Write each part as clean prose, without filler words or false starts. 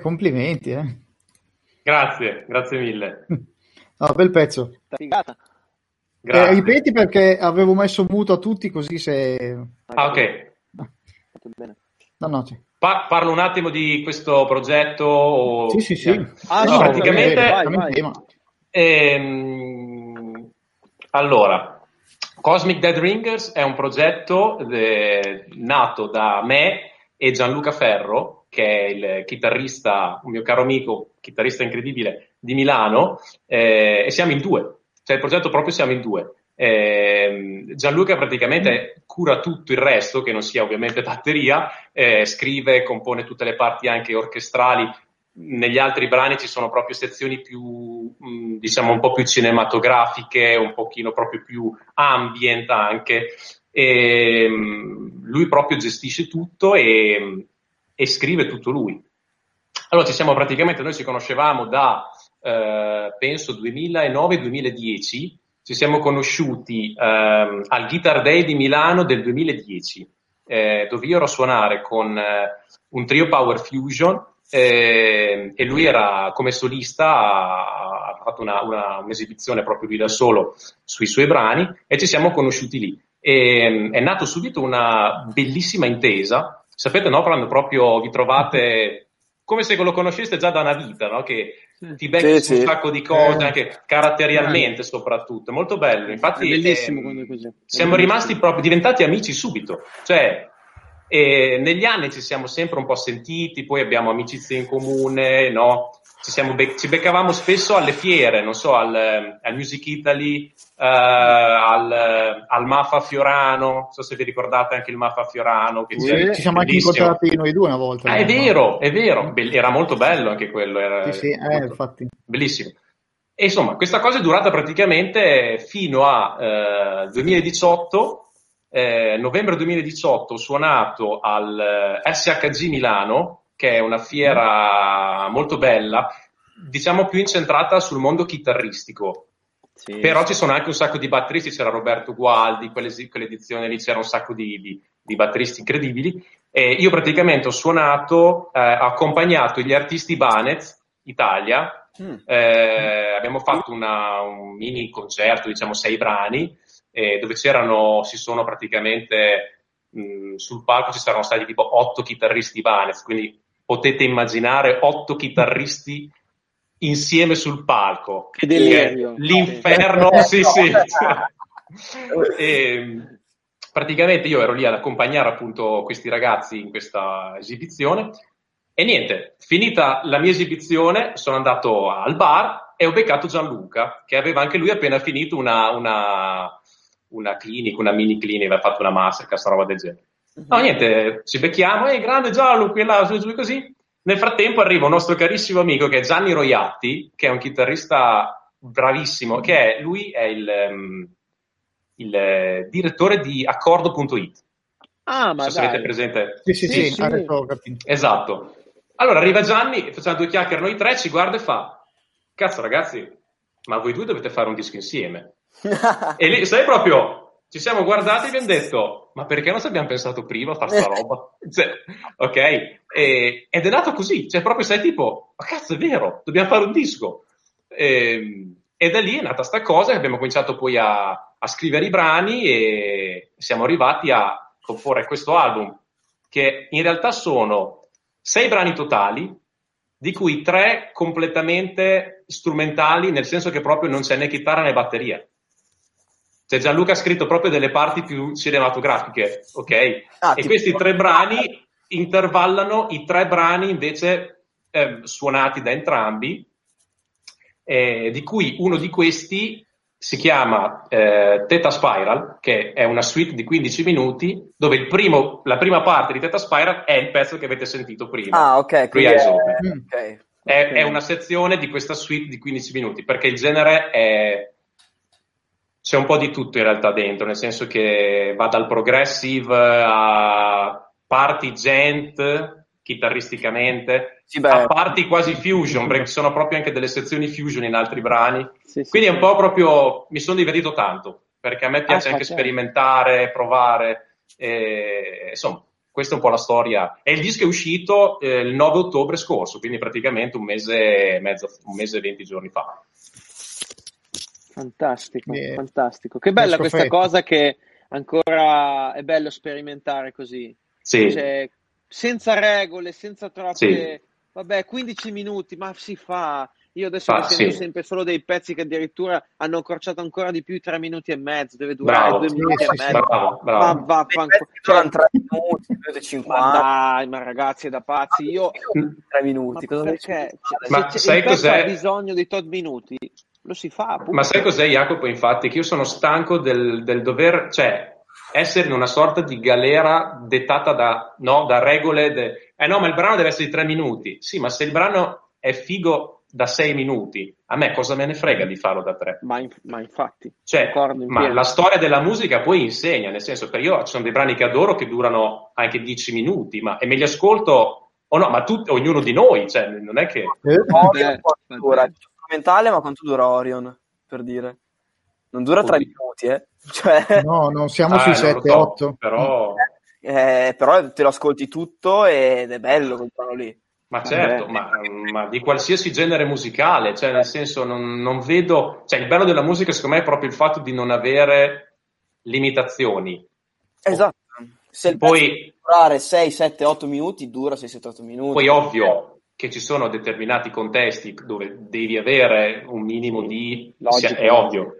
Complimenti, eh. Grazie mille. No, bel pezzo. Ripeti perché avevo messo muto a tutti così se... Ah, ok. No, sì. Parlo un attimo di questo progetto. Sì. Allora, Cosmic Dead Ringers è un progetto nato da me e Gianluca Ferro, che è il chitarrista, un mio caro amico, chitarrista incredibile di Milano, e siamo in due. Cioè il progetto proprio siamo in due. Gianluca praticamente cura tutto il resto, che non sia ovviamente batteria, scrive, compone tutte le parti anche orchestrali. Negli altri brani ci sono proprio sezioni più, diciamo, un po' più cinematografiche, un pochino proprio più ambient anche. Lui proprio gestisce tutto e scrive tutto lui. Allora noi ci conoscevamo da penso 2009-2010, ci siamo conosciuti al Guitar Day di Milano del 2010, dove io ero a suonare con un trio Power Fusion, e lui era come solista, ha fatto un'esibizione proprio lui da solo sui suoi brani, e ci siamo conosciuti lì. È nato subito una bellissima intesa. Sapete, no? Quando proprio vi trovate come se lo conosceste già da una vita, no? Che ti becchi un sacco di cose, anche caratterialmente soprattutto. Molto bello. Infatti, siamo rimasti proprio diventati amici subito. Cioè, negli anni ci siamo sempre un po' sentiti, poi abbiamo amicizie in comune, no? Ci beccavamo spesso alle fiere, non so, al Music Italy, al Maffa Fiorano, non so se vi ricordate anche il Maffa Fiorano. Che ci siamo anche incontrati noi due una volta. È vero, era molto bello anche quello. Infatti. Bellissimo. E insomma, questa cosa è durata praticamente fino a 2018. Novembre 2018 ho suonato al SHG Milano, che è una fiera molto bella, diciamo più incentrata sul mondo chitarristico. Sì. Però ci sono anche un sacco di batteristi, c'era Roberto Gualdi, quell'edizione lì c'era un sacco di batteristi incredibili. E io praticamente ho suonato, accompagnato gli artisti Banez Italia, abbiamo fatto un mini concerto, diciamo 6 brani, dove sul palco ci saranno stati tipo 8 chitarristi Banez, quindi potete immaginare 8 chitarristi insieme sul palco. Che delirio! L'inferno, sì. E praticamente io ero lì ad accompagnare appunto questi ragazzi in questa esibizione, e niente, finita la mia esibizione sono andato al bar e ho beccato Gianluca, che aveva anche lui appena finito una clinica, una mini clinica, aveva fatto una masterclass, una roba del genere. No, niente, ci becchiamo, grande Gianluca, qui là, su, così. Nel frattempo arriva un nostro carissimo amico che è Gianni Roiatti, che è un chitarrista bravissimo, che è il direttore di Accordo.it. Ah, ma se avete presente. Sì. Adesso, esatto. Allora arriva Gianni, facciamo 2 chiacchiere noi tre, ci guarda e fa: cazzo ragazzi, ma voi due dovete fare un disco insieme. E lì, sai, proprio ci siamo guardati e abbiamo detto: ma perché non ci abbiamo pensato prima a fare sta roba? Cioè, ok, ed è nato così, cioè proprio sai tipo: ma cazzo è vero, dobbiamo fare un disco. E da lì è nata sta cosa, che abbiamo cominciato poi a scrivere i brani, e siamo arrivati a comporre questo album, che in realtà sono 6 brani totali, di cui 3 completamente strumentali, nel senso che proprio non c'è né chitarra né batteria. Cioè Gianluca ha scritto proprio delle parti più cinematografiche, ok? E questi 3 brani intervallano i 3 brani invece suonati da entrambi, di cui uno di questi si chiama Theta Spiral, che è una suite di 15 minuti, dove la prima parte di Theta Spiral è il pezzo che avete sentito prima. Ah, ok. È una sezione di questa suite di 15 minuti, perché il genere è... C'è un po' di tutto in realtà dentro, nel senso che va dal progressive a parti gent, chitarristicamente, a parti quasi fusion, perché ci sono proprio anche delle sezioni fusion in altri brani. Quindi è un po' proprio... Mi sono divertito tanto, perché a me piace anche sperimentare, provare. Insomma, Questa è un po' la storia. E il disco è uscito il 9 ottobre scorso, quindi praticamente un mese e 20 giorni fa. Fantastico, yeah. Fantastico. Che bella questa cosa, che ancora è bello sperimentare così. Sì. Cioè, senza regole, senza troppe... Sì. Vabbè, 15 minuti, ma si fa... Io adesso sento sempre solo dei pezzi che addirittura hanno accorciato ancora di più i 3 minuti e mezzo, deve durare 2 minuti e mezzo. Bravo. Ma cioè, 3 minuti, 2,50. Dai, ma ragazzi, è da pazzi. Io 3 minuti, ma cosa perché? Ma se sai cos'è? Ha bisogno dei tot minuti, lo si fa. Appunto. Ma sai cos'è, Jacopo? Infatti, che io sono stanco del dover, cioè, essere in una sorta di galera dettata da regole. No, ma il brano deve essere di 3 minuti. Sì, ma se il brano è figo da 6 minuti, a me cosa me ne frega di farlo da 3? Ma infatti, cioè, ma la storia della musica poi insegna, nel senso che io ci sono dei brani che adoro che durano anche 10 minuti, ma e me li ascolto o no, ma ognuno di noi, cioè, non è che Orion dura il documentale, ma quanto dura Orion, per dire? Non dura 3 minuti, cioè... No, non siamo sui 7-8, però te lo ascolti tutto ed è bello quel brano lì. Ma certo, ma di qualsiasi genere musicale, cioè, nel senso, non vedo, cioè, il bello della musica secondo me è proprio il fatto di non avere limitazioni. Esatto. Se il poi durare 6, 7, 8 minuti, dura 6, 7, 8 minuti. Poi ovvio che ci sono determinati contesti dove devi avere un minimo di logica, è ovvio.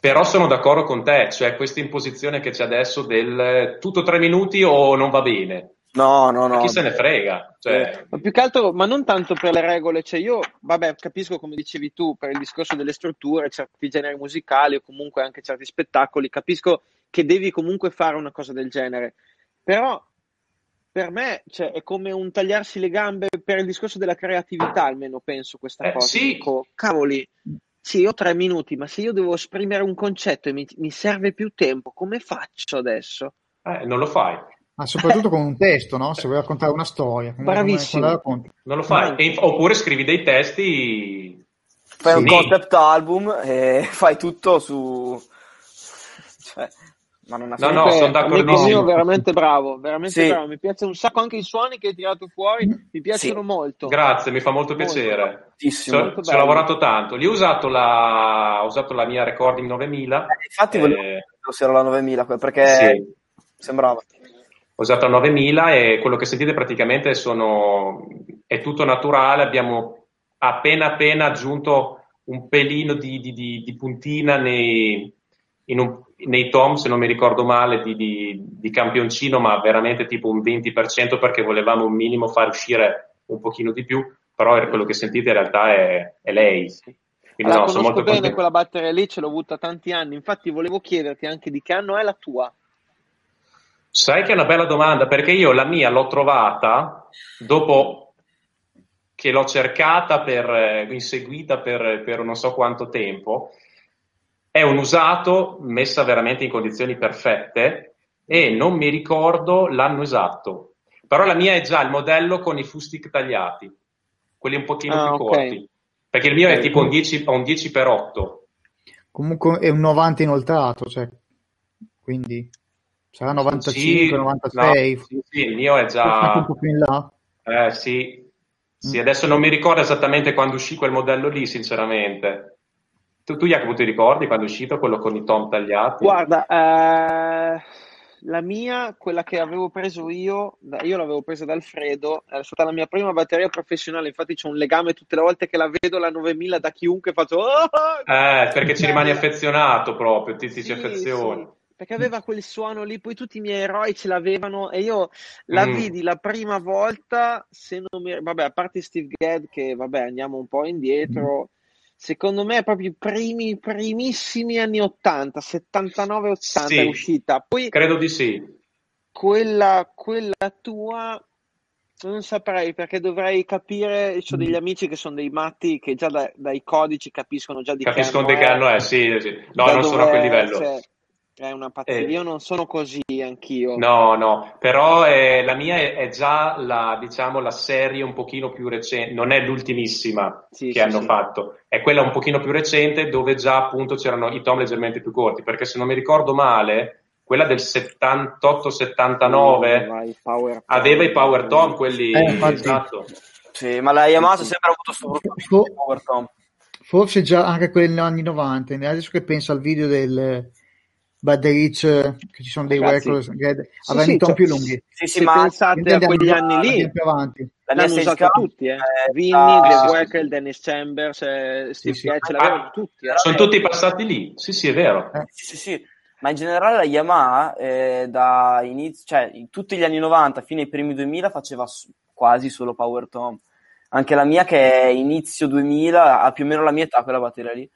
Però sono d'accordo con te, cioè questa imposizione che c'è adesso del tutto 3 minuti o non va bene. No. Ma chi se ne frega? Cioè... Ma più che altro, ma non tanto per le regole, cioè io, vabbè, capisco come dicevi tu, per il discorso delle strutture, certi generi musicali o comunque anche certi spettacoli, capisco che devi comunque fare una cosa del genere, però per me, cioè, è come un tagliarsi le gambe per il discorso della creatività, almeno penso questa cosa. Sì. Dico, cavoli, sì, ho 3 minuti, ma se io devo esprimere un concetto e mi serve più tempo, come faccio adesso? Non lo fai. Ma soprattutto con un testo, no? Se vuoi raccontare una storia. Bravissimo. Non lo fai. Oppure scrivi dei testi... Fai un concept album e fai tutto su... Cioè... Ma non ha senso. No, sono d'accordissimo. Io veramente bravo. Mi piace un sacco anche i suoni che hai tirato fuori, mi piacciono molto. Grazie, mi fa molto piacere. Ci ho lavorato tanto. Lì ho usato la mia Recording 9000. Infatti volevo dire se era la 9000, perché sembrava... Ho usato la 9000 e quello che sentite praticamente è tutto naturale, abbiamo appena aggiunto un pelino di puntina nei tom, se non mi ricordo male, di campioncino, ma veramente tipo un 20%, perché volevamo un minimo far uscire un pochino di più, però quello che sentite in realtà è lei. Quindi allora, sono molto bene quella batteria lì, ce l'ho avuta tanti anni, infatti volevo chiederti anche di che anno è la tua. Sai che è una bella domanda, perché io la mia l'ho trovata dopo che l'ho cercata inseguita per non so quanto tempo. È un usato, messa veramente in condizioni perfette, e non mi ricordo l'anno esatto. Però la mia è già il modello con i fusti tagliati, quelli un pochino più corti, perché il mio è tipo un 10x8. Comunque è un 90 inoltrato, cioè, quindi... Sarà 95, 96. No, sì, il mio è già... Un po' più in là. Sì, adesso non mi ricordo esattamente quando uscì quel modello lì, sinceramente. Tu Jacopo, ti ricordi quando è uscito quello con i tom tagliati? Guarda, la mia, quella che avevo preso io l'avevo presa da Alfredo, è stata la mia prima batteria professionale, infatti c'è un legame tutte le volte che la vedo, la 9000, da chiunque faccio... perché ci rimani affezionato proprio, ti affezioni. Sì. Perché aveva quel suono lì, poi tutti i miei eroi ce l'avevano e io la vidi la prima volta, se non mi... Vabbè, a parte Steve Gadd, che vabbè, andiamo un po' indietro, secondo me proprio i primissimi anni 80, 79-80 è uscita. Poi credo di sì. Quella tua... Non saprei, perché dovrei capire, ho degli amici che sono dei matti che già dai codici capiscono già di che anno è. No, non sono a quel livello. Cioè, è una pazzia, io non sono così anch'io. No, però la mia è già la serie un pochino più recente, non è l'ultimissima fatto, è quella un pochino più recente dove già appunto c'erano i tom leggermente più corti, perché se non mi ricordo male quella del 78-79 aveva i power tom, quelli esatto. Sì, ma la Yamaha sempre ha avuto sto power tom, forse già anche quelli negli anni 90. Adesso che penso al video del Bad Rich, che ci sono dei record, avevano sì, i tom più lunghi. Sì, sì, se ma pensate a quegli anni lì l'hanno usato tutti, Vinny, The Wacker, Dennis Chambers, Steve Gadd, ce l'avevano tutti, sono tutti passati lì. Sì, sì, è vero. Sì, sì. Ma in generale la Yamaha da inizio, cioè in tutti gli anni 90 fino ai primi 2000 faceva quasi solo power tom. Anche la mia, che è inizio 2000, ha più o meno la mia età quella batteria lì.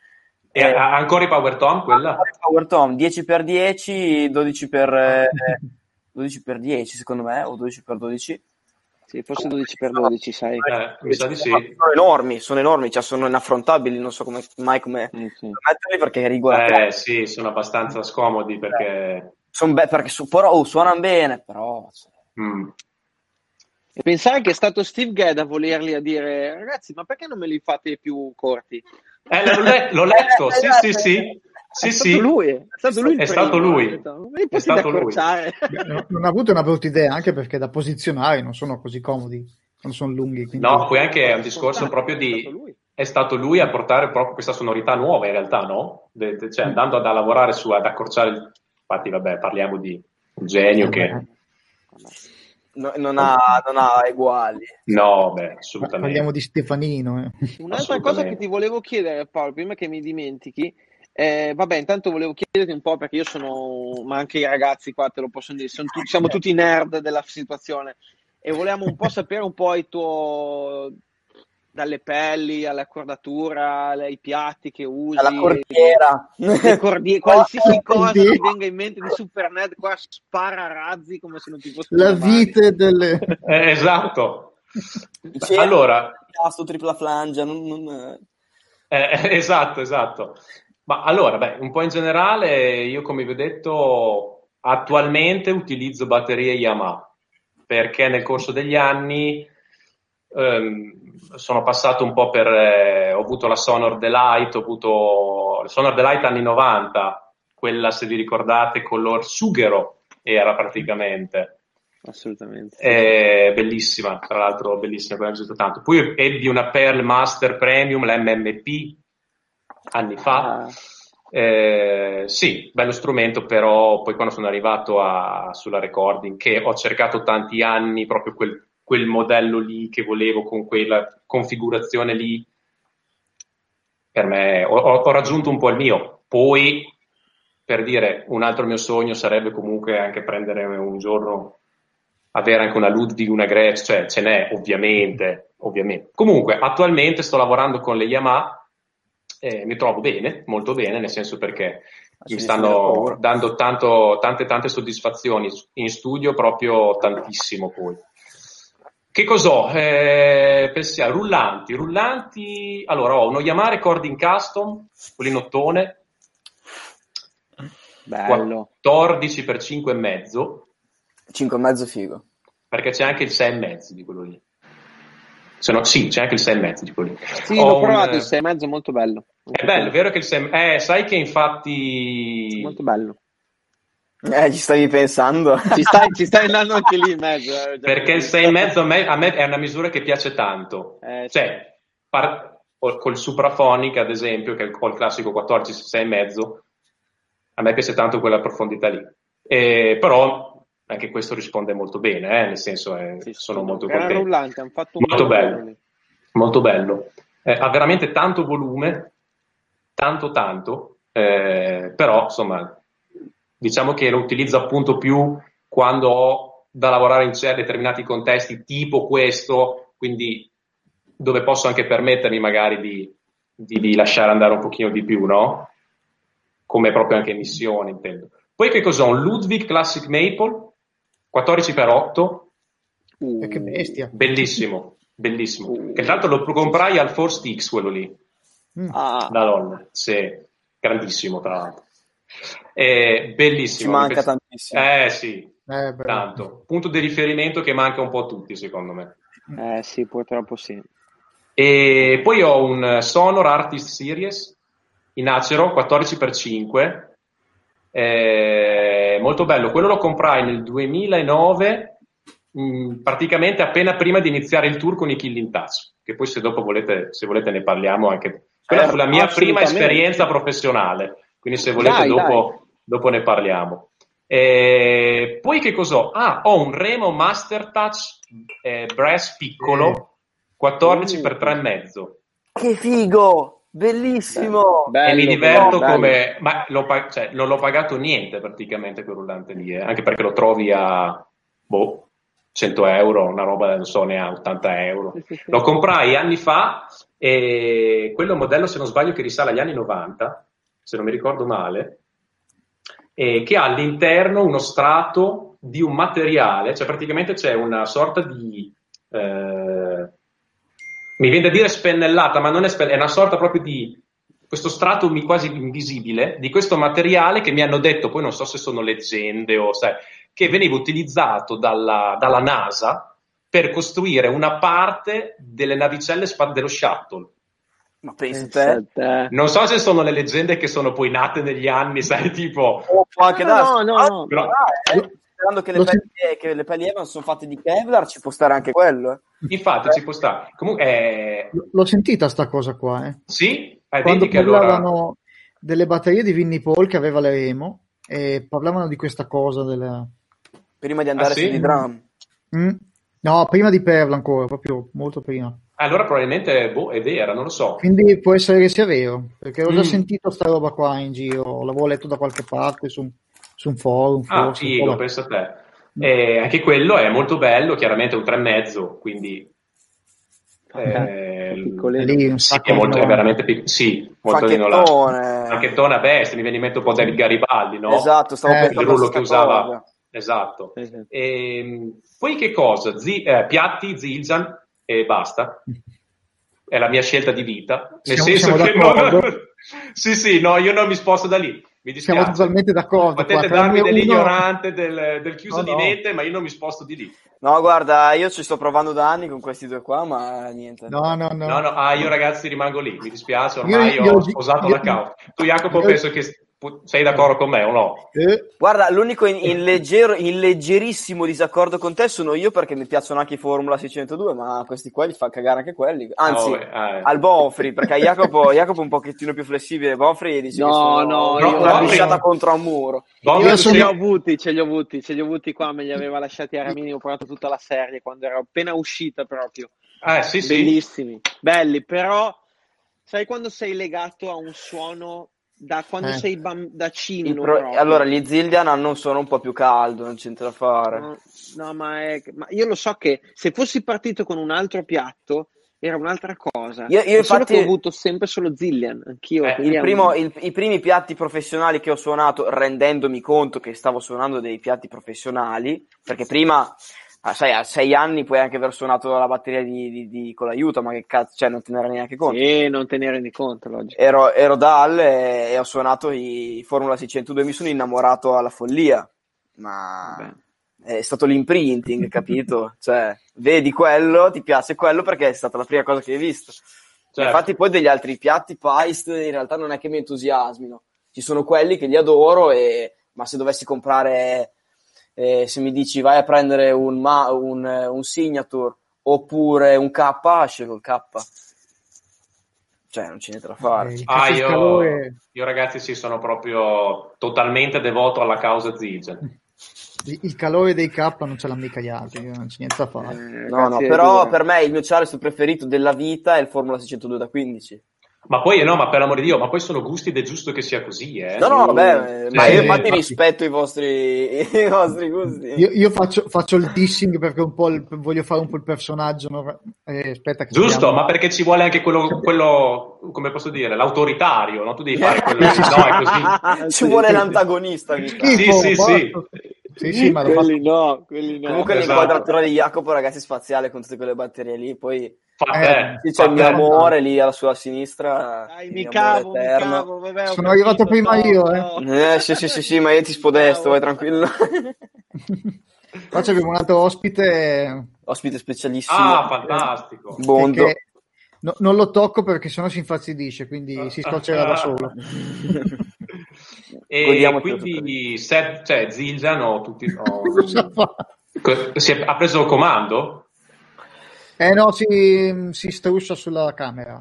E ha ancora i power tom quella? Power tom 10x10, 12x10 secondo me, o 12x12. Sì, forse 12x12, sai. Mi sa di sì. Sono enormi, cioè sono inaffrontabili, non so come metterli, perché riguardano. Sì, sono abbastanza scomodi perché perché suonano bene, però. E pensare che è stato Steve Gadd a volerli, a dire: ragazzi, ma perché non me li fate più corti? L'ho letto, sì. Sì. È stato lui. Non ha avuto una brutta idea, anche perché da posizionare non sono così comodi, non sono lunghi. No, poi anche è un discorso proprio di è stato lui a portare proprio questa sonorità nuova, in realtà, no? Cioè andando a lavorare ad accorciare. Infatti, vabbè, parliamo di un genio che non ha uguali. No, beh, assolutamente. Parliamo di Stefanino. Un'altra cosa che ti volevo chiedere, Paolo, prima che mi dimentichi. Vabbè, intanto volevo chiederti un po', perché io sono, ma anche i ragazzi qua te lo possono dire, siamo tutti nerd della situazione, e volevamo un po' sapere un po' il tuo, dalle pelli all'accordatura, ai piatti che usi, alla cordiera, qualsiasi cosa ti venga in mente di super nerd, qua spara razzi come se non ti fosse la vite delle esatto. Allora tasto tripla flangia non... esatto. Ma allora, un po' in generale, io come vi ho detto, attualmente utilizzo batterie Yamaha, perché nel corso degli anni sono passato un po' per, ho avuto la Sonor Delight, anni 90, quella, se vi ricordate, color sughero era praticamente. Assolutamente. Bellissima, tra l'altro bellissima, quella che ho usato tanto. Poi ebbi una Pearl Master Premium, la MMP, anni fa. Sì, bello strumento, però poi quando sono arrivato sulla recording, che ho cercato tanti anni proprio quel modello lì che volevo, con quella configurazione lì, per me ho raggiunto un po' il mio. Poi, per dire, un altro mio sogno sarebbe comunque anche prendere un giorno, avere anche una Ludwig, una Gretsch, cioè ce n'è ovviamente. Comunque attualmente sto lavorando con le Yamaha, mi trovo bene, molto bene, nel senso perché mi stanno dando tante soddisfazioni in studio, proprio tantissimo. Poi che cos'ho? Pensiamo, rullanti. Allora, ho uno Yamaha Recording Custom, quell'inottone, bello, 14x5,5. 5,5 figo, perché c'è anche il 6,5 di quello lì. Se no, sì, c'è anche il 6,5 di quello lì. Sì, l'ho provato, il 6,5 è molto bello. È bello, vero che il 6 sai che infatti molto bello. Ci stavi pensando. Ci stai andando anche lì in mezzo. Perché il 6,5 a me è una misura che piace tanto. Cioè, col Supraphonic, ad esempio, che è il classico 14 6,5, a me piace tanto quella profondità lì. Però anche questo risponde molto bene, nel senso sono molto contento. Rullante, hanno fatto molto bello. Ha veramente tanto volume, tanto, però insomma diciamo che lo utilizzo appunto più quando ho da lavorare in determinati contesti, tipo questo, quindi dove posso anche permettermi magari di lasciare andare un pochino di più, no? Come proprio anche missione, intendo. Poi che cos'ho? Un Ludwig Classic Maple, 14x8, che bestia, bellissimo. Che tra l'altro lo comprai al Force X, quello lì, da LOL, sì, grandissimo tra l'altro, bellissimo, ci manca tantissimo, tanto punto di riferimento che manca un po' a tutti, secondo me, sì, purtroppo sì. E poi ho un Sonor Artist Series in acero 14x5, Molto bello, quello lo comprai nel 2009, praticamente appena prima di iniziare il tour con i Killing Touch, che poi se dopo volete, se volete ne parliamo anche. Quella fu la mia prima esperienza professionale, quindi se volete dopo ne parliamo. Poi che cos'ho? Ho un Remo Master Touch brass piccolo 14x3,5. Che figo, bellissimo! Bello, e mi diverto bello, come... Ma non l'ho pagato niente praticamente quel rullante lì, anche perché lo trovi a... boh, 100 euro, una roba, non so, ne ha 80 euro. Lo comprai anni fa, e quello è un modello, se non sbaglio, che risale agli anni 90, se non mi ricordo male, che ha all'interno uno strato di un materiale, cioè praticamente c'è una sorta di mi viene da dire spennellata, ma non è è una sorta proprio di questo strato quasi invisibile di questo materiale, che mi hanno detto, poi non so se sono leggende o sai, che veniva utilizzato dalla NASA per costruire una parte delle navicelle dello shuttle. Ma pensate. Non so se sono le leggende che sono poi nate negli anni, sai, tipo... No. Però... Sperando che le pelli Evans sono fatte di Kevlar, ci può stare anche quello. Infatti, ci può stare. Comunque, l'ho sentita sta cosa qua, Sì? Quando parlavano delle batterie di Vinny Paul, che aveva le Emo, e parlavano di questa cosa della... Prima di andare sui drum. No, prima di Perla ancora, proprio molto prima. Allora probabilmente è vera, non lo so. Quindi può essere che sia vero, perché ho già sentito sta roba qua in giro, l'avevo letto da qualche parte su un forum. Ah, figo, pensa a te. Anche quello è molto bello, chiaramente è un 3,5, quindi è veramente piccolo. Sì, molto rinolato. Facchettone a bestia, mi viene in mente un po' David Garibaldi, no? Esatto, stavo pensando il rullo che usava. Cosa. Esatto. E poi che cosa? Piatti, Zildjian e basta. È la mia scelta di vita, nel senso che no, io non mi sposto da lì, mi dispiace. Siamo totalmente d'accordo. Potete darmi dell'ignorante, del chiuso di nete, ma io non mi sposto di lì. No, guarda, io ci sto provando da anni con questi due qua, ma niente. No. Io ragazzi rimango lì, mi dispiace, ormai io ho sposato la causa. Tu Jacopo penso che sei d'accordo con me o no? Guarda, l'unico in leggerissimo disaccordo con te sono io, perché mi piacciono anche i Formula 602, ma questi qua li fa cagare anche quelli. Anzi, al Bonfri, perché Jacopo è un pochettino più flessibile. Bonfri dice una lisciata contro un muro. Io ce li ho avuti qua, me li aveva lasciati a Ramini, ho provato tutta la serie quando era appena uscita proprio. Bellissimi, belli, però sai quando sei legato a un suono da quando sei bambino. Allora gli Zildjian hanno un suono un po' più caldo, non c'entra da fare. Ma io lo so che se fossi partito con un altro piatto era un'altra cosa. Io infatti ho avuto sempre solo Zildjian, anch'io. I primi piatti professionali che ho suonato, rendendomi conto che stavo suonando dei piatti professionali, perché prima a 6 anni puoi anche aver suonato la batteria con l'aiuto, ma che cazzo, cioè non te ne eri neanche conto. Sì, non te ne eri conto, logico. Ero DAL e ho suonato i Formula 602, mi sono innamorato alla follia, ma è stato l'imprinting, capito? Cioè, vedi quello, ti piace quello perché è stata la prima cosa che hai visto. Certo. Infatti poi degli altri piatti, paste, in realtà non è che mi entusiasmino. Ci sono quelli che li adoro, ma se dovessi comprare... se mi dici vai a prendere un signature oppure un K, scelgo il K, cioè non c'è niente da fare. Io ragazzi sono proprio totalmente devoto alla causa Zildjian. Il calore dei K non ce l'hanno mica gli altri, non c'è niente da fare. Però per me il mio charleston preferito della vita è il Formula 602 da 15. Ma poi ma per l'amore di Dio, ma poi sono gusti ed è giusto che sia così, ma io infatti rispetto i vostri gusti. Io faccio il dissing perché voglio fare un po' il personaggio, no? Aspetta che giusto, ma perché ci vuole anche quello, come posso dire, l'autoritario, no? Tu devi fare quello, no, è così. Ci vuole l'antagonista, sì, ma quelli no. Comunque l'inquadratura di Jacopo, ragazzi, spaziale con tutte quelle batterie lì, poi c'è il mio amore lì sulla sinistra. Dai, mi cavo, vabbè, sono arrivato prima io. Sì, ma io ti spodesto, vai tranquillo. Qua abbiamo un altro ospite specialissimo. Ah, fantastico. Bondo. Non lo tocco perché sennò si infazzidisce, quindi si scoccerà da solo. E quindi Zildjian ha preso il comando? No, si strussa sulla camera.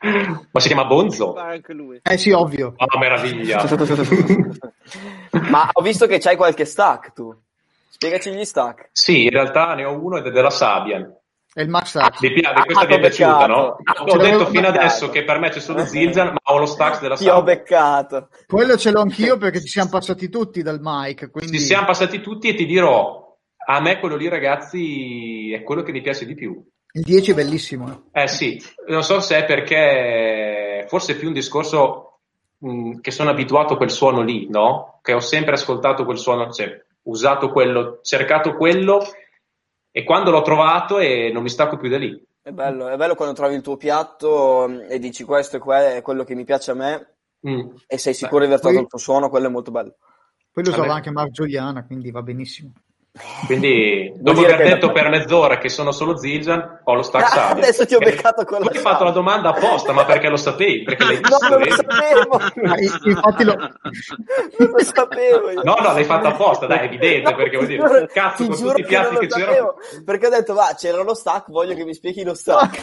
Ma si chiama Bonzo? Anche lui. Sì, ovvio. Ah, meraviglia. Ma ho visto che c'hai qualche stack tu. Spiegaci gli stack. Sì, in realtà ne ho uno ed è della Sabian. È il Max Stax. Questa ti è piaciuta, no? Ho detto fino adesso che per me c'è solo Zildjian, ma ho lo Stax della Sabian. Ti ho beccato. Quello ce l'ho anch'io perché ci siamo passati tutti dal mic. Quindi... Ci siamo passati tutti e ti dirò, a me quello lì, ragazzi, è quello che mi piace di più. Il 10 è bellissimo. Sì, non so se è perché forse è più un discorso che sono abituato a quel suono lì, no? Che ho sempre ascoltato quel suono, cioè, usato quello, cercato quello, e quando l'ho trovato non mi stacco più da lì. È bello quando trovi il tuo piatto e dici questo è quello che mi piace a me e sei sicuro di aver trovato il tuo suono, quello è molto bello. Poi lo usava anche Mark Giuliana, quindi va benissimo. Quindi dopo aver detto per mezz'ora che sono solo Zildjian, ho lo stack Sabian. Adesso ti ho beccato con la... Poi ho fatto la domanda apposta, ma perché lo sapevi? Perché l'hai visto? Non lo sapevo. Infatti non lo sapevo io. No, l'hai fatto apposta, dai, è evidente, no, perché vuol dire cazzo con tutti i piatti che c'erano. Perché ho detto c'era lo stack, voglio che mi spieghi lo stack.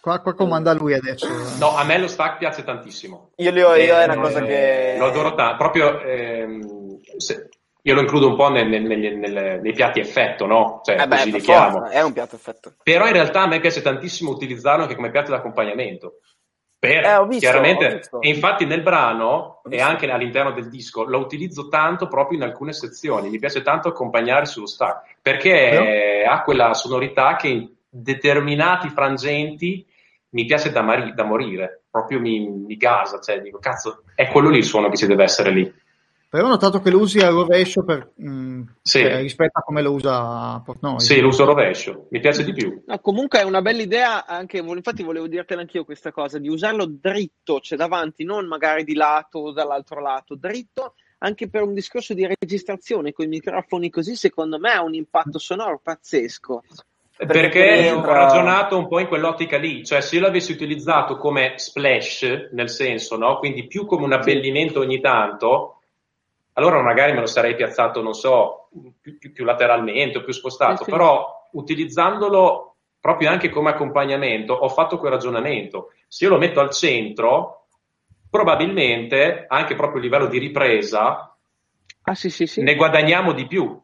Qua comanda lui adesso. No, a me lo stack piace tantissimo. Io è una cosa che lo adoro tanto, proprio io lo includo un po' nei piatti effetto, no? Cioè, così li chiamo. È un piatto effetto. Però in realtà a me piace tantissimo utilizzarlo anche come piatto d'accompagnamento. Chiaramente. E infatti nel brano e anche all'interno del disco lo utilizzo tanto proprio in alcune sezioni. Mi piace tanto accompagnare sullo stack perché ha quella sonorità che in determinati frangenti mi piace da morire. Proprio mi gasa, cioè dico cazzo, è quello lì il suono che ci deve essere lì. Però ho notato che lo usi a rovescio rispetto a come lo usa Portnoy. Sì, lo uso a rovescio, mi piace di più. No, comunque è una bella idea, anche infatti volevo dirtela anch'io questa cosa, di usarlo dritto, cioè davanti, non magari di lato o dall'altro lato, dritto, anche per un discorso di registrazione, con i microfoni così, secondo me ha un impatto sonoro pazzesco. Perché ho ragionato un po' in quell'ottica lì, cioè se io l'avessi utilizzato come splash, nel senso, no? Quindi più come un abbellimento ogni tanto... Allora magari me lo sarei piazzato, non so, più lateralmente o più spostato, però utilizzandolo proprio anche come accompagnamento ho fatto quel ragionamento. Se io lo metto al centro, probabilmente anche proprio a livello di ripresa ne guadagniamo di più.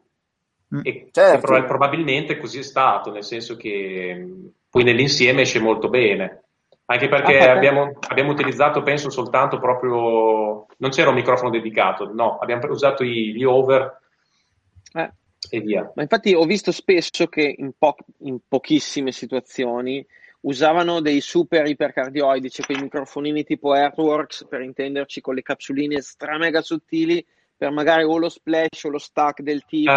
E certo. Probabilmente così è stato, nel senso che poi nell'insieme esce molto bene. Anche perché abbiamo utilizzato, penso, soltanto proprio... Non c'era un microfono dedicato, no. Abbiamo usato gli over e via. Ma infatti ho visto spesso che in pochissime situazioni usavano dei super ipercardioidi, cioè quei microfonini tipo Airworks, per intenderci, con le capsuline stramega sottili, per magari o lo splash o lo stack del tipo,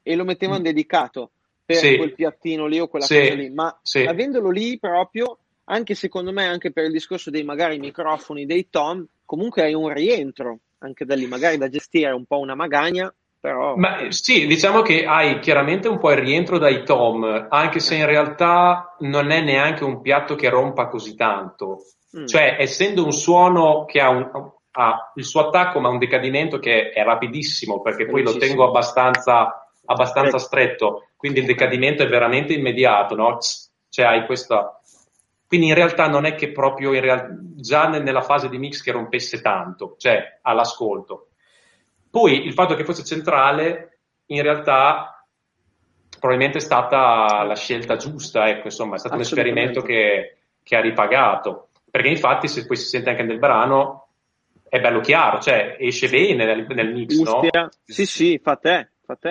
e lo mettevano dedicato per quel piattino lì o quella cosa lì. Ma avendolo lì proprio... Anche secondo me, anche per il discorso dei magari microfoni, dei tom, comunque hai un rientro anche da lì, magari da gestire un po' una magagna, però... Ma sì, diciamo che hai chiaramente un po' il rientro dai tom, anche se in realtà non è neanche un piatto che rompa così tanto. Cioè, essendo un suono che ha il suo attacco, ma un decadimento che è rapidissimo, perché poi lo tengo abbastanza stretto, quindi il decadimento è veramente immediato, no? Cioè, hai questa... Quindi in realtà non è che proprio già nella fase di mix che rompesse tanto, cioè all'ascolto. Poi il fatto che fosse centrale in realtà probabilmente è stata la scelta giusta, ecco, insomma è stato un esperimento che ha ripagato, perché infatti se poi si sente anche nel brano è bello chiaro, cioè esce bene nel mix, Ustia. No? Sì, fa te.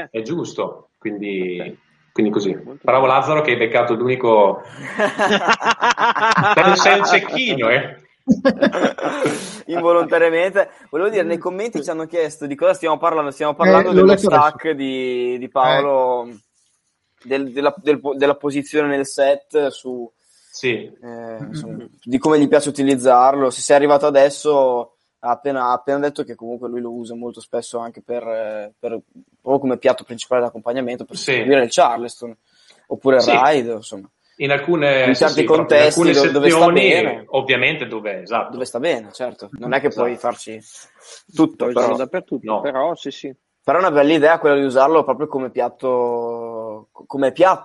È giusto, quindi così. Bravo Lazzaro che hai beccato l'unico... Non sei il cecchino, Involontariamente. Volevo dire, nei commenti ci hanno chiesto di cosa stiamo parlando. Stiamo parlando dello stack di Paolo, della posizione nel set, di come gli piace utilizzarlo. Se sei arrivato adesso... Ha appena detto che comunque lui lo usa molto spesso anche per proprio come piatto principale d'accompagnamento per seguire il Charleston oppure il ride, insomma. in alcune, in certi contesti, in alcune dove sezioni, sta bene. Ovviamente dove, esatto, dove sta bene, certo, non è che puoi farci tutto, puoi però, dappertutto, no. Però sì, sì. Però è una bella idea quella di usarlo proprio come piatto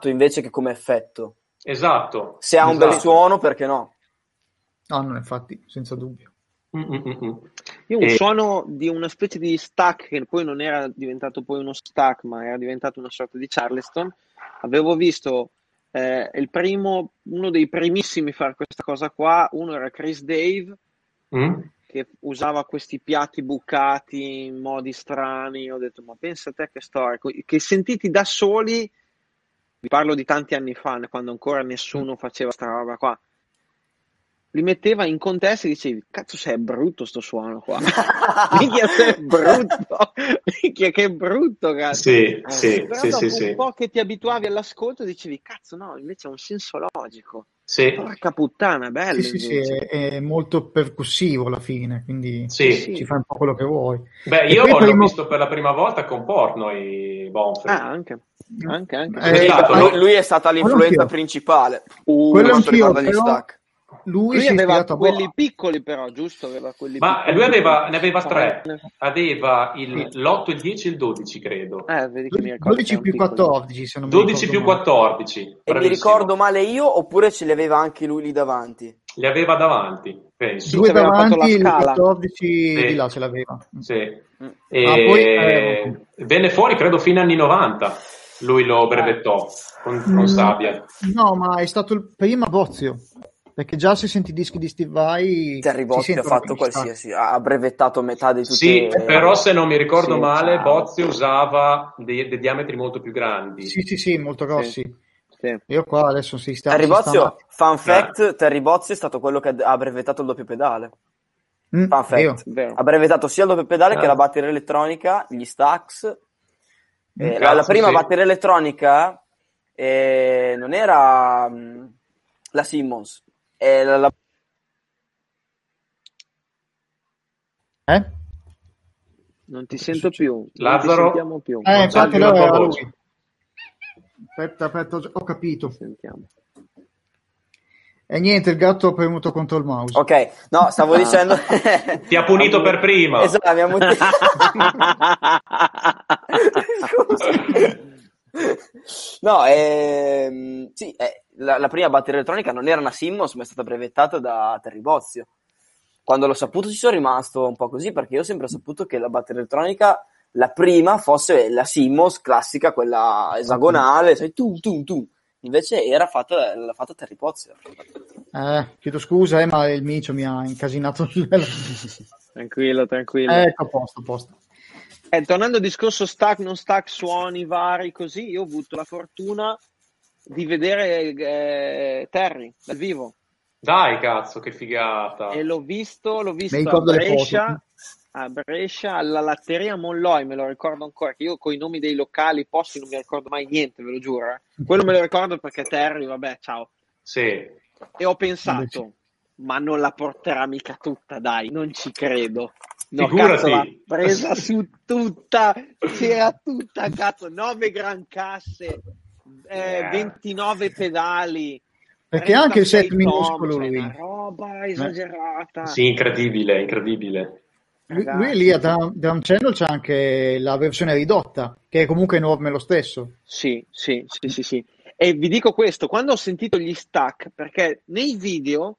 invece che come effetto. Esatto. Se ha un bel suono, perché no? No, no, infatti, senza dubbio. Io un suono di una specie di stack, che poi non era diventato poi uno stack, ma era diventato una sorta di Charleston. Avevo visto uno dei primissimi fare questa cosa qua, uno era Chris Dave, che usava questi piatti bucati in modi strani. Ho detto, ma pensa a te che storico, che sentiti da soli, vi parlo di tanti anni fa, quando ancora nessuno faceva sta roba qua, li metteva in contesto e dicevi, cazzo, se è brutto sto suono qua. Minchia se è brutto, minchia che brutto, cazzo. Sì, sì, però sì, dopo un po' che ti abituavi all'ascolto dicevi, cazzo no, invece è un senso logico. Sì. Porca puttana, bello. Sì, sì, sì, è molto percussivo alla fine, quindi sì, ci fa un po' quello che vuoi. Beh, io l'ho visto per la prima volta con Portnoy, Bonfrey. Ah, anche. Lui è stata l'influenza principale. Quello anch'io, però, stack. Lui aveva quelli piccoli, però, giusto? Aveva quelli piccoli. Lui ne aveva tre. Aveva l'8, il 10 e il 12, credo. Vedi che mi ricordo 12 più piccoli. 14, se non mi 12 più 14. Male. E mi ricordo male io, oppure ce li aveva anche lui lì davanti? Li aveva davanti, penso. Lui aveva fatto la scala. 14 sì. Di là ce l'aveva. Sì. E poi venne fuori, credo, fino agli anni 90. Lui lo brevettò con sabbia. No, ma è stato il primo Bozzio. Perché già se senti i dischi di Steve Vai, Terry Bozzio ha fatto qualsiasi, ha brevettato metà di tutti. Sì, però se non mi ricordo male, Bozzio usava dei diametri molto più grandi. Sì, molto grossi. Sì. Io qua adesso Terry Bozzio, fun fact, Terry Bozzio è stato quello che ha brevettato il doppio pedale. Fun fact, vero. Ha brevettato sia il doppio pedale che la batteria elettronica, gli stacks. La prima batteria elettronica non era la Simmons. Non ti sento più, Lazzaro. Non ti sentiamo più. Infatti lui. Aspetta, ho capito. Sentiamo. E niente, il gatto ha premuto contro il mouse. Ok, no, stavo dicendo. Ti ha punito per prima. Esatto, mi ha punito. Scusa. No, la prima batteria elettronica non era una Simmons, ma è stata brevettata da Terry Bozzio. Quando l'ho saputo ci sono rimasto un po' così, perché io ho sempre saputo che la batteria elettronica, la prima, fosse la Simmons classica, quella esagonale, sai, tu. Invece l'ha fatta Terry Bozzio. Chiedo scusa, ma il micio mi ha incasinato. Tranquillo. A posto. Tornando al discorso stack, non stack, suoni vari, così, io ho avuto la fortuna di vedere Terry dal vivo. Dai, cazzo, che figata! E l'ho visto a Brescia, alla latteria Monloi, me lo ricordo ancora, che io con i nomi dei locali, posti, non mi ricordo mai niente, ve lo giuro. Quello me lo ricordo perché Terry, vabbè, ciao. Sì. E ho pensato, ma non la porterà mica tutta, dai, non ci credo. No, figurati. Cazzo, l'ha presa su tutta, c'era tutta, cazzo, 9 gran casse, 29 pedali. Perché anche il set minuscolo tom, lui. Una roba esagerata. Sì, incredibile. Lui lì a Drum Channel c'è anche la versione ridotta, che è comunque enorme lo stesso. Sì. E vi dico questo, quando ho sentito gli stack, perché nei video,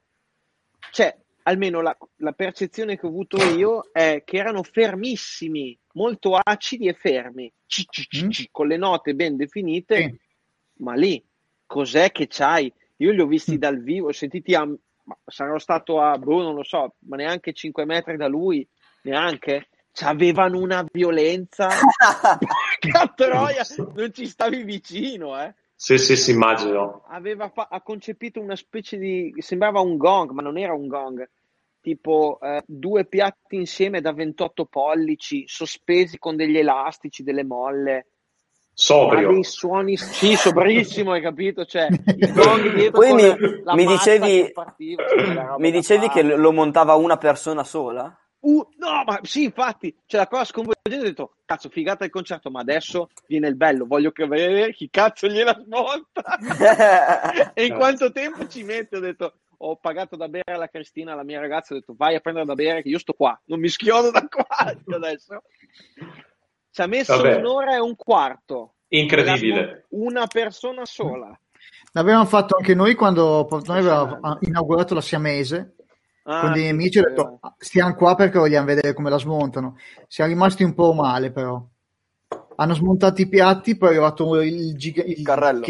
cioè, almeno la percezione che ho avuto io è che erano fermissimi, molto acidi e fermi, con le note ben definite, ma lì cos'è che c'hai? Io li ho visti dal vivo, sentiti sarò stato a Bruno, non lo so, ma neanche 5 metri da lui, neanche, c'avevano una violenza, troia, non ci stavi vicino, Sì, immagino. Ha concepito una specie di, sembrava un gong, ma non era un gong, tipo 2 piatti insieme da 28 pollici, sospesi con degli elastici, delle molle. Sobrio. Dei suoni, sì, sobrissimo, hai capito? Cioè, il gong dietro. Poi mi dicevi che lo montava una persona sola? No, ma sì, infatti, c'è la cosa sconvolgente, ho detto, cazzo, figata il concerto, ma adesso viene il bello, voglio che vedere chi cazzo gliela smonta e in quanto tempo ci mette. Ho detto, ho pagato da bere alla Cristina, la mia ragazza, ho detto vai a prendere da bere che io sto qua, non mi schiodo da qua adesso. Ci ha messo un'ora e un quarto, incredibile, una persona sola. L'abbiamo fatto anche noi quando Portnoy aveva inaugurato la siamese con degli amici, ho detto stiamo qua perché vogliamo vedere come la smontano. Siamo rimasti un po' male, però hanno smontato i piatti, poi è arrivato il carrello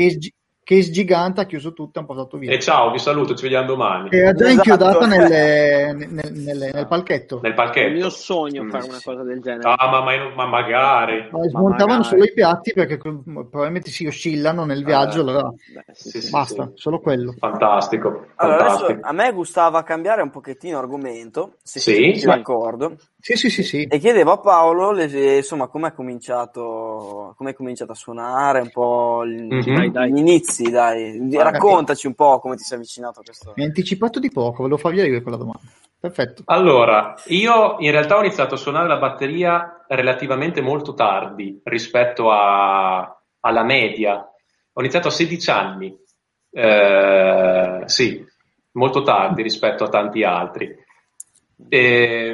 case gigante, ha chiuso tutto e hanno portato via. E ciao, vi saluto, ci vediamo domani. Era già inchiodata nel palchetto. Nel palchetto. È il mio sogno fare una cosa del genere. Ah, ma magari. Ma smontavano magari solo i piatti perché probabilmente si oscillano nel viaggio, allora sì, basta, sì. Solo quello. Fantastico. Allora, fantastico. Adesso a me gustava cambiare un pochettino argomento, se siete d'accordo. Sì. E chiedevo a Paolo, insomma, come è cominciato a suonare, un po' gli inizi. Dai, raccontaci un po' come ti sei avvicinato a questo. Mi hai anticipato di poco, ve lo fa vedere con la domanda. Perfetto. Allora, io in realtà ho iniziato a suonare la batteria relativamente molto tardi rispetto alla media. Ho iniziato a 16 anni, sì, molto tardi rispetto a tanti altri. E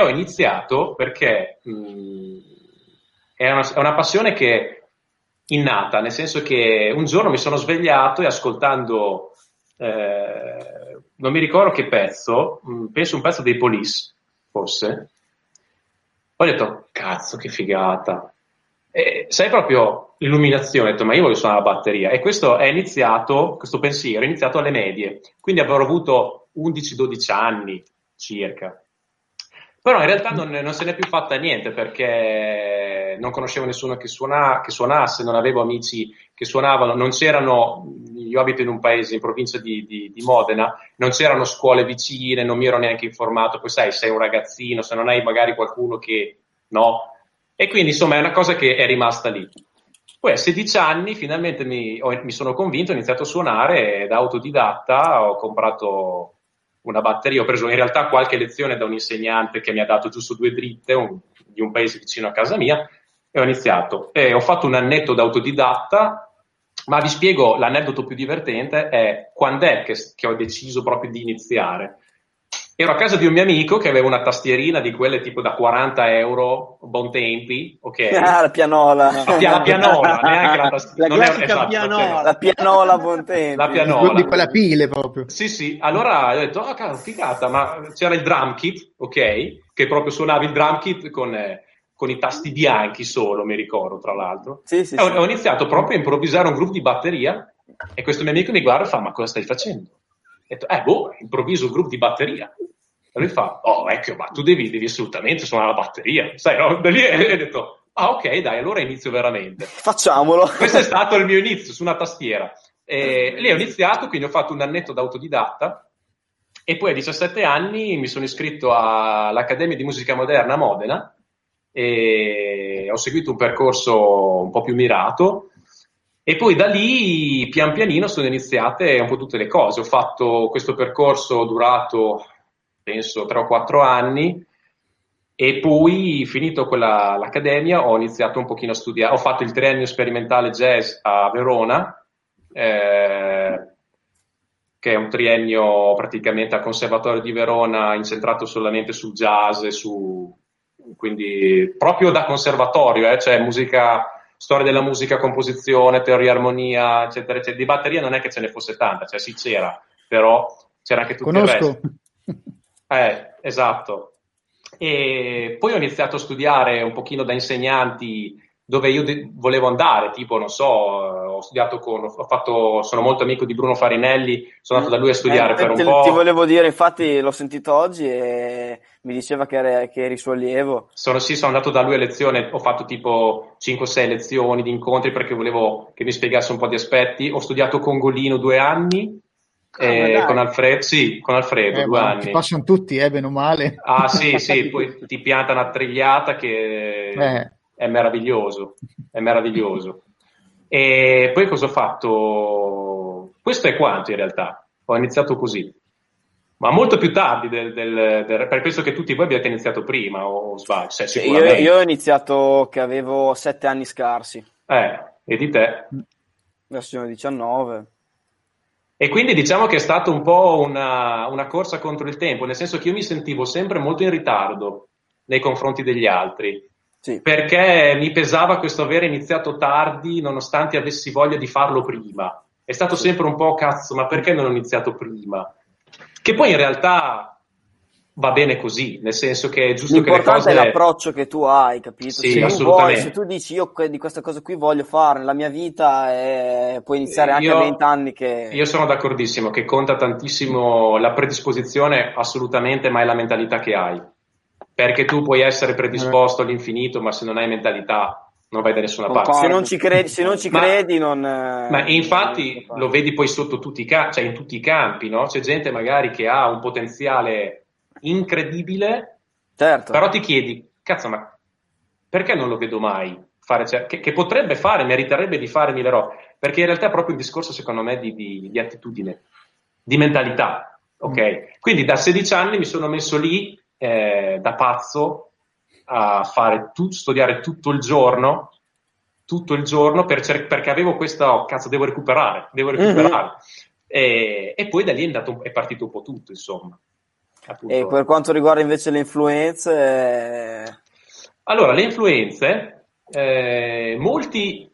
ho iniziato perché è una passione che innata, nel senso che un giorno mi sono svegliato e ascoltando non mi ricordo che pezzo, penso un pezzo dei Police forse, ho detto cazzo che figata, e sai proprio l'illuminazione, ho detto ma io voglio suonare la batteria, e questo pensiero è iniziato alle medie, quindi avrò avuto 11-12 anni circa, però in realtà non se n'è più fatta niente perché non conoscevo nessuno che suonasse, non avevo amici che suonavano, non c'erano, io abito in un paese in provincia di Modena, non c'erano scuole vicine, non mi ero neanche informato, poi sai, sei un ragazzino, se non hai magari qualcuno che no, e quindi insomma è una cosa che è rimasta lì. Poi a 16 anni finalmente mi sono convinto, ho iniziato a suonare da autodidatta, ho comprato una batteria, ho preso in realtà qualche lezione da un insegnante che mi ha dato giusto due dritte di un paese vicino a casa mia, e ho iniziato. E ho fatto un annetto da autodidatta, ma vi spiego, l'aneddoto più divertente è quando è che ho deciso proprio di iniziare. Ero a casa di un mio amico che aveva una tastierina di quelle tipo da €40, buon tempi, ok? Ah, la pianola. La pianola, neanche la tastiera. La pianola, buon tempi. La pianola. Di quella pile proprio. Sì, allora ho detto, cazzo, figata, ma c'era il drum kit, ok? Che proprio suonava il drum kit con i tasti bianchi solo, mi ricordo, tra l'altro. Sì. Ho iniziato proprio a improvvisare un groove di batteria e questo mio amico mi guarda e fa, ma cosa stai facendo? Ho detto, improvviso un groove di batteria. E lui fa, vecchio, ma tu devi assolutamente suonare la batteria. Sai, no? Da lì ho detto, ok, dai, allora inizio veramente. Facciamolo. Questo è stato il mio inizio, su una tastiera. Lì ho iniziato, quindi ho fatto un annetto da autodidatta e poi a 17 anni mi sono iscritto all'Accademia di Musica Moderna a Modena e ho seguito un percorso un po' più mirato. E poi da lì, pian pianino, sono iniziate un po' tutte le cose. Ho fatto questo percorso durato, penso, 3 o 4 anni, e poi, finito l'accademia, ho iniziato un pochino a studiare. Ho fatto il triennio sperimentale jazz a Verona, che è un triennio praticamente al Conservatorio di Verona, incentrato solamente su jazz, quindi proprio da conservatorio, cioè musica... Storia della musica, composizione, teoria, armonia, eccetera, eccetera. Di batteria non è che ce ne fosse tanta, cioè sì c'era, però c'era anche tutto il resto. Esatto. E poi ho iniziato a studiare un pochino da insegnanti dove io volevo andare, tipo, non so, sono molto amico di Bruno Farinelli, sono andato da lui a studiare per un po'. Ti volevo dire, infatti l'ho sentito oggi e mi diceva che eri suo allievo. Sono andato da lui a lezione, ho fatto tipo 5-6 lezioni di incontri perché volevo che mi spiegasse un po' di aspetti. Ho studiato congolino 2 anni, con Alfredo 2 anni. Ti passano tutti, bene o male. Ah sì, poi ti pianta una trigliata che... È meraviglioso. E poi cosa ho fatto? Questo è quanto in realtà, ho iniziato così. Ma molto più tardi penso che tutti voi abbiate iniziato prima, o sbaglio? Cioè, sicuramente. Io ho iniziato che avevo 7 anni scarsi. E di te? Adesso sono 19. E quindi diciamo che è stato un po' una corsa contro il tempo, nel senso che io mi sentivo sempre molto in ritardo nei confronti degli altri. Sì. Perché mi pesava questo aver iniziato tardi, nonostante avessi voglia di farlo prima. È stato sempre un po' cazzo, ma perché non ho iniziato prima? Che poi in realtà va bene così, nel senso che è giusto che le cose... L'importante è l'approccio che tu hai, capito? Sì, se assolutamente. Se tu dici io di questa cosa qui voglio fare la mia vita, e puoi iniziare anche a 20 anni che... Io sono d'accordissimo, che conta tantissimo la predisposizione, assolutamente, ma è la mentalità che hai. Perché tu puoi essere predisposto all'infinito, ma se non hai mentalità non vai da nessuna parte. Se non ci credi, non... Ma infatti lo vedi poi sotto tutti cioè in tutti i campi, no? C'è gente magari che ha un potenziale incredibile, certo, però ti chiedi, cazzo, ma perché non lo vedo mai fare? Cioè, che potrebbe fare, meriterebbe di fare mille robe, perché in realtà è proprio un discorso, secondo me, di attitudine, di mentalità, ok? Quindi da 16 anni mi sono messo lì da pazzo a fare studiare tutto il giorno perché avevo questa cazzo, devo recuperare. E poi da lì è partito un po' tutto, insomma. Appunto. E per quanto riguarda invece le influenze, allora le influenze, molti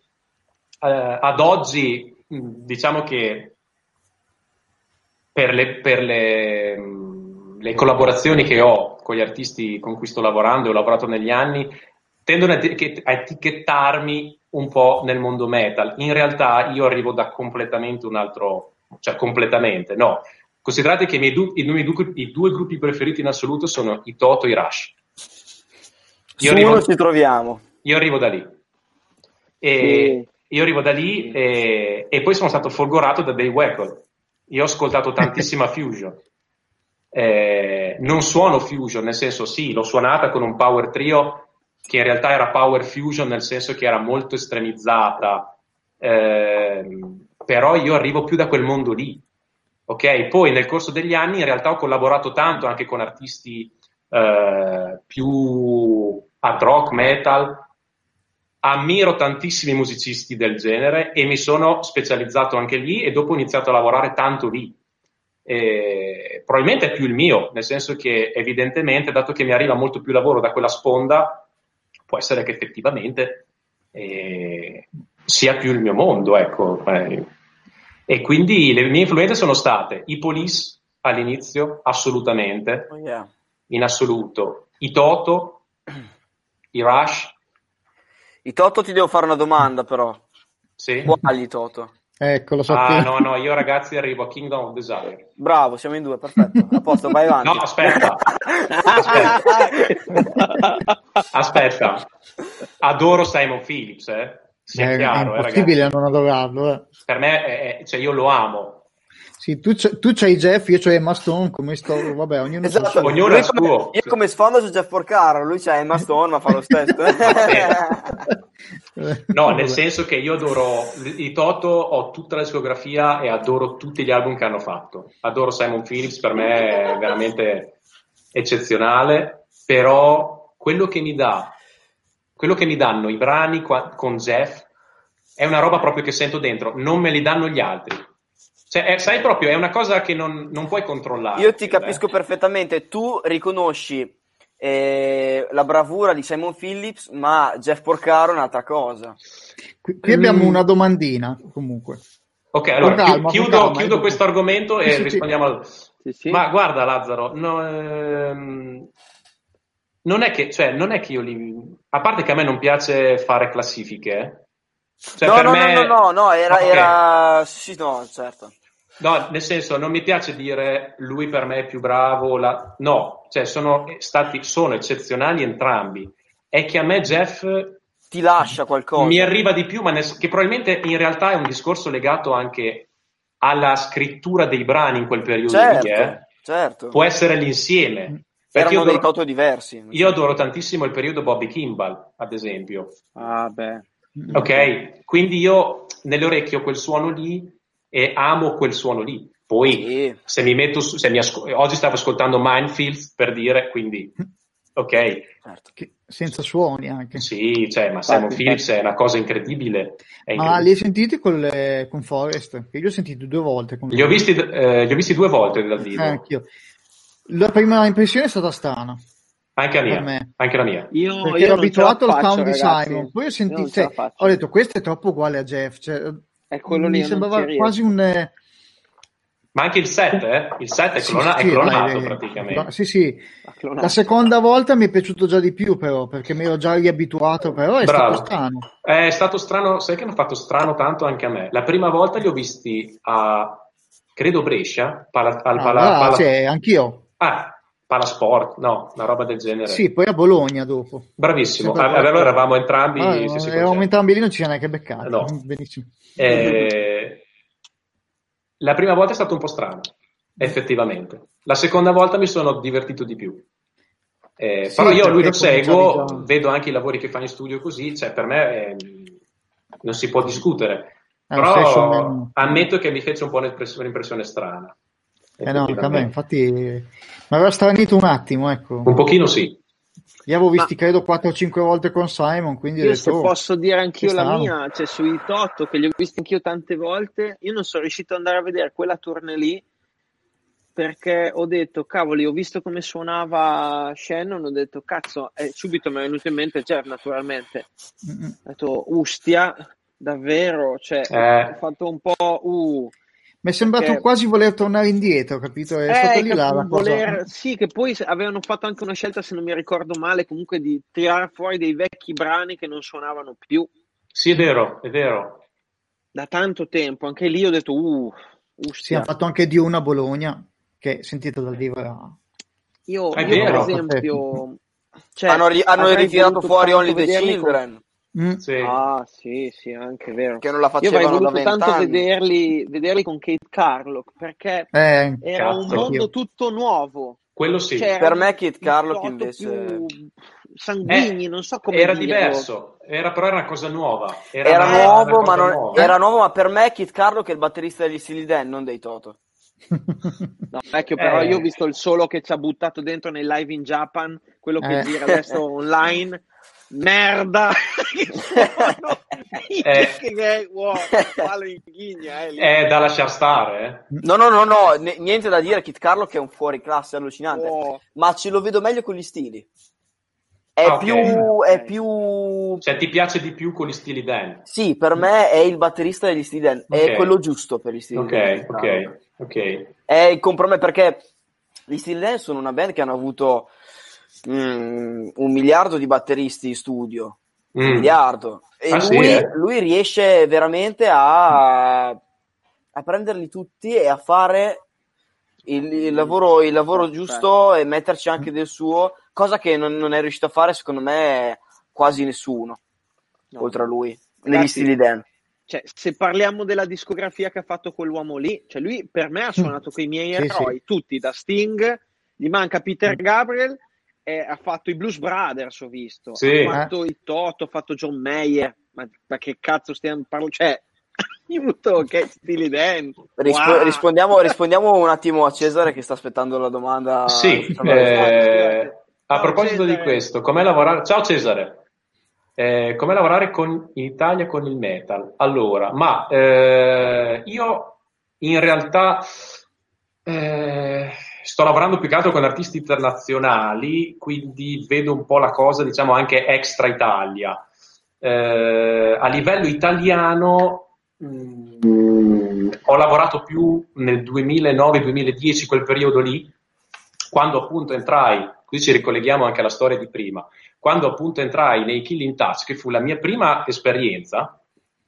ad oggi, diciamo che per le collaborazioni che ho con gli artisti con cui sto lavorando e ho lavorato negli anni, tendono a etichettarmi un po' nel mondo metal. In realtà io arrivo da completamente un altro, cioè completamente no. Considerate che i miei due gruppi preferiti in assoluto sono i Toto e i Rush. Io arrivo da lì. E poi sono stato folgorato da dei Weckl. Io ho ascoltato tantissima fusion. Non suono fusion, nel senso, sì, l'ho suonata con un power trio che in realtà era power fusion, nel senso che era molto estremizzata, però io arrivo più da quel mondo lì, ok? Poi nel corso degli anni in realtà ho collaborato tanto anche con artisti più hard rock, metal. Ammiro tantissimi musicisti del genere e mi sono specializzato anche lì, e dopo ho iniziato a lavorare tanto lì. Probabilmente è più il mio, nel senso che evidentemente, dato che mi arriva molto più lavoro da quella sponda, può essere che effettivamente sia più il mio mondo, ecco. E quindi le mie influenze sono state i Police all'inizio, assolutamente, in assoluto, i Toto, i Rush. I Toto ti devo fare una domanda, però. Sì? Quali Toto? Ecco, lo so. No, io ragazzi arrivo a Kingdom of Desire. Bravo, siamo in due, perfetto. A posto, vai avanti. No, aspetta. Adoro Simon Phillips, Sia chiaro, ragazzi. È impossibile non adorarlo, Per me, cioè, io lo amo. Sì, tu c'hai Jeff, io c'ho Emma Stone, come sto... Vabbè, ognuno... Esatto, ognuno è suo. Io come sfondo c'ho Jeff Porcaro, lui c'ha Emma Stone, ma fa lo stesso. No, nel senso che io adoro i Toto, ho tutta la discografia e adoro tutti gli album che hanno fatto. Adoro Simon Phillips, per me è veramente eccezionale, però quello che mi danno i brani con Jeff è una roba proprio che sento dentro, non me li danno gli altri. Cioè, sai proprio, è una cosa che non puoi controllare. Io ti capisco perfettamente. Tu riconosci la bravura di Simon Phillips, ma Jeff Porcaro è un'altra cosa. Qui abbiamo una domandina, comunque. Ok, allora chiudo questo argomento e sì, rispondiamo al... Sì. Ma guarda, Lazzaro, non è che io li... A parte che a me non piace fare classifiche, cioè, era... Sì, no, certo. No, nel senso, non mi piace dire lui per me è più bravo, no, cioè sono eccezionali entrambi. È che a me Jeff ti lascia qualcosa. Mi arriva di più, ma che probabilmente in realtà è un discorso legato anche alla scrittura dei brani in quel periodo, certo, lì, certo. Può essere l'insieme. Perché erano dei Toto diversi. Io adoro tantissimo il periodo Bobby Kimball, ad esempio. Ah, beh. Ok, quindi io nelle orecchie ho quel suono lì e amo quel suono lì. Poi sì. Se mi metto su, oggi stavo ascoltando Minefield, per dire, quindi ok, certo. Senza suoni anche. Sì, cioè, ma Simon Phillips è una cosa incredibile. Ma li hai sentiti con Forest? Io ho sentito 2 volte. Li ho visti 2 volte dal vivo. Anch'io. La prima impressione è stata strana. Anche la mia. Anche la mia. Perché ero abituato al sound di Simon. Poi ho sentito, ho detto, questo è troppo uguale a Jeff. Cioè, è quello lì, mi sembrava quasi un... Ma anche il set, il set è clonato praticamente. Sì, sì. La seconda volta mi è piaciuto già di più, però, perché mi ero già riabituato, però è Bravo. Stato strano. È stato strano, sai che hanno fatto strano tanto anche a me. La prima volta li ho visti a, credo, Brescia, anch'io. Ah, Palasport, no, una roba del genere. Sì, poi a Bologna dopo. Bravissimo, allora eravamo entrambi... eravamo entrambi lì, non ci siamo neanche beccati. No. Benissimo. La prima volta è stato un po' strano, effettivamente. La seconda volta mi sono divertito di più. Sì, però io lui lo seguo, vedo anche i lavori che fa in studio così, cioè per me non si può discutere. Però ammetto che mi fece un po' un'impressione strana. No, a me, infatti mi aveva stranito un attimo, ecco. Un pochino sì. Li avevo visti credo 4 o 5 volte con Simon, quindi io detto, posso dire anch'io la mia, cioè sui Toto che li ho visti anch'io tante volte, io non sono riuscito ad andare a vedere quella tournée lì perché ho detto cavoli, ho visto come suonava Shannon, ho detto cazzo, subito mi è venuto in mente Jeff, naturalmente ho detto ustia, davvero, cioè ho fatto un po' mi è sembrato quasi voler tornare indietro, capito? È stato lì là la cosa. Sì, che poi avevano fatto anche una scelta, se non mi ricordo male, comunque di tirare fuori dei vecchi brani che non suonavano più. Sì, è vero, è vero. Da tanto tempo, anche lì ho detto sì, hanno fatto anche di una Bologna, che sentita dal vivo era... Io, per esempio... Cioè, hanno ritirato fuori Only the Children. Sì. Ah sì, sì, anche vero. Che non la facevano. Io avrei voluto tanto vederli con Kate Carlock, perché era un mondo tutto nuovo. Quello sì. Cioè, per me Kate Carlock invece sanguigni, non so come era dirlo. Diverso. Però era una cosa nuova. Era nuovo, ma per me Kate Carlock è il batterista degli Steely Dan, non dei Toto. No, vecchio, però io ho visto il solo che ci ha buttato dentro nei Live in Japan, quello che gira adesso online. Merda, è da lasciar stare. No, niente da dire. Kit Carlock è un fuoriclasse allucinante, ma ce lo vedo meglio con gli stili. È più. Cioè, ti piace di più con gli Steely Dan? Sì, per me è il batterista degli Steely Dan, è quello giusto per gli Steely Dan. Ok. È il compromesso, perché gli Steely Dan sono una band che hanno avuto 1 miliardo di batteristi in studio, 1 miliardo, e lui riesce veramente a prenderli tutti e a fare il lavoro giusto e metterci anche del suo, cosa che non è riuscito a fare secondo me quasi nessuno oltre a lui negli Steely Dan. Cioè, se parliamo della discografia che ha fatto quell'uomo lì, cioè lui per me ha suonato con i miei eroi tutti, da Sting, gli manca Peter Gabriel, ha fatto i Blues Brothers, ho visto, ha fatto i Toto, ha fatto John Mayer, ma che cazzo stiamo parlando, cioè aiuto, che Steely Dan. Rispondiamo un attimo a Cesare che sta aspettando la domanda. A proposito di questo, com'è lavorare, ciao Cesare, com'è lavorare in Italia con il metal? Allora, io in realtà sto lavorando più che altro con artisti internazionali, quindi vedo un po' la cosa, diciamo, anche extra Italia. A livello italiano ho lavorato più nel 2009-2010, quel periodo lì, quando appunto entrai, qui ci ricolleghiamo anche alla storia di prima, quando appunto entrai nei Killing Touch, che fu la mia prima esperienza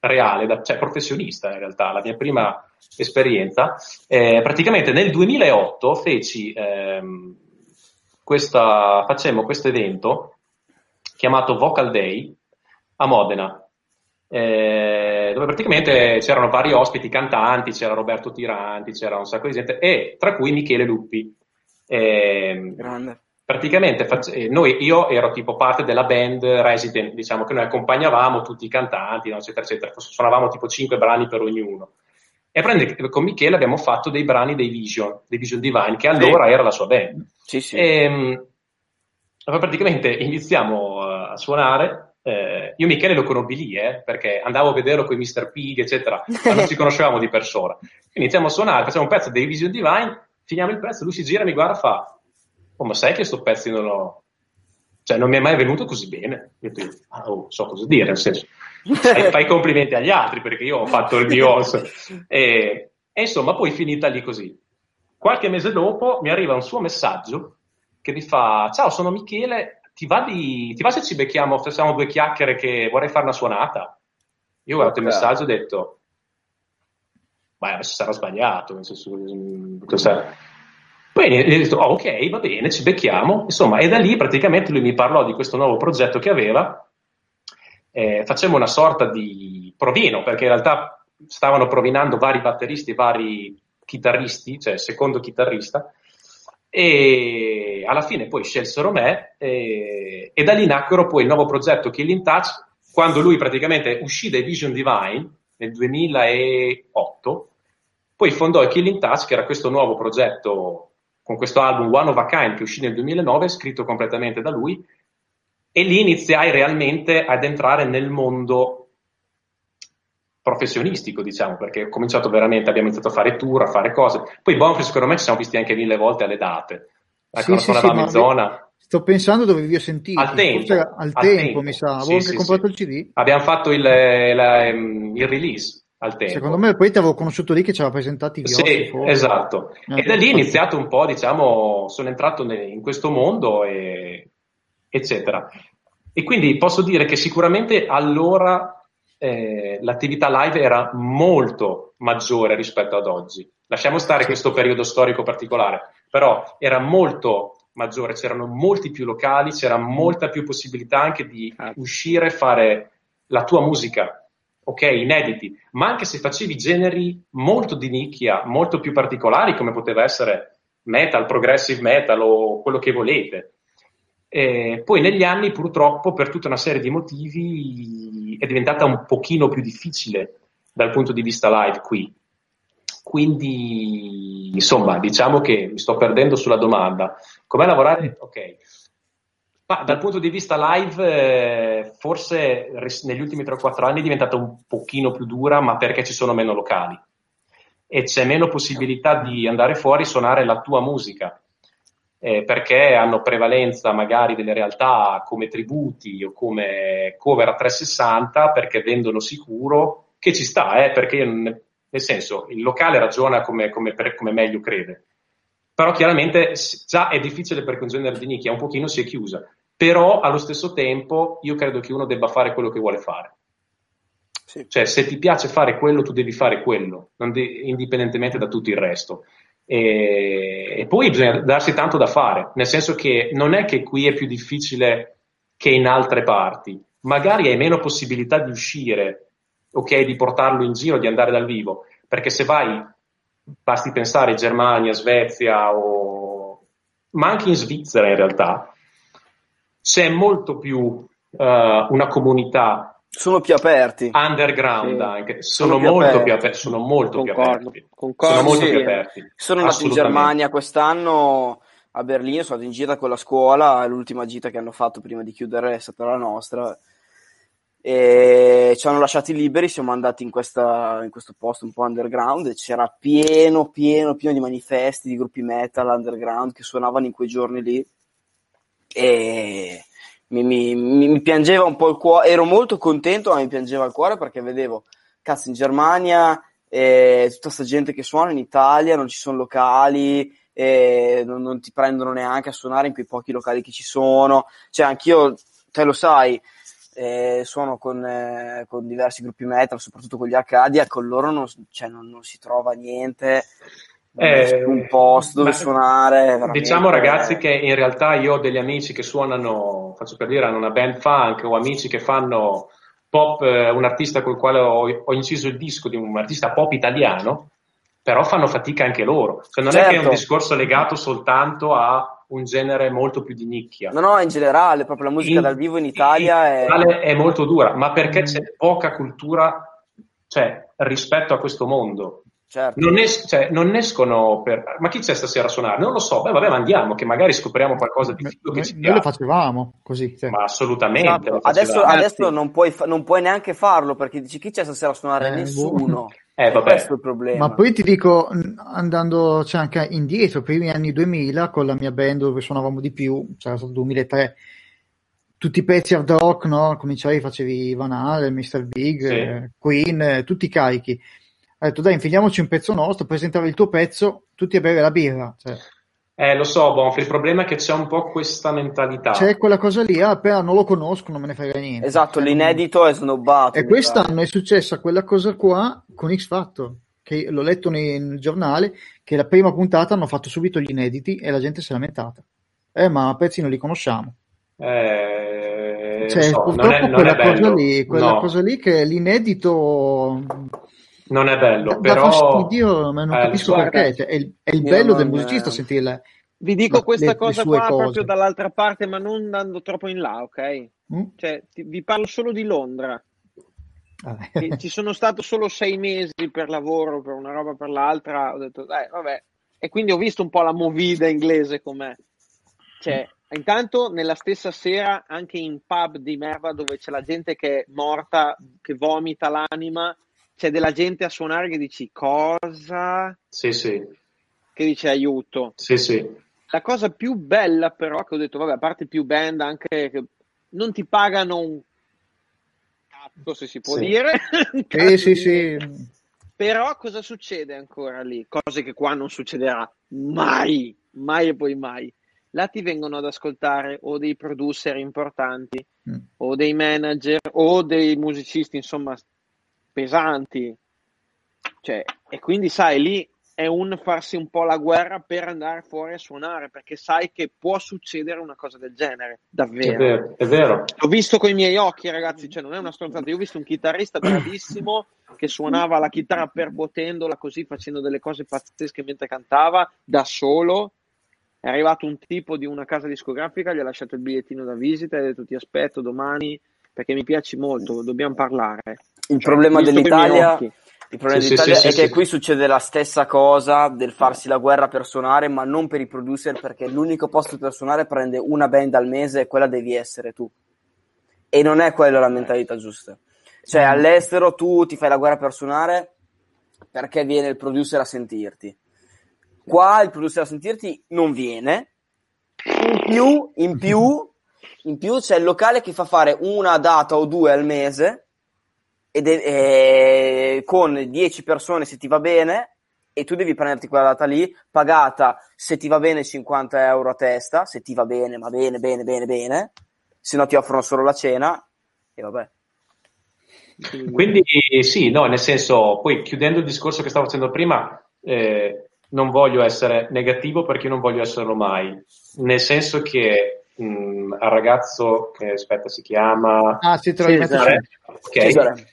reale, cioè professionista in realtà, la mia prima esperienza, praticamente nel 2008 facemmo questo evento chiamato Vocal Day a Modena, dove praticamente c'erano vari ospiti cantanti, c'era Roberto Tiranti, c'era un sacco di gente, e tra cui Michele Luppi. Grande. Praticamente io ero tipo parte della band resident, diciamo, che noi accompagnavamo tutti i cantanti, no, eccetera eccetera, suonavamo tipo 5 brani per ognuno, e con Michele abbiamo fatto dei brani dei Vision Divine, che allora era la sua band. Sì, sì. E praticamente iniziamo a suonare, io Michele lo conobbi lì, perché andavo a vederlo con i Mr. Pig, eccetera, ma non ci conoscevamo di persona. Iniziamo a suonare, facciamo un pezzo dei Vision Divine, finiamo il pezzo, lui si gira, mi guarda e fa: oh, ma sai che sto pezzo non l'ho... Cioè, non mi è mai venuto così bene. Io dico, so cosa dire, nel senso, fai complimenti agli altri, perché io ho fatto il mio. E insomma, poi finita lì così. Qualche mese dopo mi arriva un suo messaggio che mi fa: ciao, sono Michele, ti va se ci becchiamo, facciamo due chiacchiere, che vorrei fare una suonata? Io ho guardato il messaggio e ho detto: ma si sarà sbagliato, nel senso, Bene, gli ho detto, ok, va bene, ci becchiamo. Insomma, e da lì praticamente lui mi parlò di questo nuovo progetto che aveva. Facemmo una sorta di provino, perché in realtà stavano provinando vari batteristi, vari chitarristi, cioè secondo chitarrista. E alla fine poi scelsero me, e da lì nacquero poi il nuovo progetto Killing Touch, quando lui praticamente uscì dai Vision Divine nel 2008. Poi fondò Killing Touch, che era questo nuovo progetto con questo album One of a Kind, che uscì nel 2009, scritto completamente da lui, e lì iniziai realmente ad entrare nel mondo professionistico, diciamo, perché ho cominciato veramente, abbiamo iniziato a fare tour, a fare cose. Poi Bonfrey, secondo me, ci siamo visti anche 1000 volte alle date. Quando suonavamo in zona... Sto pensando dove vi ho sentito. Al tempo, mi sa. Avevo anche comprato il CD. Abbiamo fatto il release. Al tempo. Secondo me poi ti avevo conosciuto lì, che ci aveva presentato i Biosifo. Sì, esatto. E da lì è iniziato un po', diciamo, sono entrato in questo mondo, eccetera. E quindi posso dire che sicuramente allora l'attività live era molto maggiore rispetto ad oggi. Lasciamo stare questo periodo storico particolare, però era molto maggiore, c'erano molti più locali, c'era molta più possibilità anche di uscire e fare la tua musica. Ok, inediti, ma anche se facevi generi molto di nicchia, molto più particolari, come poteva essere metal, progressive metal o quello che volete. E poi negli anni, purtroppo, per tutta una serie di motivi, è diventata un pochino più difficile dal punto di vista live qui. Quindi, insomma, diciamo che mi sto perdendo sulla domanda. Com'è lavorare? Ok. Ma dal punto di vista live, forse negli ultimi 3 o 4 anni è diventata un pochino più dura, ma perché ci sono meno locali e c'è meno possibilità di andare fuori e suonare la tua musica, perché hanno prevalenza magari delle realtà come tributi o come cover a 360, perché vendono sicuro, che ci sta, perché nel senso il locale ragiona come meglio crede. Però chiaramente già è difficile, perché un genere di nicchia un pochino si è chiusa, però allo stesso tempo io credo che uno debba fare quello che vuole fare. Sì. Cioè, se ti piace fare quello, tu devi fare quello, indipendentemente da tutto il resto. E poi bisogna darsi tanto da fare, nel senso che non è che qui è più difficile che in altre parti, magari hai meno possibilità di uscire, ok, di portarlo in giro, di andare dal vivo, perché se vai... Basti pensare Germania, Svezia, ma anche in Svizzera in realtà c'è molto più una comunità. Sono più aperti. Underground anche. Sono molto più aperti. Sono nato in Germania quest'anno, a Berlino, sono andato in gira con la scuola, l'ultima gita che hanno fatto prima di chiudere è stata la nostra. E ci hanno lasciati liberi, siamo andati in questo posto un po' underground e c'era pieno di manifesti, di gruppi metal underground che suonavano in quei giorni lì, e mi piangeva un po' il cuore. Ero molto contento, ma mi piangeva il cuore, perché vedevo, cazzo, in Germania tutta sta gente che suona, in Italia non ci sono locali, non ti prendono neanche a suonare in quei pochi locali che ci sono. Cioè, anch'io, te lo sai, suono con diversi gruppi metal, soprattutto con gli Arcadia, con loro non si trova niente, un posto dove suonare. Diciamo, ragazzi, che in realtà io ho degli amici che suonano, faccio per dire, hanno una band funk, o amici che fanno pop, un artista col quale ho inciso il disco, di un artista pop italiano, però fanno fatica anche loro. Cioè, non certo. È che è un discorso legato soltanto a un genere molto più di nicchia. No, in generale, proprio la musica dal vivo in Italia è molto dura, ma perché c'è poca cultura, cioè, rispetto a questo mondo. Certo. Non escono per... Ma chi c'è stasera a suonare? Non lo so. Beh, vabbè, ma andiamo, che magari scopriamo qualcosa di figo che ci piace. Noi lo facevamo così. Sì. Ma assolutamente. Esatto. Adesso non puoi neanche farlo, perché dici chi c'è stasera a suonare? Nessuno. Vabbè. Questo è il problema. Ma poi ti dico, andando anche indietro, primi anni 2000, con la mia band dove suonavamo di più, c'era stato 2003, tutti i pezzi hard rock, no? Cominciavi, facevi Van Halen, Mr. Big, sì. Queen, tutti carichi. Ha detto dai, infiliamoci un pezzo nostro, presentava il tuo pezzo, tutti a bere la birra. Cioè. Lo so, Bonfi, il problema è che c'è un po' questa mentalità. C'è quella cosa lì, appena non lo conosco non me ne frega niente. Esatto, l'inedito è snobbato. E quest'anno è successa quella cosa qua con X Factor, che l'ho letto nel giornale, che la prima puntata hanno fatto subito gli inediti e la gente si è lamentata. Ma pezzi non li conosciamo. Cioè, purtroppo quella cosa lì che l'inedito... Non è bello, però... fastidio, ma non capisco perché. Cioè, è il bello del musicista sentirla. Vi dico questa cosa qua proprio dall'altra parte, ma non andando troppo in là, ok? Cioè, vi parlo solo di Londra. Ci sono stato solo 6 mesi per lavoro, per una roba per l'altra. Ho detto, dai, vabbè. E quindi ho visto un po' la movida inglese com'è. Cioè, intanto nella stessa sera, anche in pub di merda, dove c'è la gente che è morta, che vomita l'anima, c'è della gente a suonare che dici cosa? Sì, sì. Che dice aiuto. Sì, sì. La cosa più bella però che ho detto, vabbè, a parte più band anche che non ti pagano un cazzo, se si può dire. Sì, sì. Però cosa succede ancora lì? Cose che qua non succederà mai, mai e poi mai. Là ti vengono ad ascoltare o dei producer importanti, o dei manager, o dei musicisti, insomma, pesanti, cioè, e quindi sai, lì è un farsi un po' la guerra per andare fuori a suonare, perché sai che può succedere una cosa del genere, davvero. È vero. L'ho visto coi miei occhi, ragazzi, cioè non è una stronzata. Io ho visto un chitarrista bravissimo che suonava la chitarra percuotendola così, facendo delle cose pazzesche mentre cantava, da solo. È arrivato un tipo di una casa discografica, gli ha lasciato il bigliettino da visita e ha detto ti aspetto domani, perché mi piaci molto, dobbiamo parlare. Il problema dell'Italia, il problema dell'Italia è che qui succede la stessa cosa del farsi la guerra per suonare, ma non per i producer, perché l'unico posto per suonare prende una band al mese e quella devi essere tu. E non è quella la mentalità giusta. Cioè all'estero tu ti fai la guerra per suonare perché viene il producer a sentirti. Qua il producer a sentirti non viene. In più c'è il locale che fa fare una data o due al mese con 10 persone se ti va bene, e tu devi prenderti quella data lì, pagata se ti va bene 50 euro a testa, se ti va bene, ma bene, se no ti offrono solo la cena e vabbè. Quindi sì, no, nel senso, poi chiudendo il discorso che stavo facendo prima, non voglio essere negativo perché non voglio esserlo mai, nel senso che al ragazzo che si chiama Cesare.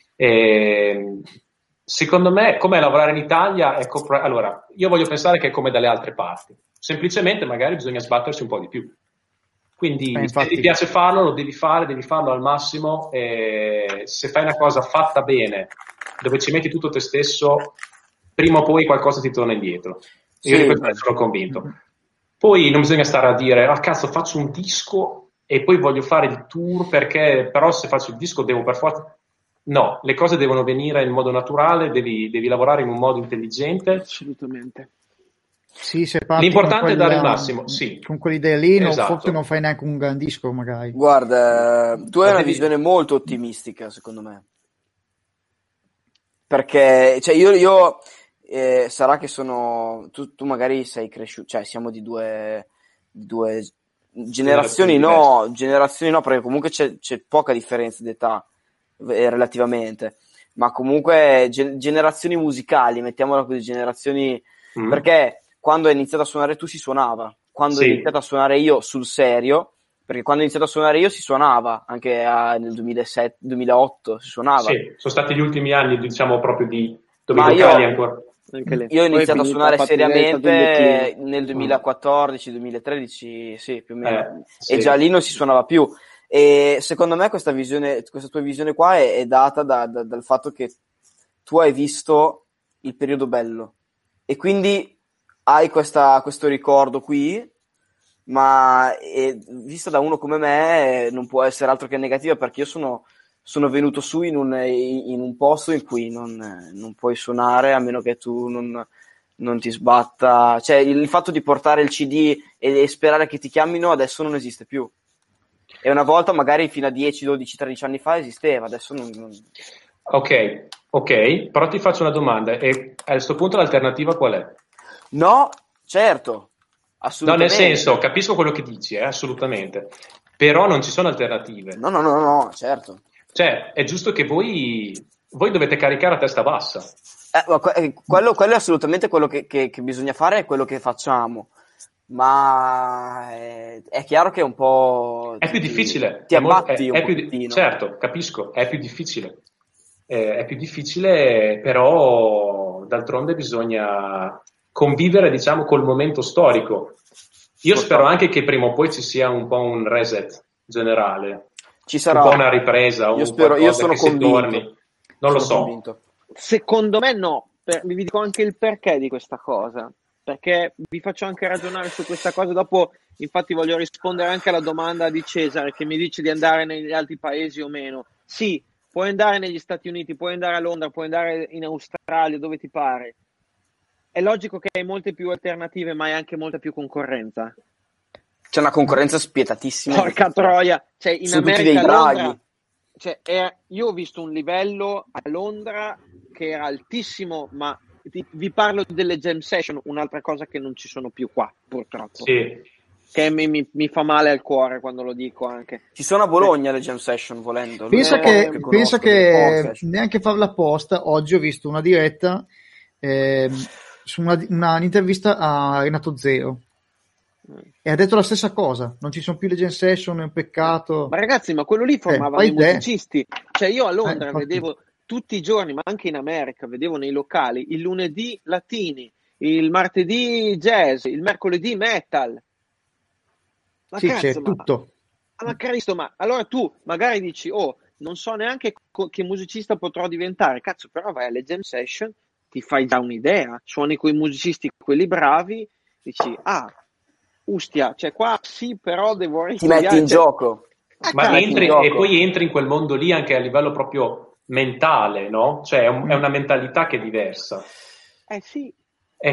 Secondo me com'è lavorare in Italia è allora io voglio pensare che è come dalle altre parti, semplicemente magari bisogna sbattersi un po' di più, quindi se ti piace farlo lo devi farlo al massimo, e se fai una cosa fatta bene dove ci metti tutto te stesso, prima o poi qualcosa ti torna indietro. Io di questo sono convinto. Poi non bisogna stare a dire, cazzo, faccio un disco e poi voglio fare il tour perché, però se faccio il disco devo per forza... No, le cose devono venire in modo naturale, devi lavorare in un modo intelligente. Assolutamente. Sì, se parti l'importante è dare il massimo, sì. Con quell'idea lì forse non fai neanche un gran disco magari. Guarda, tu hai una visione molto ottimistica, secondo me. Perché, cioè, io sarà che sono tu magari sei cresciuto, cioè siamo di due generazioni no, perché comunque c'è poca differenza d'età relativamente, ma comunque generazioni musicali, mettiamola così, generazioni, perché quando hai iniziato a suonare tu si suonava, quando ho iniziato a suonare io sul serio, perché quando ho iniziato a suonare io si suonava anche nel 2007, 2008 si suonava. Sì, sono stati gli ultimi anni, diciamo, proprio di dove ma locali ancora. Io ho iniziato a suonare seriamente nel 2014-2013, sì, più o meno, e già lì non si suonava più. E secondo me questa tua visione qua è data dal fatto che tu hai visto il periodo bello, e quindi hai questo ricordo qui, ma vista da uno come me non può essere altro che negativa, perché io sono venuto su in un posto in cui non puoi suonare a meno che tu non ti sbatta, cioè il fatto di portare il CD e sperare che ti chiamino adesso non esiste più, e una volta magari fino a 10, 12, 13 anni fa esisteva, adesso non... Ok, però ti faccio una domanda, e a questo punto l'alternativa qual è? No, certo, assolutamente. No, nel senso, capisco quello che dici, assolutamente, però non ci sono alternative. No, certo. Cioè, è giusto che voi dovete caricare a testa bassa. Quello è assolutamente quello che bisogna fare, è quello che facciamo, ma è chiaro che è un po'... È più difficile. Ti abbatti un pochettino. Certo, capisco, è più difficile. È più difficile, però d'altronde bisogna convivere, diciamo, col momento storico. Io spero anche che prima o poi ci sia un po' un reset generale. Ci sarà un po' una ripresa, io spero, io sono convinto. Non lo so. Secondo me no, vi dico anche il perché di questa cosa, perché vi faccio anche ragionare su questa cosa dopo. Infatti voglio rispondere anche alla domanda di Cesare, che mi dice di andare negli altri paesi o meno. Sì, puoi andare negli Stati Uniti, puoi andare a Londra, puoi andare in Australia, dove ti pare. È logico che hai molte più alternative, ma hai anche molta più concorrenza. C'è una concorrenza spietatissima. Porca troia! Cioè, in America, tutti dei Londra, cioè, io ho visto un livello a Londra che era altissimo, ma vi parlo delle jam session, un'altra cosa che non ci sono più qua, purtroppo. Sì. Che mi fa male al cuore quando lo dico anche. Ci sono a Bologna le jam session, volendo. Pensa che neanche farla apposta, oggi ho visto una diretta su un'intervista a Renato Zero, e ha detto la stessa cosa: non ci sono più le jam session, è un peccato. Ma ragazzi, ma quello lì formava i musicisti. Cioè, io a Londra vedevo tutti i giorni, ma anche in America, vedevo nei locali il lunedì latini, il martedì jazz, il mercoledì metal. Ma sì, cazzo, c'è tutto. Ma Cristo, ma allora tu magari dici: oh, non so neanche che musicista potrò diventare. Cazzo, però vai alle jam session, ti fai già un'idea, suoni coi musicisti, quelli bravi, dici: ah, ustia, cioè qua sì, però devo... Ti metti in gioco. Ma entri, e poi entri in quel mondo lì anche a livello proprio mentale, no? Cioè è una mentalità che è diversa. Sì.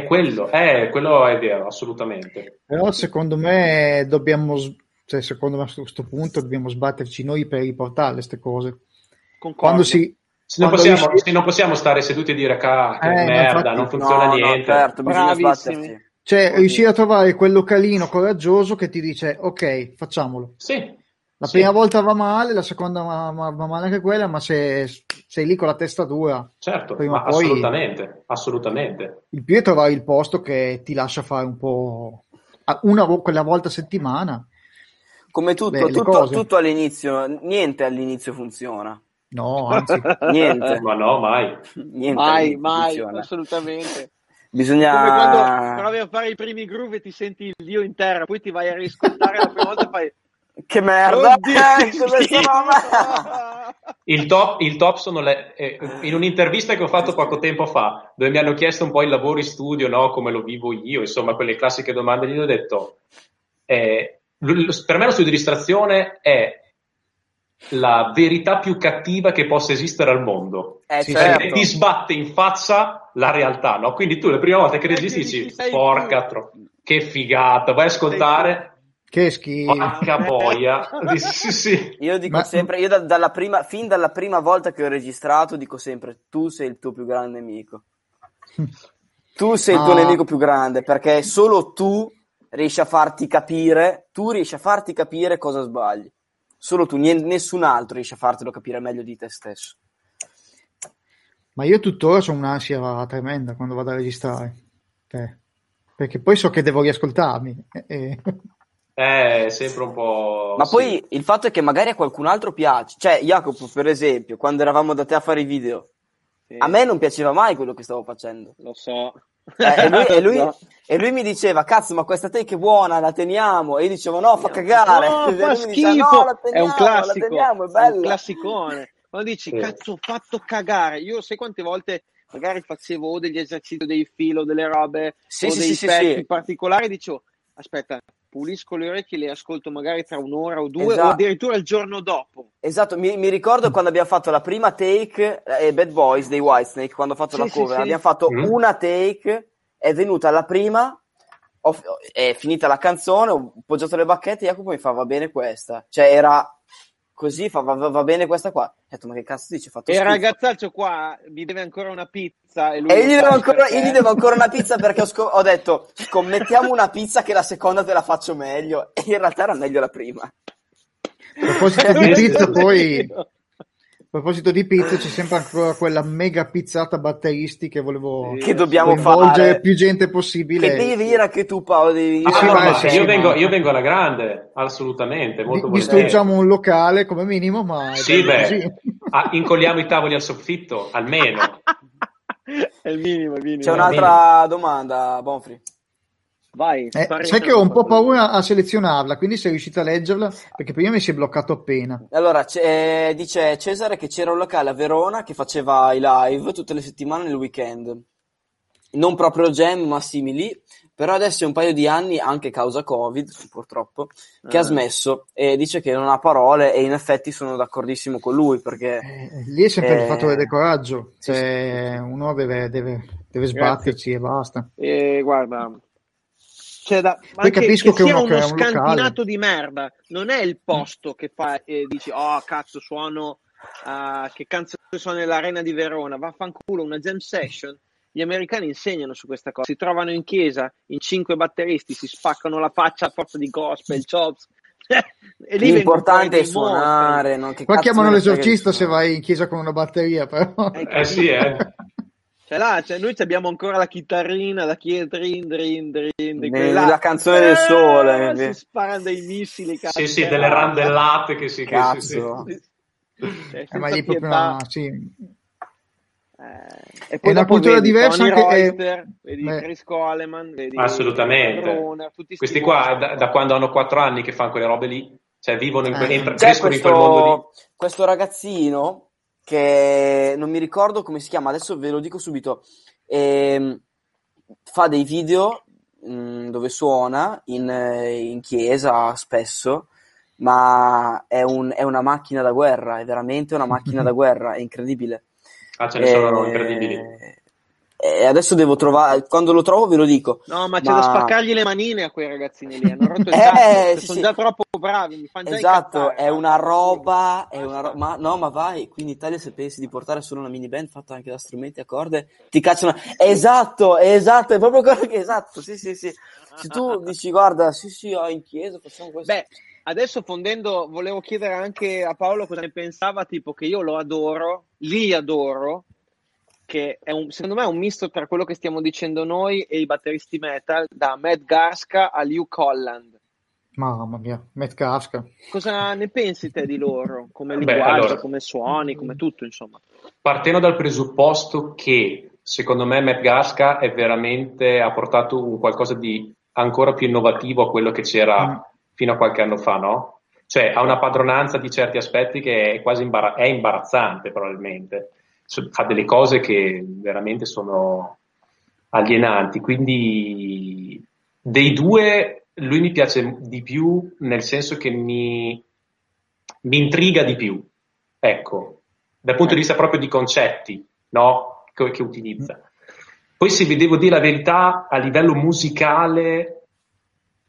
Quello è vero, assolutamente. Però secondo me a questo punto dobbiamo sbatterci noi per riportare queste cose. Concordo. Se non possiamo stare seduti e dire che merda, infatti, non funziona niente. No, certo, bisogna sbatterci. Cioè, riuscire a trovare quel localino coraggioso che ti dice: ok, facciamolo. Sì. La prima volta va male, la seconda va male anche quella, ma se sei lì con la testa dura, certo, prima o poi, assolutamente. Il più è trovare il posto che ti lascia fare un po' quella volta a settimana. Come tutto all'inizio, niente all'inizio funziona. No, anzi, niente. Ma no, mai. Niente, mai, assolutamente. Bisogna... Come quando provi a fare i primi groove e ti senti il Dio in terra, poi ti vai a riscoltare la prima volta e fai: che merda! Il top sono le... in un'intervista che ho fatto poco tempo fa, dove mi hanno chiesto un po' il lavoro in studio, no? Come lo vivo io, insomma, quelle classiche domande, gli ho detto: per me lo studio di distrazione è la verità più cattiva che possa esistere al mondo, perché ti sbatte in faccia la realtà, no? Quindi tu la prima volta che registri dici: porca che figata, vai a ascoltare. Che schifo, porca boia. Sì. Io dico sempre, fin dalla prima volta che ho registrato, dico sempre: tu sei il tuo più grande nemico. Tu sei il tuo nemico più grande, perché solo tu riesci a farti capire, cosa sbagli. Solo tu, nessun altro riesce a fartelo capire meglio di te stesso. Ma io tuttora ho un'ansia tremenda quando vado a registrare, perché poi so che devo riascoltarmi. Sempre un po'... Ma poi il fatto è che magari a qualcun altro piace. Cioè, Jacopo, per esempio, quando eravamo da te a fare i video, a me non piaceva mai quello che stavo facendo. Lo so. E lui mi diceva: cazzo, ma questa take è buona, la teniamo. E io dicevo: no, fa cagare, no, fa schifo, diceva: no, la teniamo, è un classico, la teniamo, è bello, è un classicone. Quando dici: cazzo, ho fatto cagare. Io sai quante volte magari facevo o degli esercizi, dei filo, delle robe, o dei pezzi particolari, dicevo, aspetta, pulisco le orecchie, le ascolto magari tra un'ora o due, o addirittura il giorno dopo. Esatto, mi ricordo quando abbiamo fatto la prima take, Bad Boys dei Whitesnake, quando ho fatto la cover, abbiamo fatto una take, è venuta la prima, è finita la canzone, ho poggiato le bacchette, Jacopo mi fa, va bene questa, cioè era... Così fa, va bene questa qua. Ho detto, ma che cazzo dici? Ho fatto schifo. E il ragazzaccio qua mi deve ancora una pizza. E lui gli devo ancora una pizza perché ho detto, scommettiamo una pizza che la seconda te la faccio meglio. E in realtà era meglio la prima. A proposito di pizza, c'è sempre ancora quella mega pizzata batteristi che volevo che dobbiamo fare, più gente possibile. Che devi dire anche tu, Paolo. Io vengo alla grande, assolutamente. Molto distruggiamo un locale come minimo, ma incolliamo i tavoli al soffitto almeno. È il minimo. C'è un'altra domanda, Bonfri. Vai, sai che ho un po' paura a selezionarla, quindi sei riuscito a leggerla? Perché prima mi si è bloccato appena. Allora, dice Cesare che c'era un locale a Verona che faceva i live tutte le settimane nel weekend. Non proprio jam, ma simili. Però adesso è un paio di anni, anche causa Covid, purtroppo, che ha smesso. E dice che non ha parole, e in effetti sono d'accordissimo con lui, perché... lì è sempre il fatto del coraggio. Cioè, uno deve sbatterci e basta. Guarda... Cioè poi capisco che sia uno scantinato di merda, non è il posto che fa e dici oh cazzo suono che canzone suono nell'arena di Verona, vaffanculo, una jam session. Gli americani insegnano su questa cosa, si trovano in chiesa in 5 batteristi, si spaccano la faccia a forza di gospel, chops. E lì l'importante è suonare, non che qua chiamano l'esorcista se vai in chiesa con una batteria, però Cioè, noi abbiamo ancora la chitarrina, la la canzone del sole. Si sparano dei missili, cazzo. Sì, delle randellate che si cazzo. Ma lì proprio e poi è una cultura diversa Tony anche Reuter, vedi Chris Coleman, vedi assolutamente. Padrone, questi qua da quando hanno 4 anni che fanno quelle robe lì, cioè vivono in crescono in quel mondo lì. Questo ragazzino che non mi ricordo come si chiama, adesso ve lo dico subito, fa dei video dove suona in chiesa spesso, ma è una macchina da guerra, è veramente una macchina da guerra, è incredibile. Ce ne sono incredibili. E adesso devo trovare, quando lo trovo ve lo dico. No, ma c'è da spaccargli le manine a quei ragazzini lì, hanno rotto il cazzo, sono già troppo bravi, mi fanno già incazzare. Ma vai, qui in Italia se pensi di portare solo una mini band fatta anche da strumenti a corde, ti cacciano. Esatto, è proprio quello che sì. Se tu dici guarda, in chiesa facciamo questo. Beh, adesso fondendo volevo chiedere anche a Paolo cosa ne pensava, tipo che io lo adoro, li adoro, che è secondo me è un misto tra quello che stiamo dicendo noi e i batteristi metal, da Matt Garska a Luke Holland. Mamma mia, Matt Garska. Cosa ne pensi te di loro? Come linguaggio, come suoni, come tutto, insomma. Partendo dal presupposto che, secondo me, Matt Garska è veramente, ha portato un qualcosa di ancora più innovativo a quello che c'era fino a qualche anno fa, no? Cioè, ha una padronanza di certi aspetti che è quasi è imbarazzante, probabilmente. Fa delle cose che veramente sono alienanti, quindi dei due lui mi piace di più, nel senso che mi intriga di più, ecco, dal punto di vista proprio di concetti, no? che utilizza. Poi se vi devo dire la verità, a livello musicale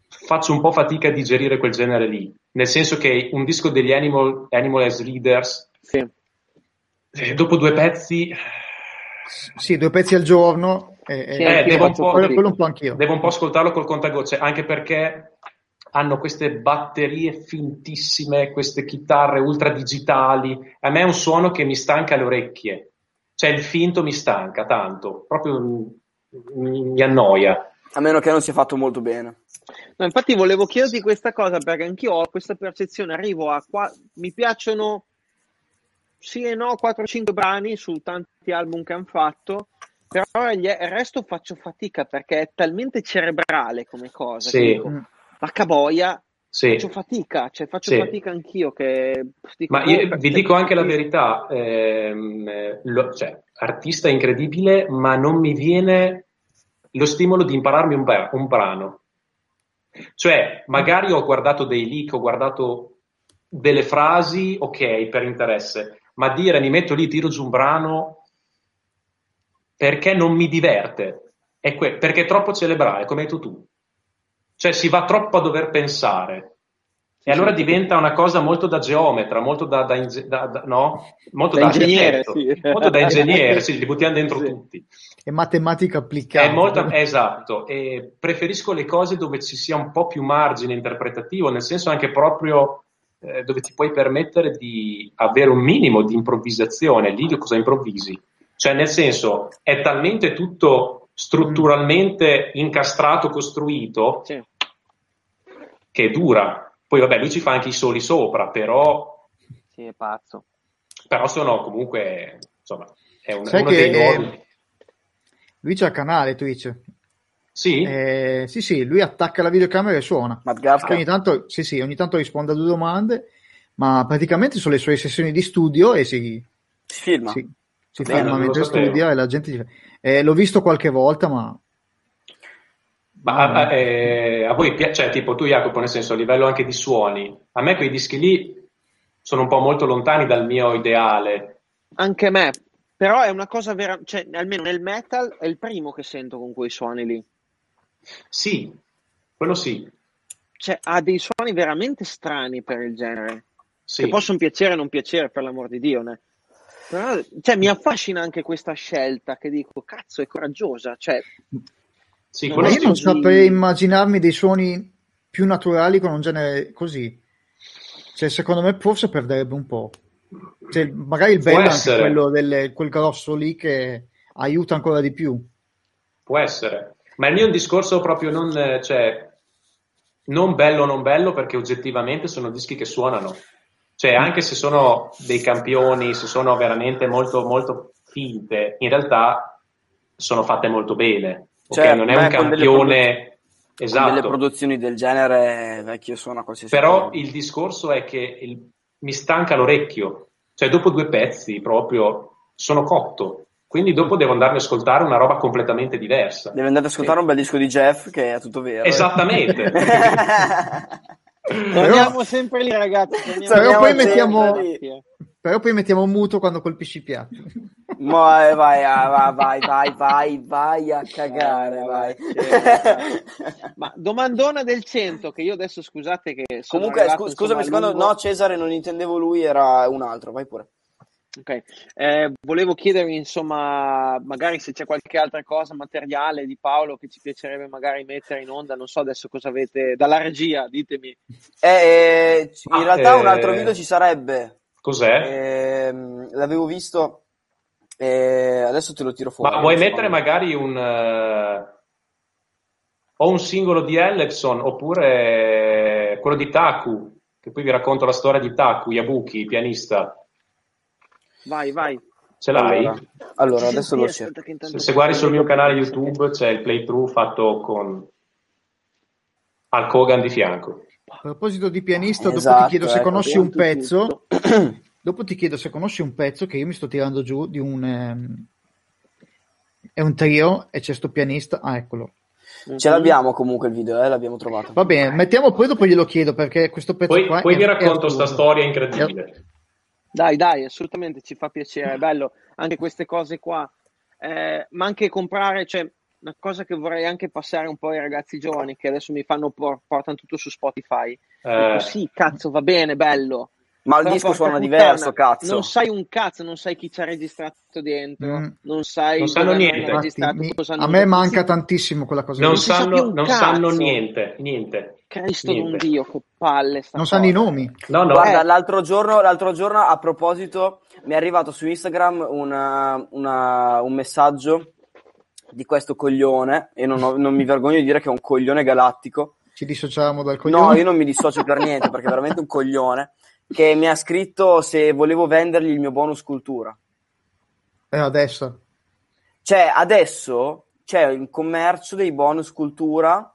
faccio un po' fatica a digerire quel genere lì, nel senso che un disco degli Animal as Leaders dopo 2 pezzi al giorno devo un po' ascoltarlo col contagocce, anche perché hanno queste batterie fintissime, queste chitarre ultra digitali, a me è un suono che mi stanca le orecchie, cioè il finto mi stanca tanto, proprio mi annoia, a meno che non sia fatto molto bene. No, infatti volevo chiederti questa cosa perché anch'io ho questa percezione, arrivo a qua, mi piacciono sì e no 4-5 brani su tanti album che hanno fatto, però il resto faccio fatica perché è talmente cerebrale come cosa che dico, vacca boia, Sì. Faccio fatica anch'io. Ma io vi dico anche la verità: artista incredibile, ma non mi viene lo stimolo di impararmi un brano. Cioè, magari ho guardato dei leak, ho guardato delle frasi, ok, per interesse, ma dire mi metto lì, tiro giù un brano perché non mi diverte, perché è troppo cerebrale, come hai detto tu. Cioè si va troppo a dover pensare, e allora diventa una cosa molto da geometra, molto da ingegnere, sì. Molto da ingegnere, sì, li buttiamo dentro tutti. È matematica applicata. Esatto, e preferisco le cose dove ci sia un po' più margine interpretativo, nel senso anche proprio dove ti puoi permettere di avere un minimo di improvvisazione. Lì cosa improvvisi? Cioè nel senso, è talmente tutto strutturalmente incastrato, costruito, sì, che dura. Poi vabbè, lui ci fa anche i soli sopra, però sì, è pazzo. Però sono comunque, insomma, è uno dei nuovi. Lui c'ha il canale Twitch. Sì? Sì, lui attacca la videocamera e suona. Ogni tanto risponde a due domande, ma praticamente sono le sue sessioni di studio e si filma. Si ferma mentre studia e la gente gli fa... l'ho visto qualche volta, a voi piace, cioè, tipo tu Jacopo, nel senso a livello anche di suoni, a me quei dischi lì sono un po' molto lontani dal mio ideale. Anche me, però è una cosa vera, cioè almeno nel metal è il primo che sento con quei suoni lì. Sì, quello sì. Cioè ha dei suoni veramente strani per il genere, sì, che possono piacere o non piacere, per l'amor di Dio, né? Però, cioè, mi affascina anche questa scelta, che dico, cazzo, è coraggiosa, cioè, sì, non io non saprei immaginarmi dei suoni più naturali con un genere così, cioè secondo me forse perderebbe un po', cioè, magari il bello è quello quel grosso lì che aiuta ancora di più, può essere, ma il mio è un discorso proprio non bello, perché oggettivamente sono dischi che suonano. Cioè, anche se sono dei campioni, se sono veramente molto, molto finte, in realtà sono fatte molto bene. Cioè, okay? Non è un campione, esatto. Con delle produzioni del genere vecchio suona qualsiasi cosa. Però il discorso è che mi stanca l'orecchio. Cioè, dopo due pezzi proprio sono cotto. Quindi dopo devo andarmi a ascoltare una roba completamente diversa. Devi andare ad ascoltare un bel disco di Jeff, che è tutto vero. Esattamente. Torniamo sempre lì, ragazzi. Però poi mettiamo muto quando colpisci i piatti. Ma vai a cagare, vai. Ma domandona del 100, che io adesso, scusate che sono comunque scusami, secondo no, Cesare, non intendevo lui, era un altro, vai pure. Ok, volevo chiedervi, insomma, magari se c'è qualche altra cosa materiale di Paolo che ci piacerebbe magari mettere in onda, non so adesso cosa avete dalla regia, ditemi. In realtà un altro video ci sarebbe. Cos'è? L'avevo visto, adesso te lo tiro fuori. Ma vuoi mettere magari un singolo di Ellefson, oppure quello di Taku, che poi vi racconto la storia di Taku Yabuki, pianista. Vai. Ce l'hai? Allora adesso lo cerco. Se guardi sul mio canale YouTube c'è il playthrough fatto con Hulk Hogan di fianco. A proposito di pianista, esatto, dopo ti chiedo se conosci un pezzo. Dopo ti chiedo se conosci un pezzo che io mi sto tirando giù di un... è un trio e c'è sto pianista. Ah, eccolo. Ce l'abbiamo comunque il video, l'abbiamo trovato. Va bene, mettiamo poi, dopo glielo chiedo, perché questo pezzo qua... Poi vi racconto sta storia incredibile. Dai, assolutamente, ci fa piacere, è bello anche queste cose qua, ma anche comprare, cioè una cosa che vorrei anche passare un po' ai ragazzi giovani che adesso mi fanno portano tutto su Spotify, dico, sì, cazzo, va bene, bello, ma il disco suona diverso, cazzo, non sai un cazzo, non sai chi ci ha registrato dentro, non sanno niente. A me manca tantissimo quella cosa, non sanno niente. Cristo non Dio, che palle. Non sanno i nomi. No. Guarda, l'altro giorno, a proposito, mi è arrivato su Instagram un messaggio di questo coglione, e non mi vergogno di dire che è un coglione galattico. Ci dissociamo dal coglione? No, io non mi dissocio per niente, perché è veramente un coglione, che mi ha scritto se volevo vendergli il mio bonus cultura. Adesso? Cioè, adesso c'è il commercio dei bonus cultura...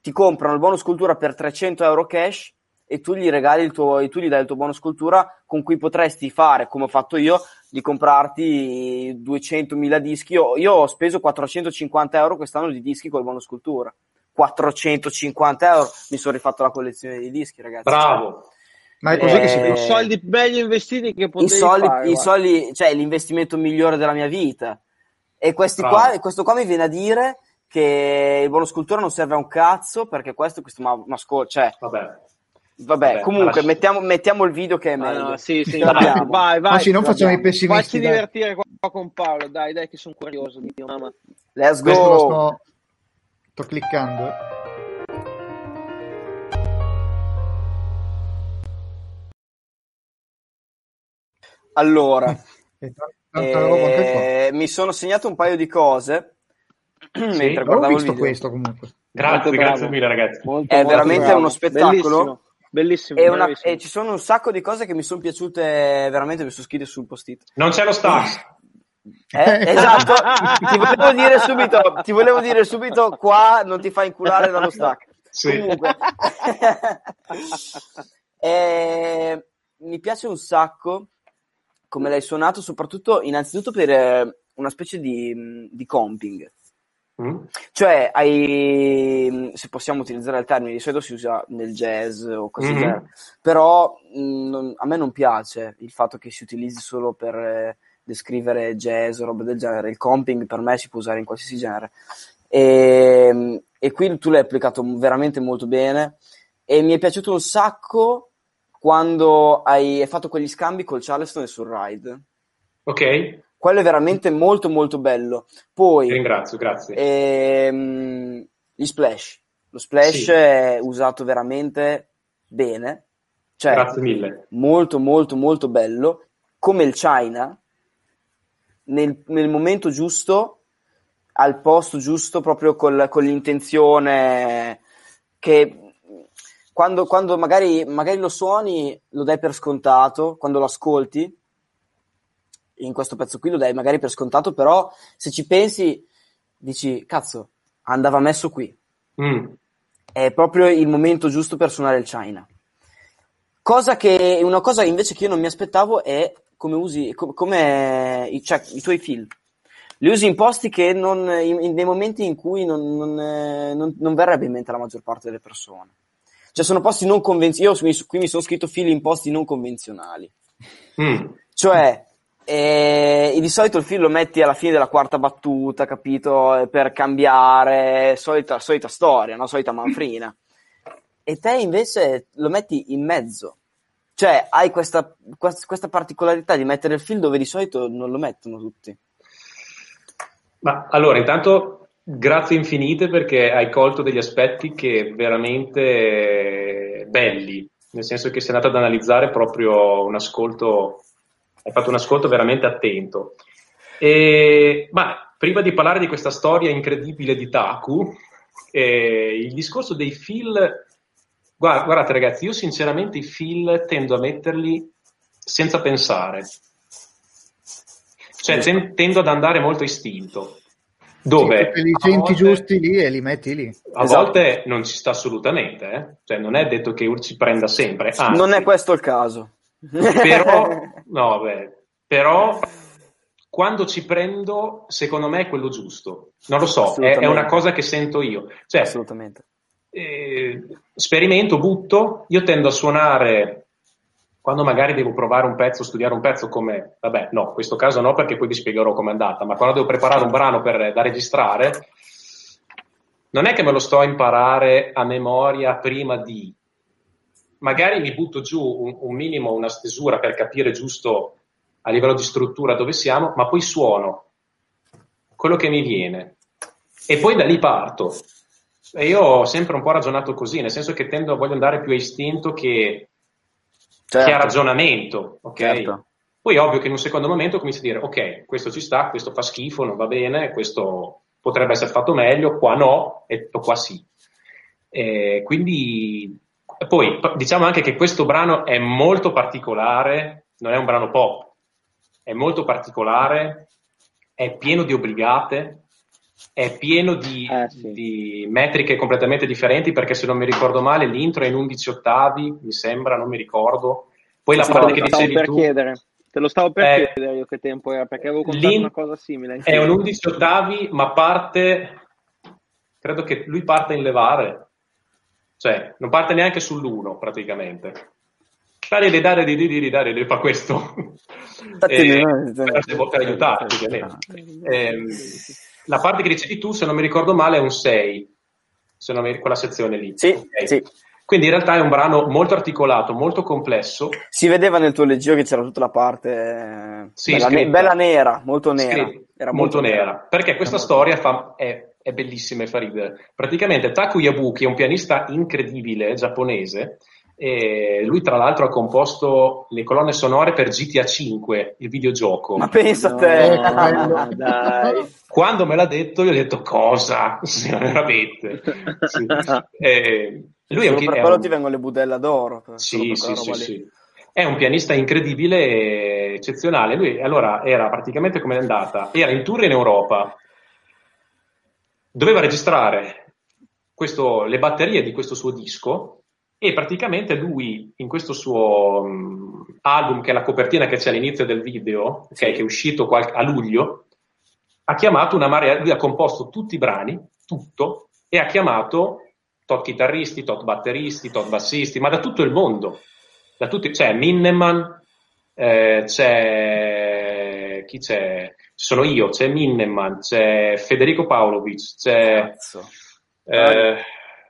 Ti comprano il bonus cultura per 300 euro cash e tu gli regali tu gli dai il tuo bonus cultura, con cui potresti fare, come ho fatto io, di comprarti 200.000 dischi. Io ho speso 450 euro quest'anno di dischi col bonus cultura. 450 euro, mi sono rifatto la collezione di dischi, ragazzi. Bravo. Ma è così che si fa. Soldi belli investiti che potevi fare. I soldi, cioè l'investimento migliore della mia vita. E questi qua, questo qua mi viene a dire che il bonus cultura non serve a un cazzo, perché questo ma cioè vabbè comunque mettiamo il video che è meglio. No, sì, vai. Oggi non facciamo i pessimisti. Facci divertire qua con Paolo, dai che sono curioso, mio mamma. Let's go. Questo lo sto cliccando. Allora, mi sono segnato un paio di cose mentre guardavo il video. Questo comunque. Grazie mille, ragazzi. È veramente uno spettacolo. Bellissimo. E ci sono un sacco di cose che mi sono piaciute, veramente mi sono scritte sul post-it. Non c'è lo staff. Esatto, ti volevo dire subito qua non ti fai inculare dallo stack. Sì. Comunque. Mi piace un sacco come l'hai suonato, soprattutto innanzitutto per una specie di comping. Cioè hai, se possiamo utilizzare il termine, di solito si usa nel jazz o cose del genere, però a me non piace il fatto che si utilizzi solo per descrivere jazz o roba del genere. Il comping per me si può usare in qualsiasi genere, e qui tu l'hai applicato veramente molto bene, e mi è piaciuto un sacco quando hai fatto quegli scambi col Charleston e sul ride. Ok. Quello è veramente molto molto bello. Poi ringrazio, grazie. Gli splash. Lo splash è usato veramente bene. Cioè, grazie mille. Molto molto molto bello. Come il China, nel momento giusto, al posto giusto, proprio con l'intenzione che... Quando magari lo suoni, lo dai per scontato, quando lo ascolti, in questo pezzo qui lo dai magari per scontato, però se ci pensi dici, cazzo, andava messo qui. È proprio il momento giusto per suonare il China. Una cosa invece che io non mi aspettavo è come usi, cioè, i tuoi film. Li usi in posti che nei momenti in cui non verrebbe in mente la maggior parte delle persone. Cioè sono posti non convenzionali, qui mi sono scritto fili in posti non convenzionali. Cioè, di solito il filo lo metti alla fine della quarta battuta, capito? Per cambiare, solita storia, no? Solita manfrina. E te invece lo metti in mezzo. Cioè, hai questa particolarità di mettere il filo dove di solito non lo mettono tutti. Ma allora, intanto... Grazie infinite, perché hai colto degli aspetti che veramente belli, nel senso che sei andato ad analizzare proprio un ascolto, hai fatto un ascolto veramente attento. Ma prima di parlare di questa storia incredibile di Taku, il discorso dei fill, guardate ragazzi, io sinceramente i fill tendo a metterli senza pensare, cioè tendo ad andare molto istinto. Dove per i tempi giusti lì e li metti lì. A volte non ci sta assolutamente, Cioè non è detto che ci prenda sempre. Anzi, non è questo il caso. Però quando ci prendo, secondo me è quello giusto. Non lo so, è una cosa che sento io. Cioè, assolutamente. Sperimento, butto, io tendo a suonare... Quando magari devo provare un pezzo, studiare un pezzo come... Vabbè, no, in questo caso no, perché poi vi spiegherò com'è andata. Ma quando devo preparare un brano da registrare, non è che me lo sto a imparare a memoria prima di... Magari mi butto giù un minimo, una stesura per capire giusto a livello di struttura dove siamo, ma poi suono quello che mi viene. E poi da lì parto. E io ho sempre un po' ragionato così, nel senso che voglio andare più a istinto che... Certo. Che ha ragionamento, ok? Certo. Poi è ovvio che in un secondo momento cominci a dire, ok, questo ci sta, questo fa schifo, non va bene, questo potrebbe essere fatto meglio, qua no, e qua sì. Quindi, poi diciamo anche che questo brano è molto particolare, non è un brano pop, è molto particolare, è pieno di obbligate, è pieno di metriche completamente differenti, perché se non mi ricordo male l'intro è in 11 ottavi, mi sembra, non mi ricordo. Poi la parte che dicevi tu... Te lo stavo per chiedere io che tempo era, perché avevo contato una cosa simile. È un 11 ottavi, ma parte... Credo che lui parta in levare. Cioè, non parte neanche sull'1, praticamente. Dare, fa questo. Però devo aiutarti, ovviamente. La parte che dicevi tu, se non mi ricordo male, è un 6. Se non mi... Quella sezione lì. Sì, okay. Sì. Quindi in realtà è un brano molto articolato, molto complesso. Si vedeva nel tuo leggio che c'era tutta la parte... Sì, bella nera, molto nera. Era molto nera. Perché questa storia è bellissima e fa ridere. Praticamente Taku Yabuki è un pianista incredibile giapponese, e lui tra l'altro ha composto le colonne sonore per GTA 5, il videogioco. Ma pensa no, dai. Quando me l'ha detto io ho detto cosa? Sì, veramente. Sì. Lui è un, per quello ti vengono le budella d'oro. Sì. È un pianista incredibile e eccezionale. Lui allora era praticamente come è andata. Era in tour in Europa. Doveva registrare le batterie di questo suo disco, e praticamente lui in questo suo album, che è la copertina che c'è all'inizio del video, sì, che è uscito a luglio, ha chiamato una marea, lui ha composto tutti i brani, tutto, e ha chiamato tot chitarristi, tot batteristi, tot bassisti, ma da tutto il mondo. C'è Minnemann, sono io, c'è Minnemann, c'è Federico Paulovic, c'è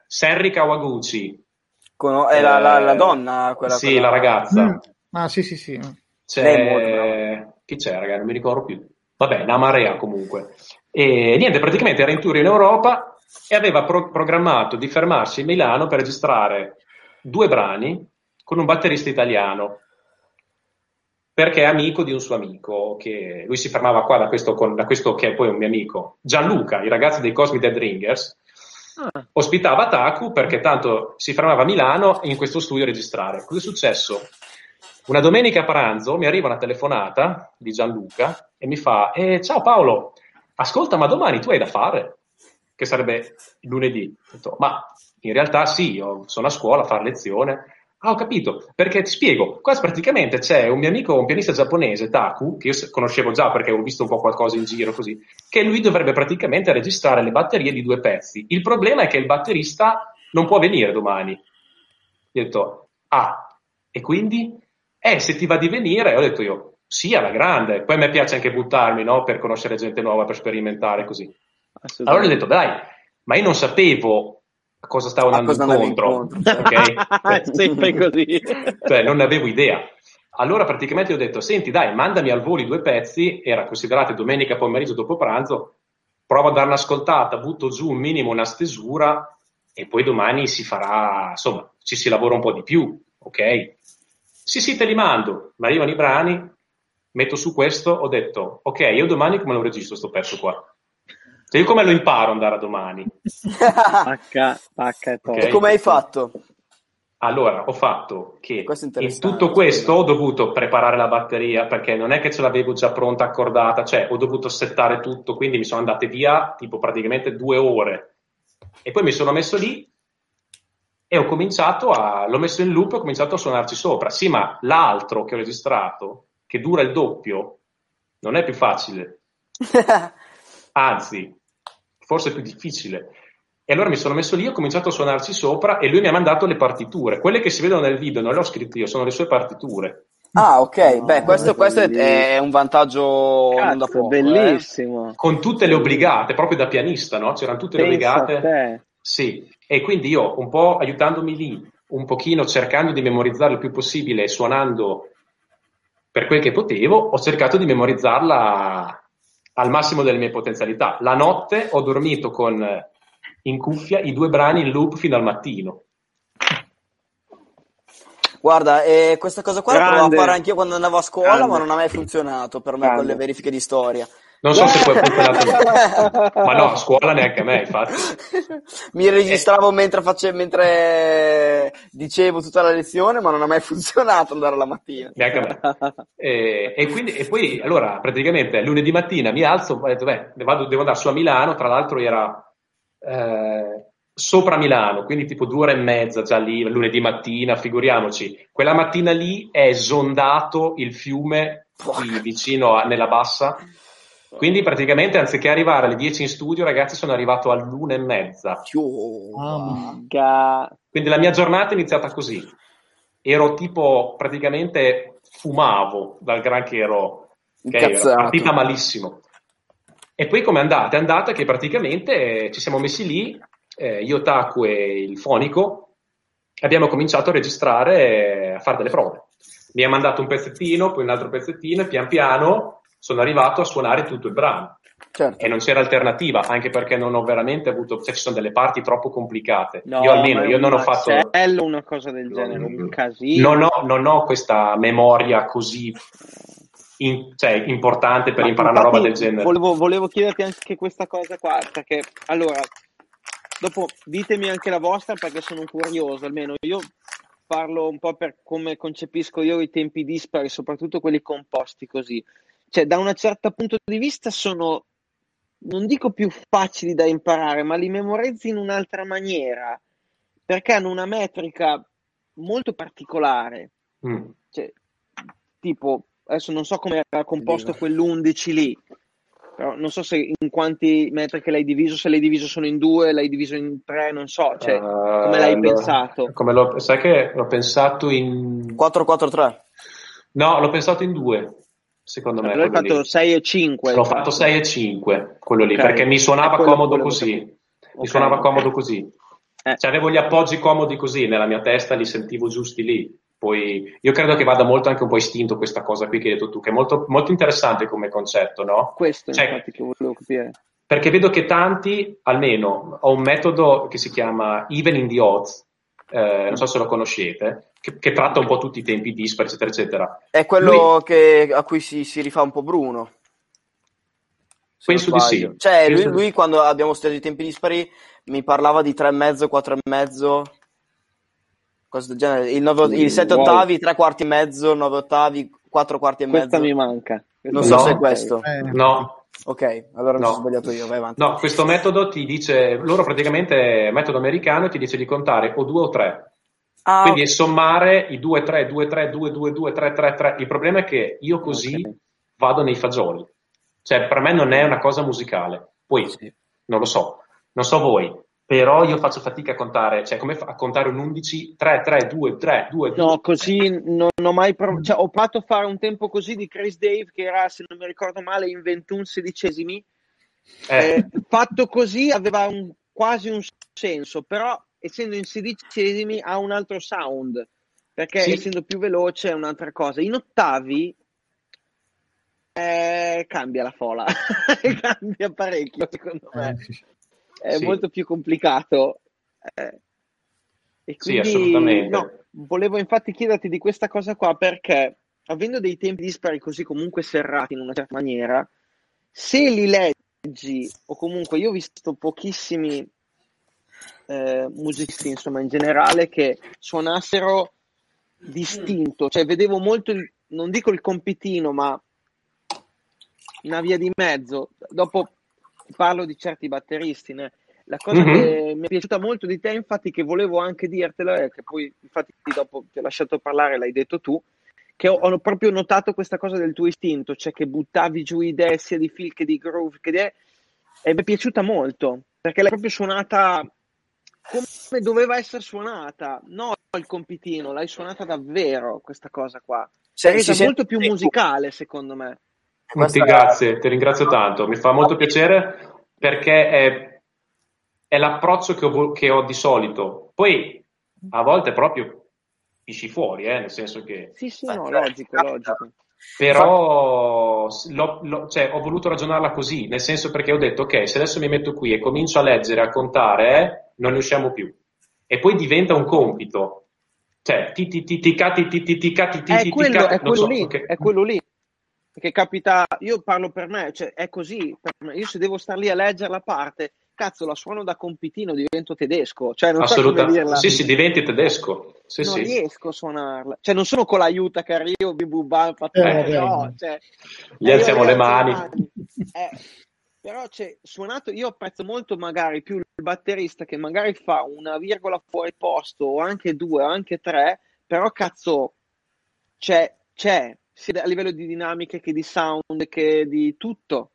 Senri Kawaguchi. È la donna quella? Sì, la ragazza. Ah, sì. C'è... Chi c'è, ragazzi? Non mi ricordo più. Vabbè, una marea comunque. E niente, praticamente era in tour in Europa e aveva programmato di fermarsi a Milano per registrare 2 brani con un batterista italiano, perché è amico di un suo amico, che lui si fermava qua da questo che è poi un mio amico, Gianluca, il ragazzo dei Cosmic Dead Ringers, ospitava Taku perché tanto si fermava a Milano in questo studio a registrare. Cosa è successo? Una domenica a pranzo mi arriva una telefonata di Gianluca e mi fa ciao Paolo, ascolta, ma domani tu hai da fare? Che sarebbe lunedì. Ho detto, ma in realtà sì, io sono a scuola a fare lezione. Ah, ho capito, perché ti spiego, qua praticamente c'è un mio amico, un pianista giapponese, Taku, che io conoscevo già perché ho visto un po' qualcosa in giro così, che lui dovrebbe praticamente registrare le batterie di 2 pezzi. Il problema è che il batterista non può venire domani. Gli ho detto, e quindi? Se ti va di venire, ho detto io, sì, alla grande. Poi a me piace anche buttarmi, no, per conoscere gente nuova, per sperimentare, così. Allora gli ho detto, dai, ma io non sapevo... cosa stavo andando incontro. Okay? Sempre così. Cioè, non ne avevo idea. Allora praticamente ho detto, senti dai, mandami al volo i 2 pezzi, era considerate domenica pomeriggio dopo pranzo, provo a dare un'ascoltata, butto giù un minimo una stesura e poi domani si farà, insomma, ci si lavora un po' di più, ok? Sì, te li mando, mi arrivano i brani, metto su questo, ho detto, ok, io domani come lo registro sto pezzo qua? Cioè, io come lo imparo andare a domani? Okay. E come hai fatto? Allora, ho fatto che in tutto questo ho dovuto preparare la batteria, perché non è che ce l'avevo già pronta, accordata, cioè ho dovuto settare tutto, quindi mi sono andate via tipo praticamente 2 ore. E poi mi sono messo lì e l'ho messo in loop e ho cominciato a suonarci sopra. Sì, ma l'altro che ho registrato, che dura il doppio, non è più facile. Anzi, forse è più difficile. E allora mi sono messo lì, ho cominciato a suonarci sopra e lui mi ha mandato le partiture. Quelle che si vedono nel video non le ho scritte io, sono le sue partiture. Ah, ok. Beh, questo è un vantaggio. Cazzo, non da poco, bellissimo. Con tutte le obbligate, proprio da pianista, no? C'erano tutte le obbligate. Sì. E quindi io, un po' aiutandomi lì, un pochino cercando di memorizzare il più possibile, suonando per quel che potevo, ho cercato di memorizzarla al massimo delle mie potenzialità. La notte ho dormito in cuffia i 2 brani in loop fino al mattino. Guarda, questa cosa qua la provavo a fare anch'io quando andavo a scuola, ma non ha mai funzionato per me con le verifiche di storia. Non so se poi ma no, a scuola neanche a me, infatti. Mi registravo mentre dicevo tutta la lezione, ma non ha mai funzionato andare la mattina. Neanche a me. E quindi, allora, praticamente lunedì mattina mi alzo, ho detto, devo andare su a Milano, tra l'altro era sopra Milano, quindi tipo 2 ore e mezza già lì, lunedì mattina, figuriamoci. Quella mattina lì è esondato il fiume lì, vicino nella bassa. Quindi praticamente anziché arrivare alle 10 in studio, ragazzi, sono arrivato all'1:30. Quindi la mia giornata è iniziata così. Ero tipo, praticamente fumavo dal gran che ero, partita malissimo. E poi come è andata? È andata che praticamente ci siamo messi lì, io, Taku e il fonico, abbiamo cominciato a registrare, a fare delle prove. Mi ha mandato un pezzettino, poi un altro pezzettino, e pian piano sono arrivato a suonare tutto il brano. Certo. E non c'era alternativa, anche perché non ho veramente avuto, cioè ci sono delle parti troppo complicate. No, io non ho fatto una cosa del genere, un casino. Non ho questa memoria così importante per imparare una roba del genere. Volevo chiederti anche questa cosa qua, perché allora dopo ditemi anche la vostra, perché sono curioso, almeno io parlo un po' per come concepisco io i tempi dispari, soprattutto quelli composti così. Cioè, da un certo punto di vista sono, non dico più facili da imparare, ma li memorizzi in un'altra maniera, perché hanno una metrica molto particolare. Cioè, tipo, adesso non so come era composto quell'11 lì, però non so se in quanti metriche l'hai diviso, se l'hai diviso solo in 2, l'hai diviso in 3, non so, cioè, come l'hai pensato? Sai che l'ho pensato in 4-4-3? No, l'ho pensato in 2. Secondo me l'ho fatto 6 e 5. L'ho fatto 6 e 5 quello lì, okay. Perché mi suonava comodo così, mi suonava comodo così, cioè avevo gli appoggi comodi così nella mia testa, li sentivo giusti lì. Poi io credo che vada molto anche un po' istinto questa cosa qui che hai detto tu, che è molto, molto interessante come concetto, no? Questo è, cioè, infatti che volevo capire, perché vedo che tanti, almeno ho un metodo che si chiama Even in the Odds, non so se lo conoscete, che tratta un po' tutti i tempi dispari, eccetera, eccetera. È quello a cui si rifà un po' Bruno. Penso di sì. Cioè, lui quando abbiamo studiato i tempi dispari mi parlava di 3,5, 4,5, cose del genere. Il 7 ottavi, 3 quarti e mezzo, 9 ottavi, 4 quarti e mezzo. Questa mi manca. Non so se è questo. No. Ok, allora mi sono sbagliato io, vai avanti. No, questo metodo ti dice, loro praticamente, metodo americano, ti dice di contare o 2 o 3. Ah, quindi è sommare i 2, 3, 2, 3, 2, 2, 2, 3, 3, 3. Il problema è che io così vado nei fagioli. Cioè, per me non è una cosa musicale. Poi, non lo so, non so voi, però io faccio fatica a contare, cioè come a contare un 11, 3, 3, 2, 3, 2, 2. No, così non ho mai provato, cioè ho provato a fare un tempo così di Chris Dave, che era, se non mi ricordo male, in 21 sedicesimi. Fatto così aveva quasi un senso, però essendo in sedicesimi ha un altro sound, perché essendo più veloce è un'altra cosa. In ottavi cambia la fola, cambia parecchio, secondo me. È molto più complicato. E quindi, sì, assolutamente. No, volevo infatti chiederti di questa cosa qua, perché avendo dei tempi dispari così comunque serrati in una certa maniera, se li leggi, o comunque io ho visto pochissimi musicisti, insomma, in generale, che suonassero distinto, cioè vedevo molto, non dico il compitino, ma una via di mezzo. Dopo parlo di certi batteristi, né? La cosa che mi è piaciuta molto di te, infatti, che volevo anche dirtelo, è che poi infatti dopo ti ho lasciato parlare, l'hai detto tu, che ho proprio notato questa cosa del tuo istinto, cioè che buttavi giù idee sia di feel che di groove, e mi è piaciuta molto, perché l'hai proprio suonata come doveva essere suonata, no il compitino, l'hai suonata davvero questa cosa qua, cioè, è molto più musicale, secondo me. Grazie, ti ringrazio tanto, mi fa molto piacere, perché è l'approccio che ho di solito. Poi a volte proprio esci fuori, nel senso che no, logico. Però cioè, ho voluto ragionarla così, nel senso, perché ho detto ok, se adesso mi metto qui e comincio a leggere, a contare, non ne usciamo più, e poi diventa un compito, cioè ti cati, ti cati, ti cati, ti cati, è quello lì. Perché capita, io parlo per me, cioè è così per me. Io se devo star lì a leggere la parte, cazzo, la suono da compitino, divento tedesco, cioè non so come dirla. Sì, sì, diventi tedesco. Sì, non riesco a suonarla, cioè non sono con l'aiuta che arrivo, bibubam, no, cioè gli alziamo le mani. Però cioè, suonato, io apprezzo molto magari più il batterista che magari fa una virgola fuori posto, o anche due, o anche tre, però cazzo c'è. Sia a livello di dinamiche che di sound che di tutto.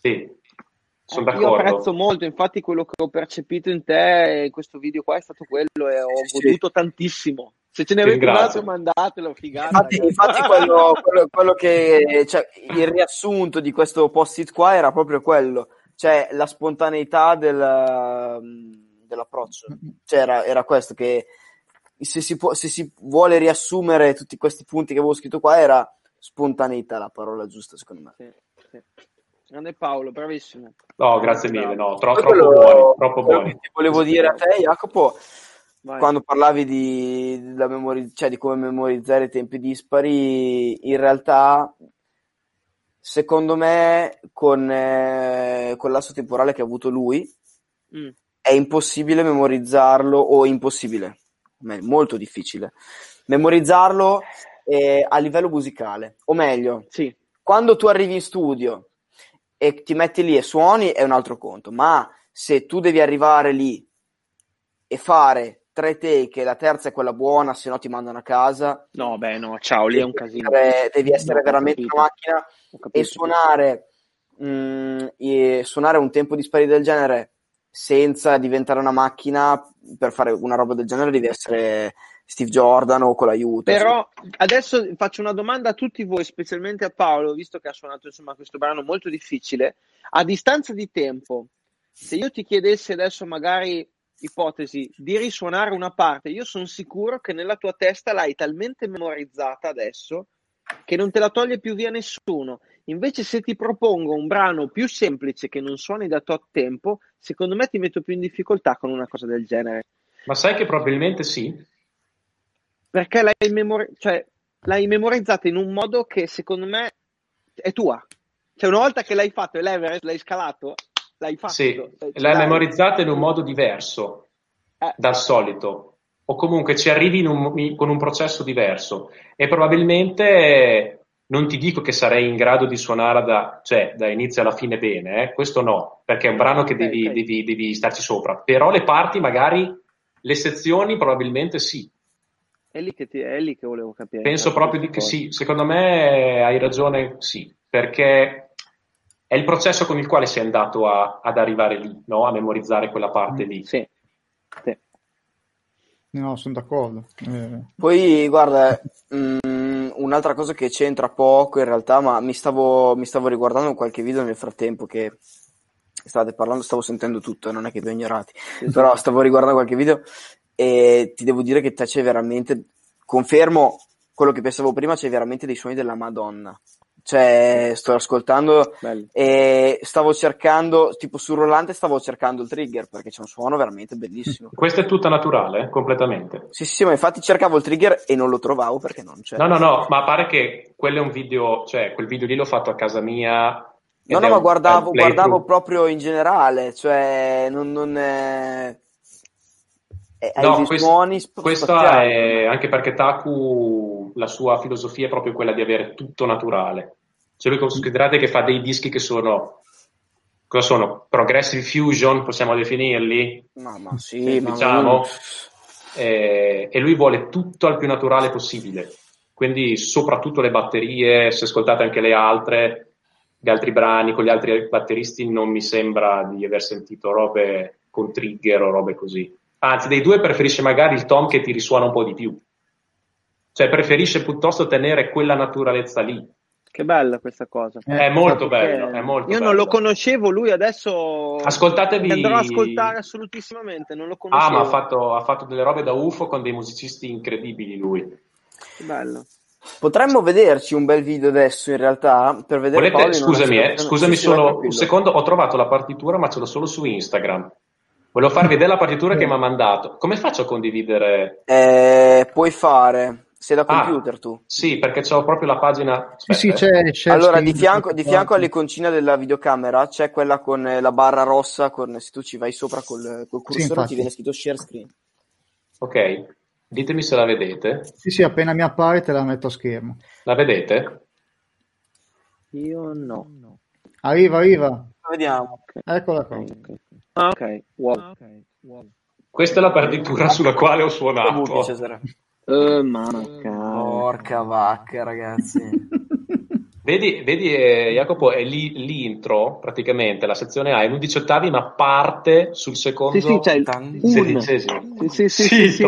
Sì, sono d'accordo. Io apprezzo molto, infatti quello che ho percepito in te in questo video qua è stato quello, e ho goduto tantissimo. Se ce ne avete un altro mandatelo, figata. Infatti quello che, cioè, il riassunto di questo post-it qua era proprio quello, cioè la spontaneità dell'approccio. Cioè era questo che... Se si vuole riassumere tutti questi punti che avevo scritto qua, era spontaneità la parola giusta, secondo me. Sì. Grande Paolo, bravissimo. No, grazie mille, no, troppo buoni. Ti volevo dire a te, Jacopo, quando parlavi di come memorizzare i tempi dispari, in realtà, secondo me, con l'asso temporale che ha avuto lui, è impossibile memorizzarlo, o impossibile. Molto difficile memorizzarlo a livello musicale, o meglio, quando tu arrivi in studio e ti metti lì e suoni è un altro conto, ma se tu devi arrivare lì e fare 3 take e la terza è quella buona, se no ti mandano a casa. Ciao, lì è un casino. Devi essere veramente una macchina e suonare un tempo dispari del genere senza diventare una macchina. Per fare una roba del genere devi essere Steve Jordan o con l'aiuto. Però adesso faccio una domanda a tutti voi, specialmente a Paolo, visto che ha suonato insomma questo brano molto difficile. A distanza di tempo, se io ti chiedessi adesso, magari ipotesi, di risuonare una parte, io sono sicuro che nella tua testa l'hai talmente memorizzata adesso che non te la toglie più via nessuno. Invece se ti propongo un brano più semplice che non suoni da tot tempo, secondo me ti metto più in difficoltà con una cosa del genere. Ma sai che probabilmente sì? Perché l'hai memorizzata in un modo che secondo me è tua. Cioè una volta che l'hai fatto e l'Everest l'hai scalato, l'hai fatto. Sì, cioè, l'hai memorizzata in un modo diverso dal solito. O comunque ci arrivi con un processo diverso, e probabilmente non ti dico che sarei in grado di suonare da inizio alla fine bene, questo no, perché è un brano che devi starci sopra, però le parti, magari le sezioni, probabilmente sì. È lì che volevo capire. Penso proprio di che sì, secondo me hai ragione, sì, perché è il processo con il quale sei andato ad arrivare lì, no? A memorizzare quella parte lì. Sì. No, sono d'accordo. Poi, guarda, un'altra cosa che c'entra poco in realtà, ma mi stavo riguardando qualche video nel frattempo che state parlando, stavo sentendo tutto, non è che vi ho ignorati, però stavo riguardando qualche video e ti devo dire che c'è veramente, confermo quello che pensavo prima, c'è veramente dei suoni della Madonna. Cioè, sto ascoltando e stavo cercando, tipo sul rollante stavo cercando il trigger, perché c'è un suono veramente bellissimo. Questa è tutta naturale, completamente. Sì, ma infatti cercavo il trigger e non lo trovavo perché non c'è. No, ma pare che quello è un video, cioè quel video lì l'ho fatto a casa mia. No, ma guardavo proprio in generale, cioè non è... No, questa è anche perché Taku, la sua filosofia è proprio quella di avere tutto naturale. Cioè lui, considerate che fa dei dischi che sono, cosa sono? Progressive fusion, possiamo definirli? No, ma sì, diciamo. Ma... E lui vuole tutto al più naturale possibile. Quindi soprattutto le batterie, se ascoltate anche gli altri brani con gli altri batteristi, non mi sembra di aver sentito robe con trigger o robe così. Anzi, dei due preferisce magari il tom che ti risuona un po' di più. Cioè, preferisce piuttosto tenere quella naturalezza lì. Che bella questa cosa. È molto bello, è molto bello. Io non lo conoscevo, lui adesso... Ascoltatevi... Andrò ad ascoltare assolutissimamente, non lo conoscevo. Ah, ma ha fatto delle robe da UFO con dei musicisti incredibili, lui. Che bello. Potremmo vederci un bel video adesso, in realtà, per vedere... Volete, Paolo, scusami solo un secondo, ho trovato la partitura, ma ce l'ho solo su Instagram. Volevo farvi vedere la partitura che mi ha mandato. Come faccio a condividere? Puoi fare Sei da computer tu? Sì, perché c'ho proprio la pagina. Aspetta, sì, c'è allora di fianco all'iconcina della videocamera c'è quella con la barra rossa, con, se tu ci vai sopra col cursore ti viene scritto share screen. Ok, ditemi se la vedete. Sì, appena mi appare te la metto a schermo. La vedete? Io no. Arriva. Vediamo. Eccola qua. Ok, wow. Questa è la partitura sulla quale ho suonato. Porca vacca, ragazzi. Vedi, Jacopo, è lì l'intro, praticamente, la sezione A, in 11 ottavi, ma parte sul secondo... Sì, c'è il 16esimo. Sì, che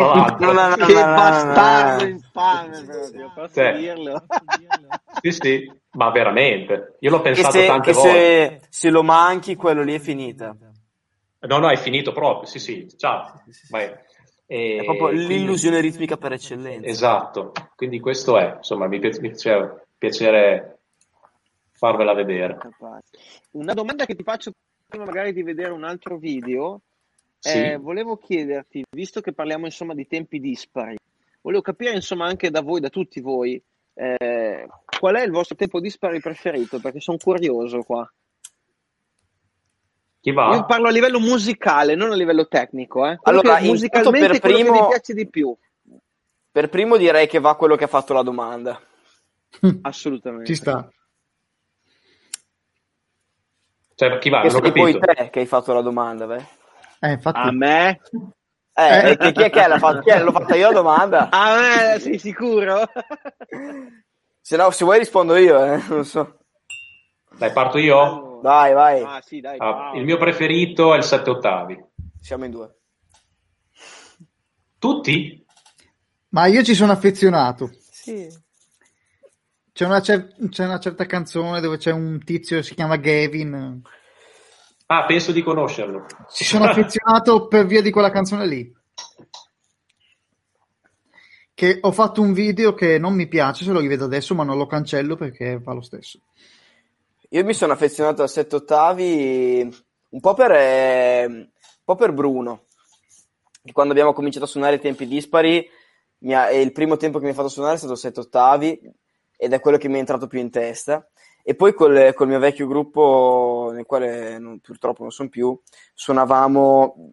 bastardo in Spagna, posso dirlo. Sì, ma veramente, io l'ho pensato tante volte. Se lo manchi, quello lì è finita. No, è finito proprio, sì, ciao, vai. È proprio l'illusione ritmica per eccellenza. Esatto, quindi questo è, insomma, mi piacere farvela vedere. Una domanda che ti faccio prima magari di vedere un altro video, volevo chiederti, visto che parliamo insomma di tempi dispari, volevo capire insomma anche da tutti voi, qual è il vostro tempo dispari preferito, perché sono curioso qua. Io parlo a livello musicale, non a livello tecnico. Allora, musicalmente per primo, che mi piace di più. Per primo direi che va quello che ha fatto la domanda. Assolutamente. Ci sta. Cioè, chi va? Che non sei poi te che hai fatto la domanda, beh. Infatti. A me? Chi è che l'ha fatta? L'ho fatta io la domanda? A me, sei sicuro? Se vuoi rispondo io, non so. Dai, parto io? Vai. Il mio preferito è il 7 ottavi. Siamo in due. Tutti? Ma io ci sono affezionato. Sì. C'è una certa canzone dove c'è un tizio che si chiama Gavin. Penso di conoscerlo. Ci sono affezionato per via di quella canzone lì. Che ho fatto un video che non mi piace, se lo rivedo adesso, ma non lo cancello perché fa lo stesso. Io mi sono affezionato a 7 ottavi un po' per Bruno. Quando abbiamo cominciato a suonare i tempi dispari, il primo tempo che mi ha fatto suonare è stato 7 ottavi ed è quello che mi è entrato più in testa. E poi col mio vecchio gruppo, nel quale purtroppo non sono più, suonavamo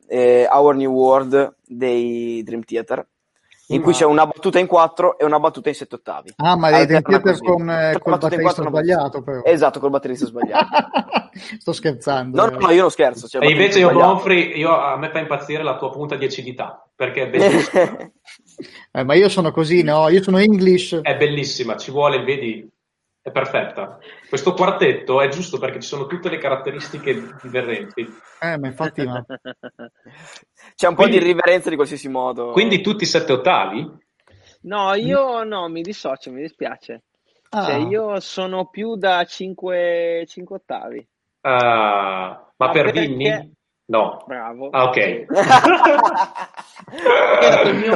Our New World dei Dream Theater. In cui c'è una battuta in 4 e una battuta in 7 ottavi. Ma l'hai identificato col batterista sbagliato, però. Esatto, col batterista sbagliato. Sto scherzando. No, io non scherzo. Cioè, e invece a me fa impazzire la tua punta di acidità, perché è bellissima. Ma io sono così, no? Io sono English. È bellissima, ci vuole, vedi, è perfetta. Questo quartetto è giusto perché ci sono tutte le caratteristiche differenti. Ma infatti no. C'è un po' di irriverenza di qualsiasi modo. Quindi tutti 7 ottavi? No, io no, mi dissocio, mi dispiace. Cioè, io sono più da 5 ottavi. Ma per Vinny? No. Bravo. Ok. Il mio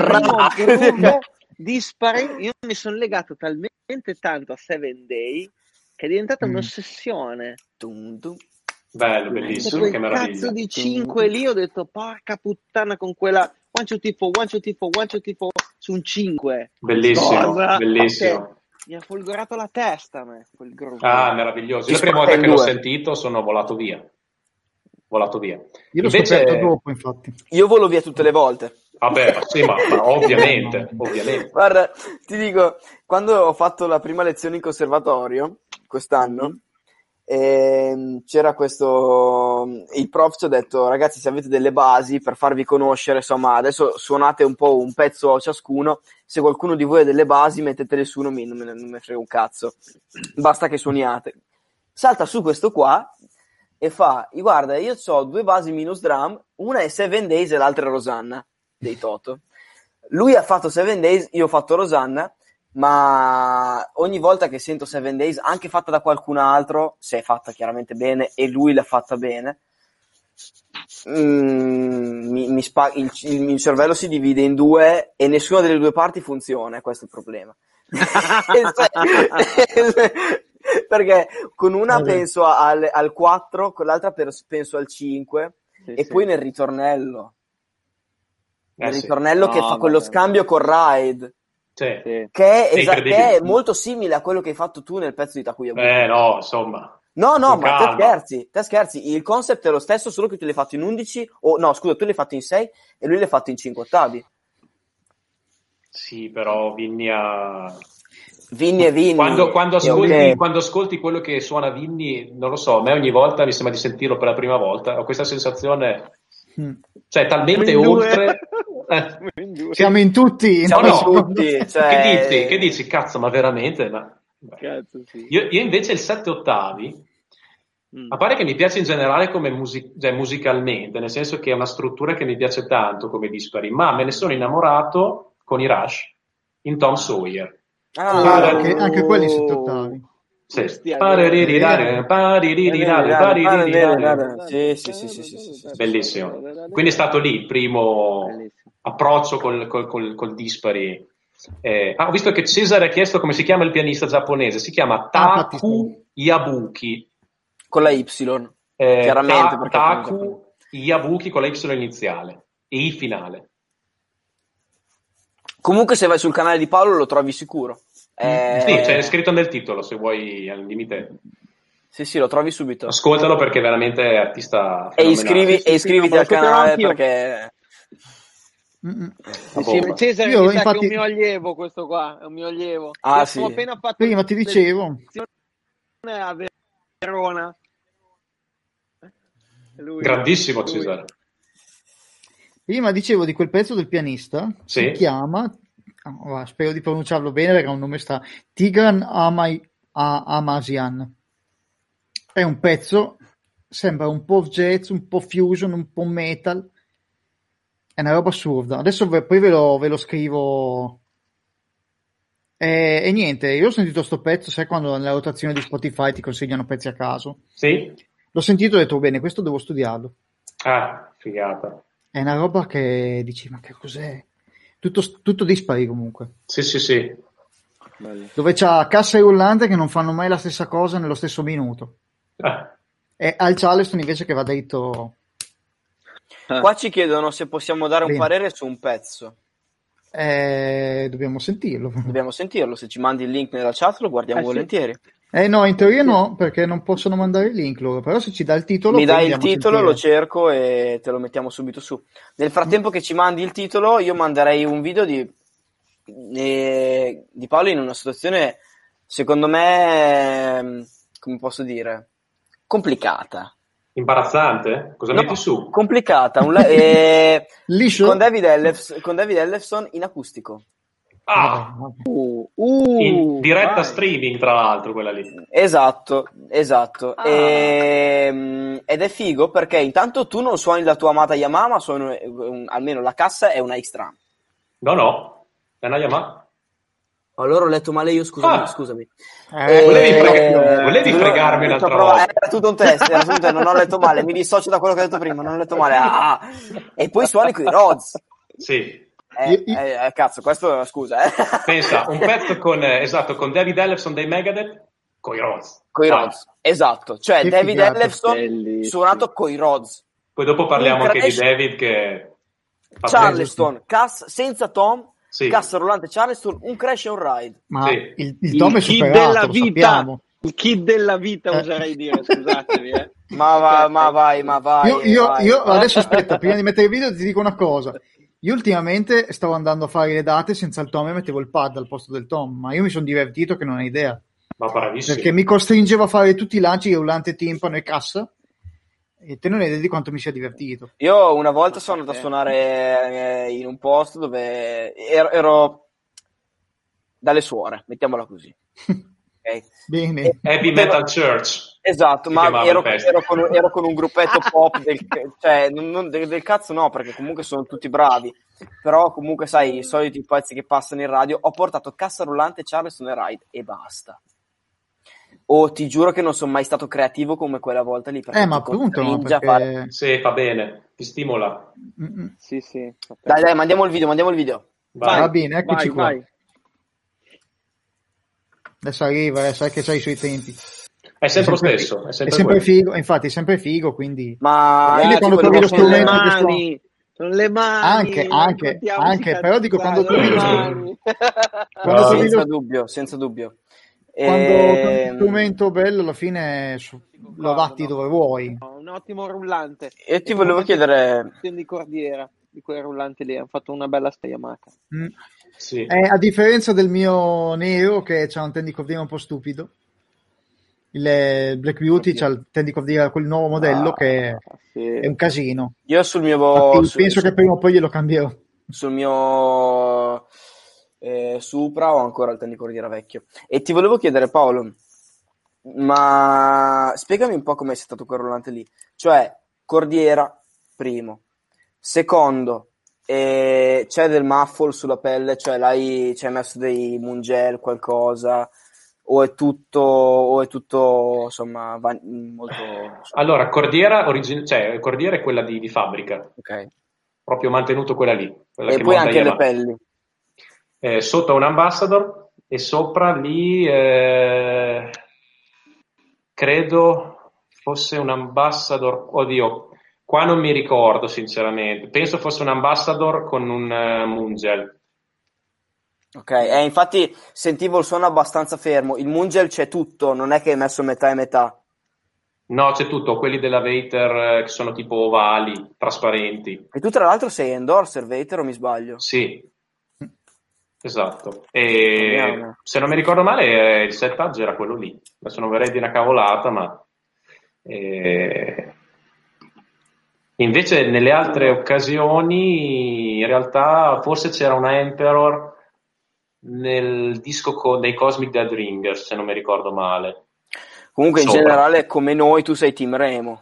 primo dispari, io mi sono legato talmente tanto a Seven Day che è diventata un'ossessione. Bello, bellissimo, che meraviglia. Cazzo di 5 lì ho detto porca puttana con quella one two tipo su un 5. Bellissimo. Mi ha folgorato la testa a me quel groove. Meraviglioso. La prima volta che l'ho sentito sono volato via. Io l'ho scoperto dopo, infatti. Io volo via tutte le volte. Vabbè, sì, ma ovviamente. Guarda, ti dico, quando ho fatto la prima lezione in conservatorio quest'anno, c'era il prof ci ha detto: ragazzi, se avete delle basi per farvi conoscere, insomma, adesso suonate un po' un pezzo ciascuno, se qualcuno di voi ha delle basi mettetele su, non me frega un cazzo, basta che suoniate. Salta su questo qua e fa: guarda, io ho 2 basi minus drum, una è Seven Days e l'altra è Rosanna dei Toto. Lui ha fatto Seven Days, io ho fatto Rosanna, ma ogni volta che sento Seven Days, anche fatta da qualcun altro, se è fatta chiaramente bene e lui l'ha fatta bene, il mio cervello si divide in due e nessuna delle due parti funziona. Questo è il problema. Perché con una penso al 4, con l'altra penso al 5, e poi nel ritornello che fa quello scambio con Ride, Sì. Sì. Che è molto simile a quello che hai fatto tu nel pezzo di Taku Yabuki. No, insomma. No, ma te scherzi. Il concept è lo stesso, solo che tu l'hai fatto in 11, o no, scusa, tu l'hai fatto in 6 e lui l'hai fatto in 5 ottavi. Sì, però Vinny. Quando ascolti quello che suona Vinny, non lo so, a me ogni volta mi sembra di sentirlo per la prima volta, ho questa sensazione, cioè talmente oltre... Siamo in tutti. Siamo in tutti. Cioè... Che dici? Cazzo, ma veramente? Ma... Cazzo, sì. Io invece il 7 ottavi, a parte che mi piace in generale come musicalmente, nel senso che è una struttura che mi piace tanto come dispari, ma me ne sono innamorato con i Rush in Tom Sawyer. Anche quelli in 7 ottavi. Sì. Bellissimo. Quindi è stato lì il primo approccio col dispari. Ho visto che Cesare ha chiesto come si chiama il pianista giapponese. Si chiama Taku Yabuki con la Y, chiaramente. Taku Yabuki con la Y iniziale e I finale. Comunque, se vai sul canale di Paolo lo trovi sicuro. Sì, cioè, è scritto nel titolo, se vuoi, al limite. Sì, lo trovi subito. Ascoltalo perché veramente è artista fenomenale. E iscriviti al canale perché... Cesare, io, infatti... Che è un mio allievo questo qua, è un mio allievo. Sì. Appena fatto prima ti dicevo. A Verona. Lui, grandissimo lui. Cesare. Prima dicevo di quel pezzo del pianista, si chiama... spero di pronunciarlo bene perché ha un nome strano. Tigran Amasian. È un pezzo, sembra un po' jazz, un po' fusion, un po' metal, è una roba assurda. Adesso poi ve lo scrivo e niente, io ho sentito sto pezzo, sai quando nella rotazione di Spotify ti consegnano pezzi a caso? Sì. L'ho sentito e ho detto bene, questo devo studiarlo. Figata. È una roba che dici, ma che cos'è? Tutto dispari comunque. Sì. Bello. Dove c'ha cassa e rullante che non fanno mai la stessa cosa nello stesso minuto. E al Charleston invece che va dritto. Qua ci chiedono se possiamo dare un parere su un pezzo. Dobbiamo sentirlo. Se ci mandi il link nella chat lo guardiamo volentieri. Sì. No, in teoria no, perché non possono mandare il link loro, però se ci dà il titolo... Mi dai il titolo, lo cerco e te lo mettiamo subito su. Nel frattempo che ci mandi il titolo, io manderei un video di Paolo in una situazione, secondo me, come posso dire, complicata. Imbarazzante? Cosa metti su? Complicata. Liscio? Con David Ellefson in acustico. In diretta streaming, tra l'altro, quella lì. Esatto. Ed è figo perché intanto tu non suoni la tua amata Yamaha, ma suoni almeno la cassa è una X-Tram. No, è una Yamaha. Allora ho letto male io, scusami. Volevi fregarmi un'altra volta. Era tutto un test, non ho letto male, mi dissocio da quello che ho detto prima, non ho letto male. E poi suoni qui Rods. Sì. Cazzo, questo scusa. Pensa, un pezzo con David Ellefson dei Megadeth coi Rods. Esatto, cioè che David Ellefson suonato coi Rods. Poi dopo parliamo anche di David che Charleston, Cass senza Tom, Cassa rollante Charleston, un crash and ride. Ma il Tom è superato, della vita. Sappiamo. Il kit della vita oserei dire, scusatemi. Ma vai. Io adesso aspetta, prima di mettere il video ti dico una cosa. Io ultimamente stavo andando a fare le date senza il Tom e mettevo il pad al posto del Tom, ma io mi sono divertito che non ho idea. Ma bravissimo. Perché mi costringevo a fare tutti i lanci, rullante, timpano e cassa, e te non hai idea di quanto mi sia divertito. Io una volta sono andato a suonare in un posto dove ero dalle suore, mettiamola così. Okay. Bene. Heavy Metal Church. Esatto, ma ero con un gruppetto pop del cazzo no, perché comunque sono tutti bravi. Però comunque sai, i soliti pezzi che passano in radio, ho portato cassa rullante, Charleston e Ride e basta. Ti giuro che non sono mai stato creativo come quella volta lì. Ma appunto, sì, fa bene, ti stimola. Sì. Dai, mandiamo il video. Va bene, eccoci qua. Vai. Adesso arriva, sai che sai i suoi tempi. È sempre figo, infatti è sempre figo, quindi... Ma quando trovi lo strumento... Sono le mani, anche però dico quando tu senza dubbio. Quando un strumento bello alla fine lo vatti dove vuoi. Un ottimo rullante. E ti volevo chiedere di cordiera, di quei rullanti lì, hanno fatto una bella Yamaha. Sì. A differenza del mio nero che c'ha un tendicordiera un po' stupido, il Black Beauty c'ha il tendicordiera, quel nuovo modello che è un casino. Io sul mio penso che prima o poi glielo cambierò. Sul mio Supra o ancora il tendicordiera vecchio. E ti volevo chiedere, Paolo, ma spiegami un po' com'è stato quel rullante lì, cioè cordiera primo, secondo c'è del muffle sulla pelle, cioè l'hai c'hai messo dei Moongel qualcosa o è tutto insomma molto insomma. Allora cordiera cioè cordiera è quella di fabbrica, ok, proprio mantenuto quella lì, quella e che poi anche le pelli sotto un Ambassador e sopra lì credo fosse un Ambassador, oddio, qua non mi ricordo sinceramente, penso fosse un Ambassador con un Moongel. Ok, infatti sentivo il suono abbastanza fermo, il Moongel c'è tutto, non è che hai messo metà e metà? No, c'è tutto, quelli della Vater che sono tipo ovali, trasparenti. E tu tra l'altro sei endorser Vater o mi sbaglio? Sì, esatto, e se non mi ricordo male il settaggio era quello lì, adesso non verrei di una cavolata, ma invece nelle altre occasioni in realtà forse c'era una Emperor nel disco dei Cosmic Dead Ringers, se non mi ricordo male. Comunque in generale come noi tu sei team Remo.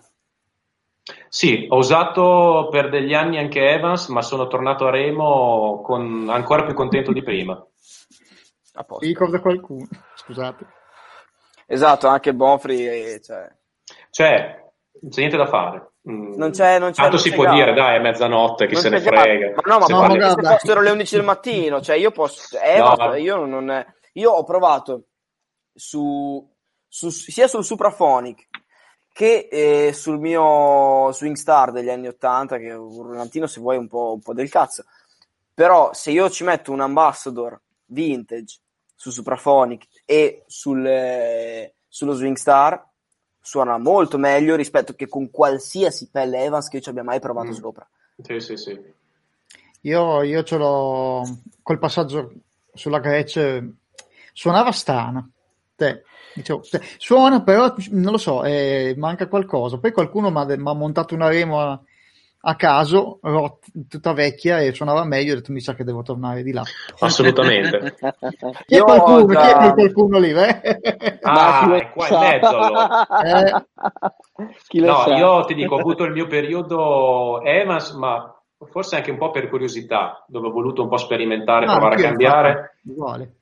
Sì, ho usato per degli anni anche Evans, ma sono tornato a Remo ancora più contento di prima. Mi ricorda qualcuno, scusate. Esatto, anche Bonfrey. C'è niente da fare. Non c'è, tanto si può dire, dai, è mezzanotte, chi se ne frega. Ma se fossero le 11 del mattino, cioè io posso. Io ho provato sia sul Supraphonic che sul mio Swingstar degli anni 80, che è un rullantino se vuoi un po' del cazzo, però se io ci metto un Ambassador vintage su Supraphonic e sullo Swingstar suona molto meglio rispetto che con qualsiasi pelle Evans che io ci abbia mai provato sopra. Sì. Io ce l'ho col passaggio sulla Greccia, suonava strana. Suona però non lo so, manca qualcosa. Poi qualcuno mi ha montato una Remo a caso tutta vecchia e suonava meglio, ho detto mi sa che devo tornare di là assolutamente. Chi è qualcuno lì? È qua in mezzo. Io ti dico, ho avuto il mio periodo Evans, ma forse anche un po' per curiosità, dove ho voluto un po' sperimentare, provare a cambiare.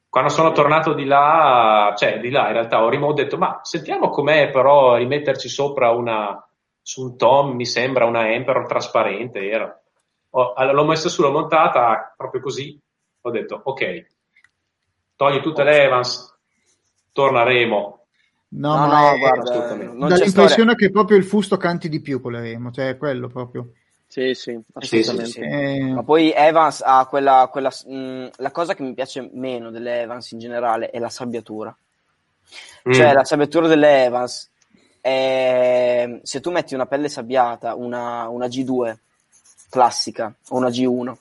Quando sono tornato di là in realtà ho detto ma sentiamo com'è però rimetterci sopra su un tom, mi sembra una Emperor trasparente era. L'ho messa sulla montata proprio così, ho detto ok, togli tutte le Evans, torneremo. No, guarda, non dà l'impressione che proprio il fusto canti di più con le Remo, cioè quello proprio. Sì, assolutamente. Sì. Ma poi Evans ha quella la cosa che mi piace meno delle Evans in generale è la sabbiatura. Cioè la sabbiatura delle Evans è, se tu metti una pelle sabbiata, una G2 classica o una G1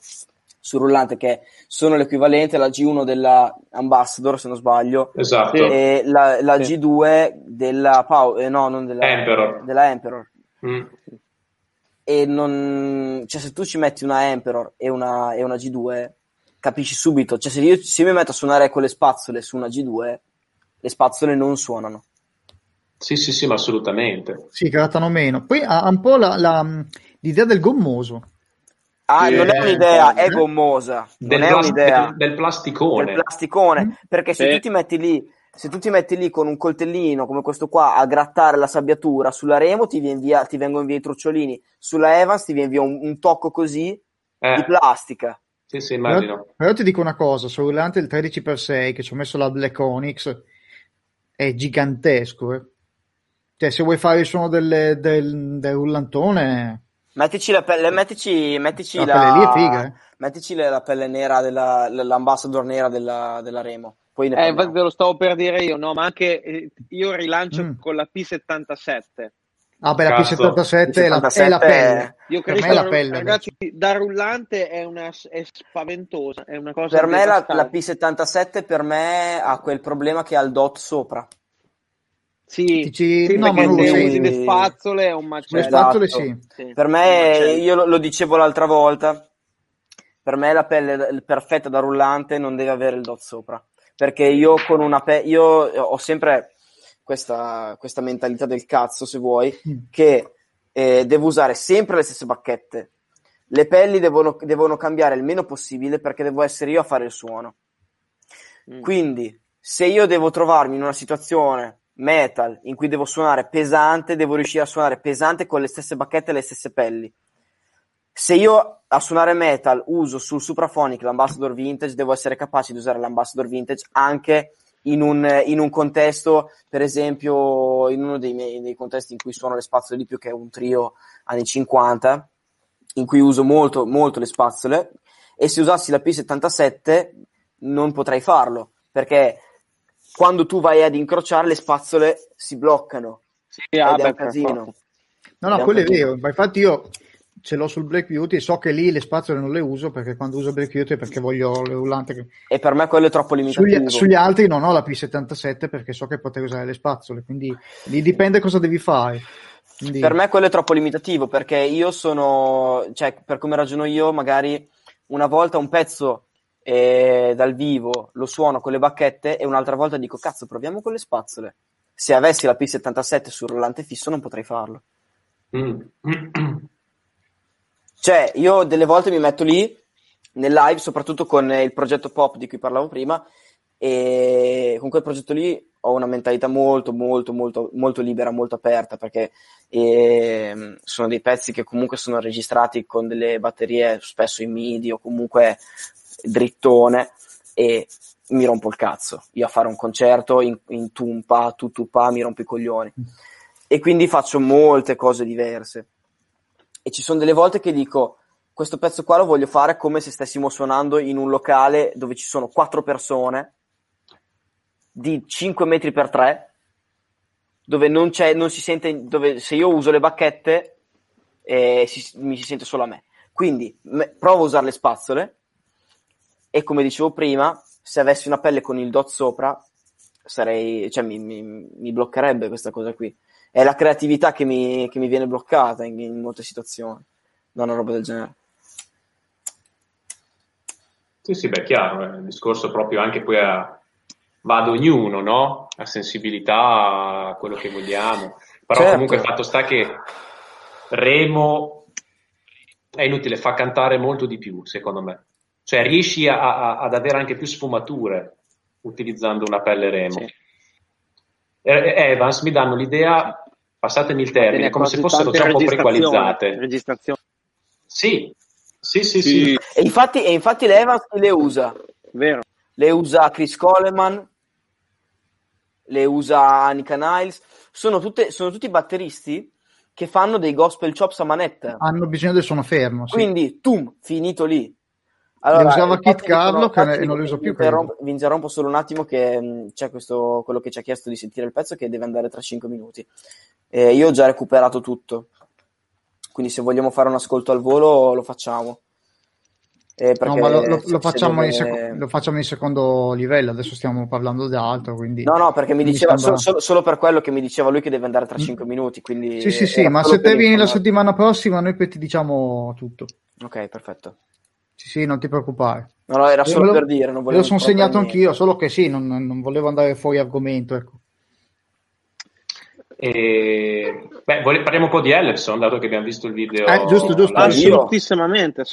sul rullante, che sono l'equivalente alla G1 della Ambassador se non sbaglio, esatto, e la G2 della della Emperor. E non, cioè se tu ci metti una Emperor e una G2 capisci subito, cioè se mi metto a suonare con le spazzole su una G2 le spazzole non suonano. Sì, ma assolutamente si grattano meno. Poi ha un po' l'idea del gommoso, non è un'idea, è gommosa, del plasticone, perché se tu ti metti lì con un coltellino come questo qua a grattare la sabbiatura sulla Remo ti vengono via i trucciolini, sulla Evans ti viene via un tocco così di plastica. Sì, immagino. Però ti dico una cosa, sul rullante il 13x6 che ci ho messo la Black Onyx è gigantesco, eh. Cioè se vuoi fare il suono del rullantone Mettici la pelle, mettici la pelle lì è figa, eh? Mettici la pelle nera l'ambassador nera della Remo. Poi ve lo stavo per dire io, no, ma anche io rilancio con la P77. Ah, beh, la P77 è la pelle. Io credo per me la pelle, ragazzi, da rullante è spaventosa, è una cosa. Per me la P77 per me ha quel problema che ha il dot sopra. Sì, sì, no, ma le spazzole è un macello. Le spazzole sì. Sì. Per me, io lo dicevo l'altra volta, per me la pelle perfetta da rullante non deve avere il dot sopra, perché io con una io ho sempre questa mentalità del cazzo, se vuoi, che devo usare sempre le stesse bacchette. Le pelli devono cambiare il meno possibile, perché devo essere io a fare il suono. Quindi, se io devo trovarmi in una situazione metal in cui devo suonare pesante, devo riuscire a suonare pesante con le stesse bacchette e le stesse pelli. Se io a suonare metal uso sul Supraphonic l'Ambassador Vintage, devo essere capace di usare l'Ambassador Vintage anche in un contesto, per esempio in uno dei contesti in cui suono le spazzole di più, che è un trio anni 50, in cui uso molto molto le spazzole, e se usassi la P77 non potrei farlo, perché quando tu vai ad incrociare le spazzole si bloccano, sì, è un casino. No, quello è vero, ma infatti io ce l'ho sul Black Beauty e so che lì le spazzole non le uso, perché quando uso Black Beauty è perché voglio le rullante che... e per me quello è troppo limitato. Sugli altri non ho la P77 perché so che potrei usare le spazzole, quindi lì dipende cosa devi fare. Quindi... per me quello è troppo limitativo, perché io sono, cioè, per come ragiono io, magari una volta un pezzo dal vivo lo suono con le bacchette e un'altra volta dico cazzo, proviamo con le spazzole. Se avessi la P77 sul rullante fisso non potrei farlo. Cioè, io delle volte mi metto lì nel live, soprattutto con il progetto pop di cui parlavo prima, e con quel progetto lì ho una mentalità molto molto molto molto libera, molto aperta, perché sono dei pezzi che comunque sono registrati con delle batterie spesso in MIDI o comunque drittone, e mi rompo il cazzo io a fare un concerto in tumpa, tutupà, mi rompo i coglioni, e quindi faccio molte cose diverse. E ci sono delle volte che dico questo pezzo qua lo voglio fare come se stessimo suonando in un locale dove ci sono 4 persone di 5 metri per 3, dove non si sente, dove se io uso le bacchette mi si sente solo a me, quindi provo a usare le spazzole. E come dicevo prima, se avessi una pelle con il dot sopra, mi bloccherebbe questa cosa qui. È la creatività che mi viene bloccata in molte situazioni, da una roba del genere. Sì, beh, chiaro, il discorso proprio anche poi va ad ognuno, no? A sensibilità, a quello che vogliamo. Però certo. Comunque il fatto sta che Remo è inutile, fa cantare molto di più, secondo me. Cioè riesci ad avere anche più sfumature utilizzando una pelle Remo. Sì. Evans mi danno l'idea, passatemi il termine, come se fossero troppo prequalizzate. Registrazioni. Sì. E infatti l'Evans le usa. Vero. Le usa Chris Coleman, le usa Annika Niles, sono tutti batteristi che fanno dei gospel chops a manetta. Hanno bisogno del suono fermo. Sì. Quindi, finito lì. Allora, le usava Kit Carlo, che non le uso più. Vi interrompo solo un attimo, che c'è questo, quello che ci ha chiesto di sentire il pezzo, che deve andare tra 5 minuti. Io ho già recuperato tutto, quindi se vogliamo fare un ascolto al volo lo facciamo. No, ma lo facciamo in secondo livello, adesso stiamo parlando di altro, quindi... No, perché mi diceva, solo per quello che mi diceva lui che deve andare tra 5 minuti, quindi... Sì, ma se te vieni la settimana prossima noi ti diciamo tutto. Ok, perfetto. Sì, non ti preoccupare. No, era solo per dire. Non volevo, lo sono segnato anch'io, solo che sì, non volevo andare fuori argomento, ecco. Parliamo un po' di Ellefson, dato che abbiamo visto il video. Giusto. Assolutissimamente.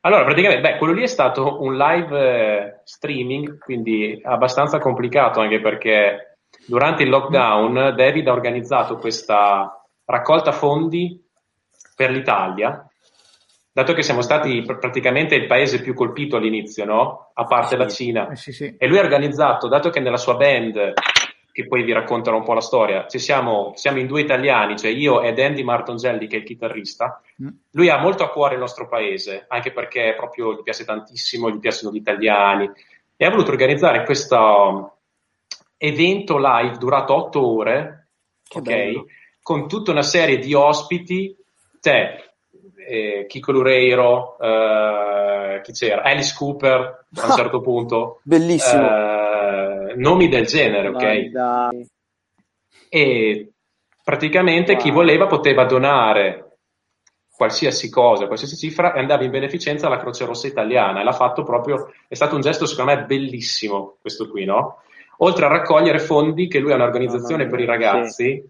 Allora, praticamente, quello lì è stato un live streaming, quindi abbastanza complicato, anche perché durante il lockdown David ha organizzato questa raccolta fondi per l'Italia, dato che siamo stati praticamente il paese più colpito all'inizio, no? A parte la Cina. Sì. E lui ha organizzato, dato che nella sua band, che poi vi racconterò un po' la storia, siamo in 2 italiani, cioè io ed Andy Martongelli, che è il chitarrista, Lui ha molto a cuore il nostro paese, anche perché proprio gli piace tantissimo, gli piacciono gli italiani, e ha voluto organizzare questo evento live durato 8 ore, okay, con tutta una serie di ospiti, cioè Chico Lureiro, chi c'era? Alice Cooper a un certo punto, bellissimo, nomi del genere, ok? Dai. E praticamente chi voleva poteva donare qualsiasi cosa, qualsiasi cifra, e andava in beneficenza alla Croce Rossa Italiana, e l'ha fatto proprio, è stato un gesto secondo me bellissimo questo qui, no? Oltre a raccogliere fondi, che lui ha un'organizzazione per i ragazzi,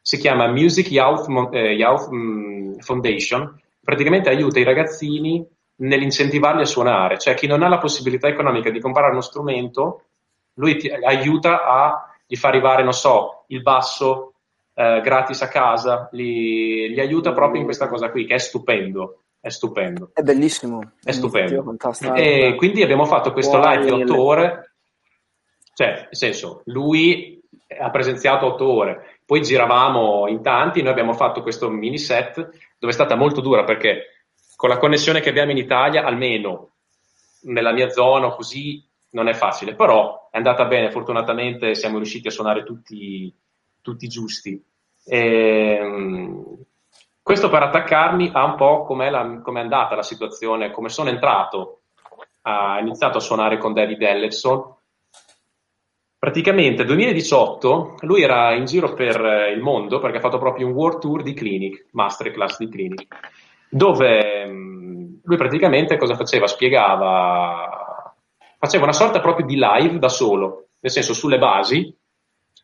si chiama Music Youth Foundation, praticamente aiuta i ragazzini nell'incentivarli a suonare, cioè chi non ha la possibilità economica di comprare uno strumento, lui ti aiuta a gli far arrivare, non so, il basso, gratis a casa, li aiuta proprio in questa cosa qui, che è stupendo, è stupendo, è bellissimo, è stupendo, e quindi abbiamo fatto questo live di 8 ore, cioè nel senso lui ha presenziato 8 ore, poi giravamo in tanti, noi abbiamo fatto questo mini set dove è stata molto dura, perché con la connessione che abbiamo in Italia, almeno nella mia zona così, non è facile, però è andata bene, fortunatamente siamo riusciti a suonare tutti giusti. Questo per attaccarmi a un po' com'è andata la situazione, come sono entrato, ho iniziato a suonare con David Ellefson. Praticamente 2018 lui era in giro per il mondo, perché ha fatto proprio un world tour di clinic, masterclass di clinic, dove lui praticamente cosa faceva? Faceva una sorta proprio di live da solo, nel senso sulle basi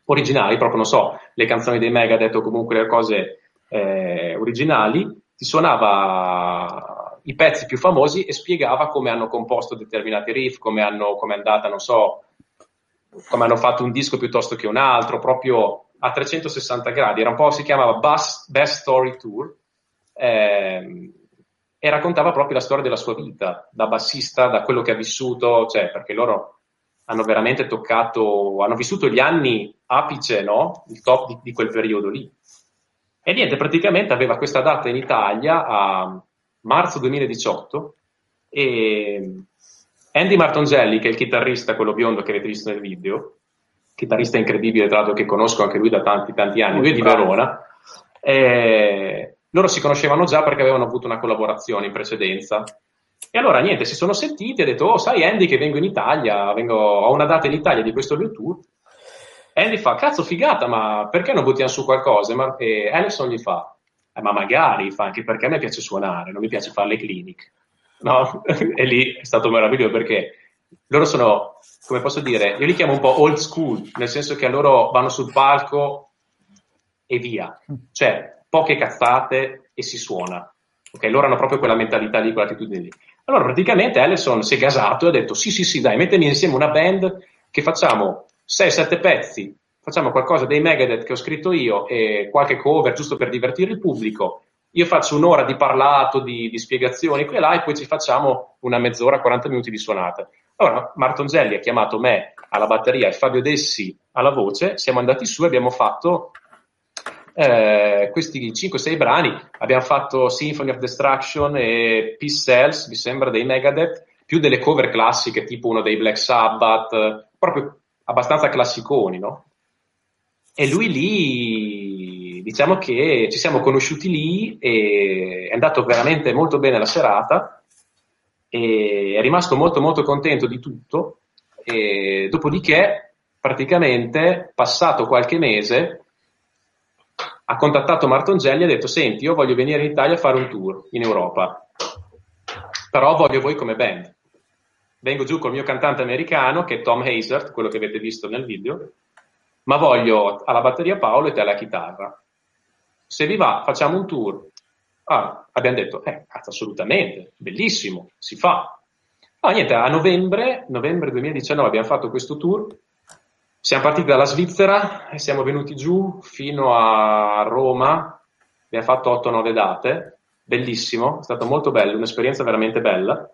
originali, proprio, non so, le canzoni dei Megadeth o comunque le cose originali, ti suonava i pezzi più famosi e spiegava come hanno composto determinati riff, come è andata, non so, come hanno fatto un disco piuttosto che un altro, proprio a 360 gradi, era un po', si chiamava Best Story Tour, e raccontava proprio la storia della sua vita, da bassista, da quello che ha vissuto, cioè, perché loro hanno veramente toccato, hanno vissuto gli anni apice, no? Il top di quel periodo lì. E niente, praticamente aveva questa data in Italia a marzo 2018, e Andy Martongelli, che è il chitarrista, quello biondo che avete visto nel video, chitarrista incredibile, tra l'altro, che conosco anche lui da tanti anni, lui è di Verona, loro si conoscevano già perché avevano avuto una collaborazione in precedenza. E allora niente, si sono sentiti e ha detto: "Oh, sai Andy che vengo in Italia, ho una data in Italia di questo mio tour". Andy fa: "Cazzo, figata, ma perché non buttiamo su qualcosa?" E Ellison gli fa: "Ma magari", fa, "anche perché a me piace suonare, non mi piace fare le clinic". No? E lì è stato meraviglioso, perché loro sono, come posso dire, io li chiamo un po' old school, nel senso che loro vanno sul palco e via. Cioè, poche cazzate e si suona. Ok, loro hanno proprio quella mentalità lì, quell'attitudine lì. Allora praticamente Ellison si è gasato e ha detto: sì, dai, mettemi insieme una band che facciamo 6-7 pezzi, facciamo qualcosa dei Megadeth che ho scritto io e qualche cover giusto per divertire il pubblico, io faccio un'ora di parlato, di spiegazioni qui e là, e poi ci facciamo una mezz'ora, 40 minuti di suonata. Allora Martongelli ha chiamato me alla batteria e Fabio Dessi alla voce, siamo andati su e abbiamo fatto questi 5-6 brani, abbiamo fatto Symphony of Destruction e Peace Cells, mi sembra, dei Megadeth, più delle cover classiche tipo uno dei Black Sabbath, proprio abbastanza classiconi, no? E lui lì, diciamo che ci siamo conosciuti lì, e è andato veramente molto bene la serata, e è rimasto molto molto contento di tutto, e dopodiché praticamente passato qualche mese ha contattato Martongelli e ha detto: "Senti, io voglio venire in Italia a fare un tour in Europa, però voglio voi come band. Vengo giù col mio cantante americano, che è Tom Hazard, quello che avete visto nel video, ma voglio alla batteria Paolo e te alla chitarra. Se vi va, facciamo un tour". Ah, abbiamo detto: "Cazzo, assolutamente, bellissimo, si fa". Ah, niente, a novembre 2019 abbiamo fatto questo tour. Siamo partiti dalla Svizzera e siamo venuti giù fino a Roma, abbiamo fatto 8-9 date, bellissimo, è stato molto bello, un'esperienza veramente bella.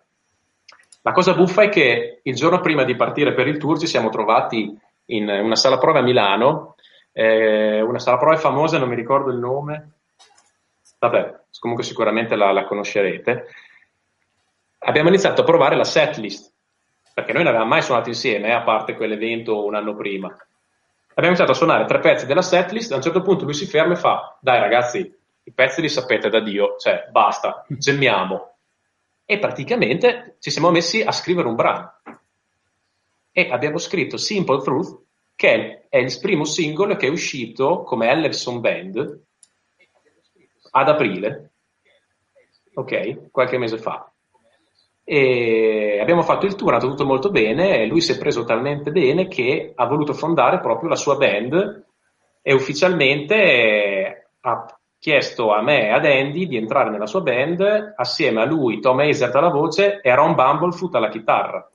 La cosa buffa è che il giorno prima di partire per il tour ci siamo trovati in una sala prove a Milano, una sala prove famosa, non mi ricordo il nome, vabbè, comunque sicuramente la conoscerete. Abbiamo iniziato a provare la setlist, perché noi non avevamo mai suonato insieme, a parte quell'evento un anno prima. Abbiamo iniziato a suonare tre pezzi della setlist, a un certo punto lui si ferma e fa: dai ragazzi, i pezzi li sapete da Dio, cioè basta, gemmiamo. E praticamente ci siamo messi a scrivere un brano. E abbiamo scritto Simple Truth, che è il primo singolo che è uscito come Ellefson Band ad aprile, ok, qualche mese fa. E abbiamo fatto il tour, è andato tutto molto bene, e lui si è preso talmente bene che ha voluto fondare proprio la sua band e ufficialmente ha chiesto a me e ad Andy di entrare nella sua band, assieme a lui, Tom Hazard alla voce e Ron Bumblefoot alla chitarra,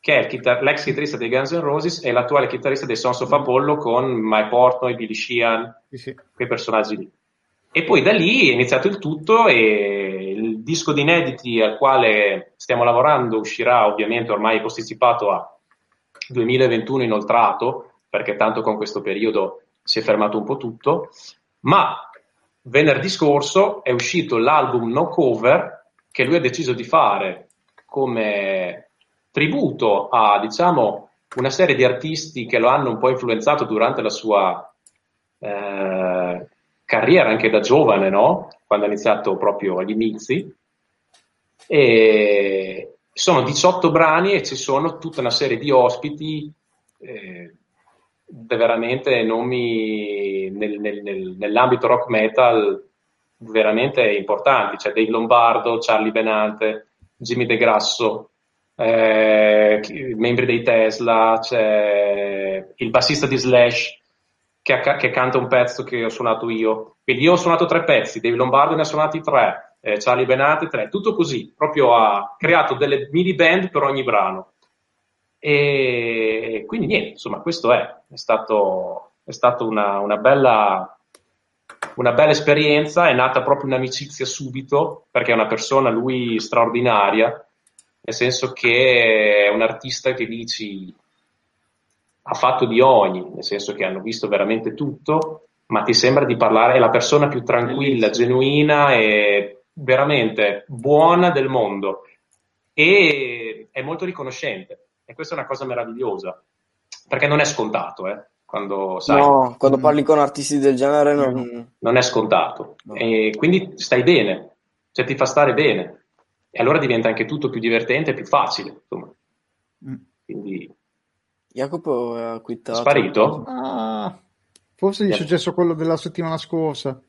che è l'ex chitarrista dei Guns N' Roses e l'attuale chitarrista dei Sons of Apollo con Mike Portnoy, Billy Sheehan, sì, quei personaggi lì. E poi da lì è iniziato il tutto, e il disco di inediti al quale stiamo lavorando uscirà ovviamente, ormai posticipato a 2021 inoltrato, perché tanto con questo periodo si è fermato un po' tutto, ma venerdì scorso è uscito l'album No Cover che lui ha deciso di fare come tributo a, diciamo, una serie di artisti che lo hanno un po' influenzato durante la sua carriera anche da giovane, no? Quando ha iniziato proprio agli inizi. E sono 18 brani e ci sono tutta una serie di ospiti, veramente nomi nell'ambito rock metal veramente importanti, cioè Dave Lombardo, Charlie Benante, Jimmy De Grasso, membri dei Tesla, c'è il bassista di Slash che canta un pezzo che ho suonato io, quindi io ho suonato tre pezzi, Dave Lombardo ne ha suonati tre, Charlie Benante tre, tutto così, proprio ha creato delle mini band per ogni brano, e quindi niente, insomma questo è stato una bella esperienza, è nata proprio un'amicizia subito, perché è una persona lui straordinaria, nel senso che è un artista che dici ha fatto di ogni, nel senso che hanno visto veramente tutto, ma ti sembra di parlare, è la persona più tranquilla, bellissimo, genuina e veramente buona del mondo, e è molto riconoscente, e questa è una cosa meravigliosa, perché non è scontato, quando parli con artisti del genere non è scontato, no. E quindi stai bene, cioè ti fa stare bene. E allora diventa anche tutto più divertente e più facile, insomma. Quindi Jacopo ha quittato. Sparito? Ah, forse gli è successo quello della settimana scorsa.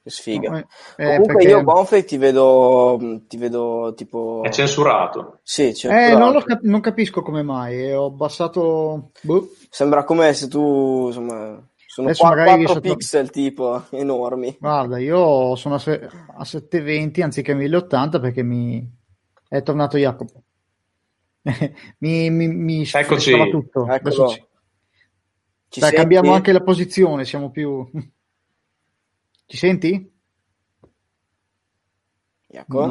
Che sfiga. No, comunque perché io Bonfè ti vedo tipo... È censurato. Sì, censurato. Non capisco come mai, ho abbassato... Boh. Sembra come se tu, insomma... Sono 4 pixel tipo enormi. Guarda, io sono a 720 anziché 1080 perché mi è tornato Jacopo. mi stressava tutto. Dai, cambiamo anche la posizione, siamo più... Ci senti? Jacopo?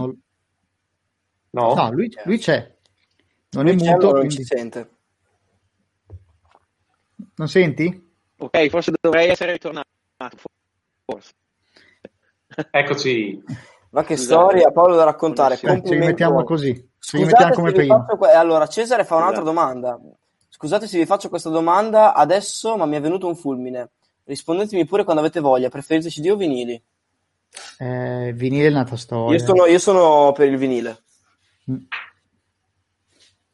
No. No, lui c'è. Non lui è muto. Quindi... Non ci sente. Non senti? Ok, forse dovrei essere ritornato. Forse. Eccoci. Ma che storia, Paolo, da raccontare. Ci rimettiamo così. Ci rimettiamo come prima. Allora, Cesare fa un'altra domanda. Scusate se vi faccio questa domanda adesso, ma mi è venuto un fulmine. Rispondetemi pure quando avete voglia. Preferite CD o vinili? Vinile è un'altra storia. Io sono per il vinile.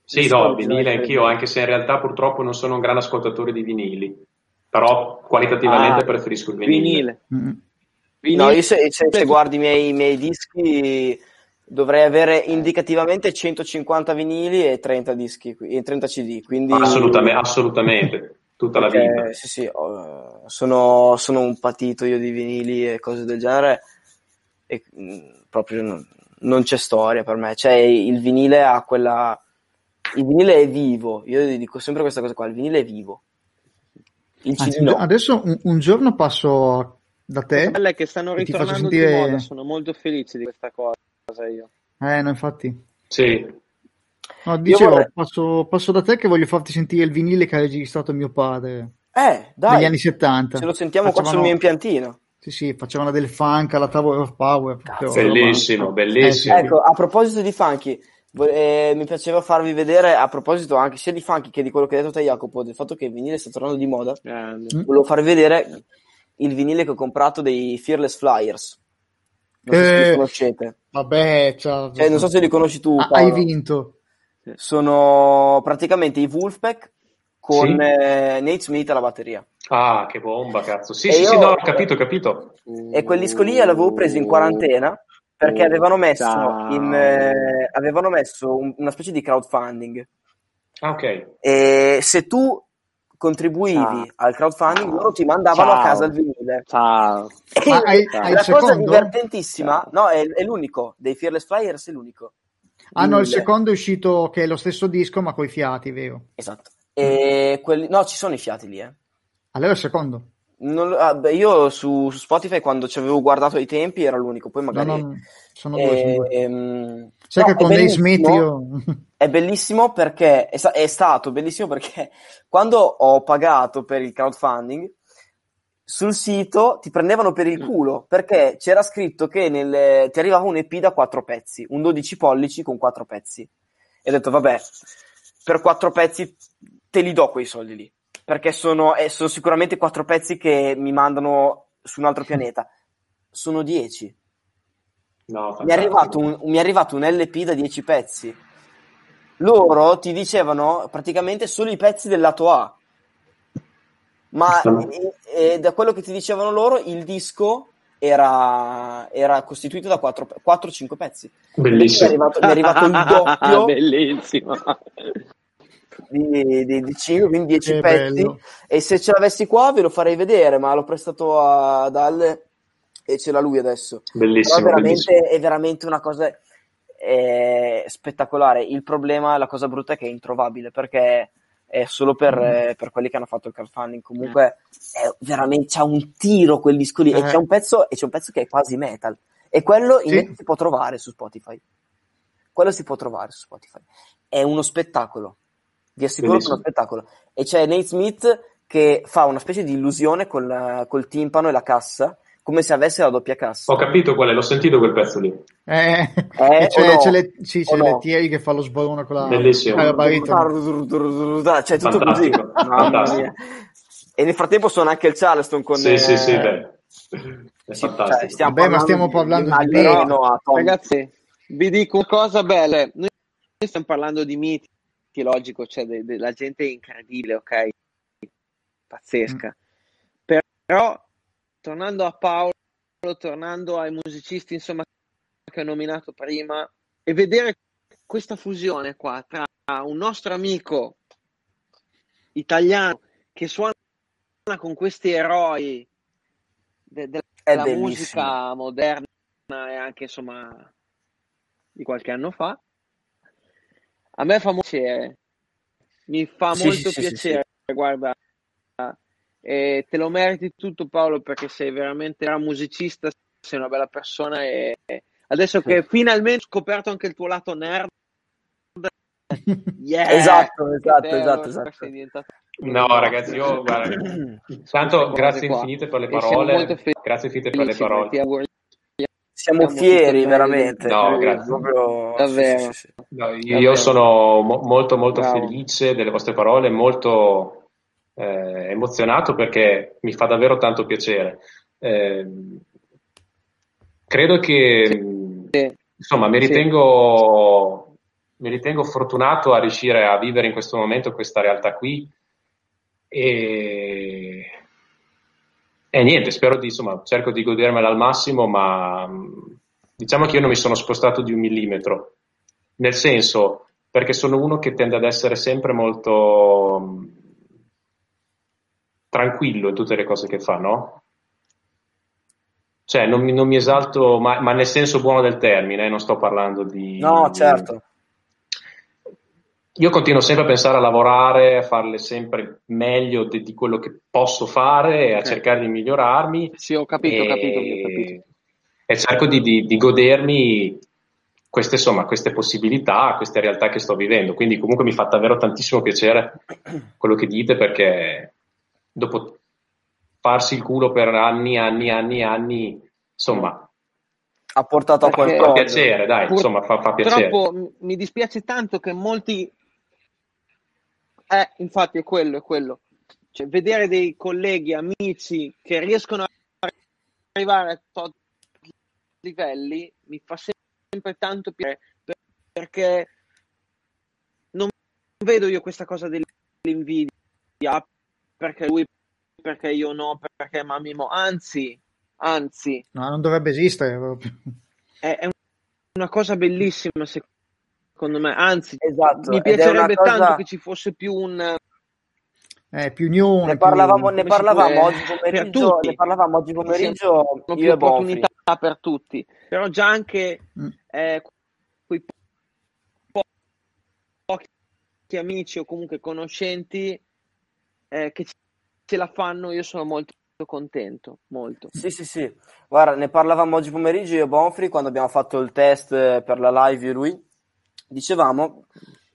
Sì, vinile anch'io, anche se in realtà purtroppo non sono un gran ascoltatore di vinili. Però qualitativamente preferisco il vinile. No, io se guardi i miei dischi dovrei avere indicativamente 150 vinili e 30 dischi e 30 CD, quindi assolutamente tutta la vita. Sì, sono un patito io di vinili e cose del genere, e proprio non c'è storia per me, cioè il vinile ha quella, il vinile è vivo, io dico sempre questa cosa qua, il vinile è vivo. Adesso un giorno passo da te, che stanno ritornando di moda, sono molto felice di questa cosa io. No, infatti. Sì. No, dicevo, vorrei... passo da te che voglio farti sentire il vinile che ha registrato mio padre. Dai. Negli anni 70. Ce lo sentiamo qua sul mio impiantino. Sì, facevano del funk alla Tower of Power. Bellissimo, bellissimo. Ecco, a proposito di funky, mi piaceva farvi vedere, a proposito anche sia di funky che di quello che hai detto te, Jacopo, del fatto che il vinile sta tornando di moda. Volevo farvi vedere il vinile che ho comprato dei Fearless Flyers. Non so se li conoscete. Vabbè, non so se li conosci tu, Paolo. Hai vinto. Sono praticamente i Wolfpack con Nate Smith alla batteria. Ah, che bomba, cazzo. Sì, sì, no, ho capito, E quel disco lì l'avevo preso in quarantena perché avevano messo avevano messo una specie di crowdfunding. Ah, ok. E se tu contribuivi al crowdfunding, loro ti mandavano a casa il vinile. La cosa divertentissima, no, è l'unico dei Fearless Flyers, è l'unico. Hanno il secondo è uscito che è lo stesso disco ma coi fiati, vero? Esatto. E quelli... No, ci sono i fiati lì, eh. Allora il secondo io su Spotify quando ci avevo guardato i tempi era l'unico, poi magari no, sono due. Sai che con Dave Smith è bellissimo perché è stato bellissimo perché quando ho pagato per il crowdfunding sul sito ti prendevano per il culo perché c'era scritto che ti arrivava un EP da 4 pezzi, un 12 pollici con 4 pezzi, e ho detto vabbè, per 4 pezzi te li do quei soldi lì perché sono sicuramente 4 pezzi che mi mandano su un altro pianeta. Sono 10. No, mi è arrivato un LP da 10 pezzi. Loro ti dicevano praticamente solo i pezzi del lato A, ma da quello che ti dicevano loro il disco era costituito da 4-5 pezzi. Bellissimo. Mi è arrivato il doppio. Bellissimo. Di 5, quindi 10 pezzi. Bello. E se ce l'avessi qua ve lo farei vedere, ma l'ho prestato a Dal e ce l'ha lui adesso. Bellissimo. Però è veramente una cosa spettacolare. Il problema, la cosa brutta è che è introvabile perché è solo per quelli che hanno fatto il crowdfunding. Comunque è veramente, c'ha un tiro quel disco lì e c'è un pezzo che è quasi metal, e quello invece si può trovare su Spotify. È uno spettacolo. Vi assicuro che è uno spettacolo. E c'è Nate Smith che fa una specie di illusione col timpano e la cassa, come se avesse la doppia cassa. Ho capito qual è, l'ho sentito quel pezzo lì. C'è Lettieri che fa lo sbalone con la... Bellissimo. Cioè, tutto così. E nel frattempo suona anche il Charleston con... Sì, beh. È fantastico. Stiamo parlando di... Ragazzi, vi dico cosa bella. Noi stiamo parlando di miti. Logico, cioè la gente è incredibile, ok? Pazzesca. Però, tornando a Paolo, tornando ai musicisti, insomma, che ho nominato prima, e vedere questa fusione qua tra un nostro amico italiano che suona con questi eroi della musica moderna e anche, insomma, di qualche anno fa. A me fa molto piacere, mi fa molto piacere. Guarda, te lo meriti tutto, Paolo, perché sei veramente un musicista, sei una bella persona, e adesso che finalmente ho scoperto anche il tuo lato nerd, esatto. Sei diventato... No, ragazzi, io guarda, tanto grazie infinite per le parole, Ti auguro. Siamo fieri veramente. No, grazie. Proprio... Davvero. Sì. No, io sono molto molto felice delle vostre parole, molto emozionato perché mi fa davvero tanto piacere. Credo che insomma mi ritengo fortunato a riuscire a vivere in questo momento questa realtà qui e niente, spero di, insomma, cerco di godermela al massimo, ma diciamo che io non mi sono spostato di 1 millimetro, nel senso, perché sono uno che tende ad essere sempre molto tranquillo in tutte le cose che fa, no? Cioè, non mi esalto, ma nel senso buono del termine, non sto parlando di... No, certo. Io continuo sempre a pensare a lavorare, a farle sempre meglio di quello che posso fare, a cercare di migliorarmi. Sì, ho capito. E cerco di godermi queste possibilità, queste realtà che sto vivendo. Quindi comunque mi fa davvero tantissimo piacere quello che dite, perché dopo farsi il culo per anni, insomma, ha portato a qualcosa. Fa piacere, dai, insomma, fa piacere. Purtroppo mi dispiace tanto che molti infatti è quello. Cioè, vedere dei colleghi, amici che riescono a arrivare a tot livelli mi fa sempre tanto piacere, perché non vedo io questa cosa dell'invidia, perché lui, perché io no, perché mamimo, anzi. No, non dovrebbe esistere proprio. È una cosa bellissima, secondo me, anzi, esatto, mi piacerebbe cosa... tanto che ci fosse più un... più new, ne parlavamo oggi pomeriggio io più e opportunità Bonfri. Per tutti, però già anche quei pochi amici o comunque conoscenti che ce la fanno, io sono molto contento, molto. Sì, guarda, ne parlavamo oggi pomeriggio io e Bonfri quando abbiamo fatto il test per la live, e lui dicevamo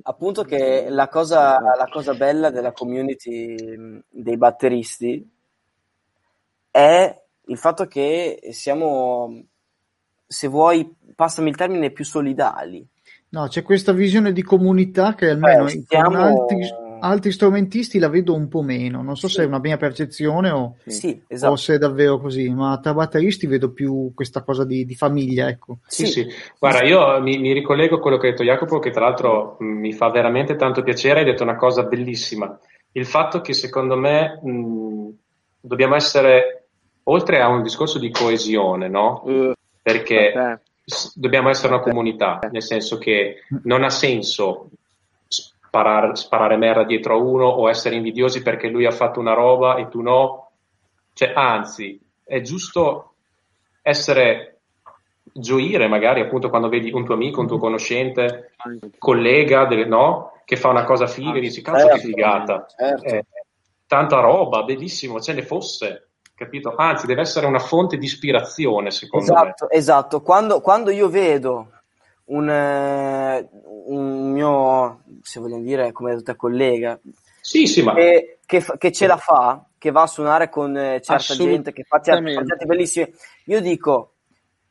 appunto che la cosa bella della community dei batteristi è il fatto che siamo, se vuoi, passami il termine, più solidali. No, c'è questa visione di comunità che almeno con altri strumentisti la vedo un po' meno, non so se è una mia percezione sì, esatto. O se è davvero così, ma tra batteristi vedo più questa cosa di famiglia, ecco. Sì. Guarda, io mi ricollego a quello che ha detto Jacopo, che tra l'altro mi fa veramente tanto piacere. Hai detto una cosa bellissima, il fatto che secondo me dobbiamo essere, oltre a un discorso di coesione, no? Perché dobbiamo essere una comunità, nel senso che non ha senso sparare merda dietro a uno o essere invidiosi perché lui ha fatto una roba e tu no, cioè, anzi, è giusto gioire magari appunto quando vedi un tuo amico, un tuo conoscente, collega che fa una cosa figa e dici cazzo che figata, tanta roba, bellissimo, ce ne fosse, capito? Anzi, deve essere una fonte di ispirazione, secondo me. Esatto, quando io vedo un mio, se vogliamo dire, come detto, collega che ce la fa, che va a suonare con certa gente, che fa progetti bellissimi, io dico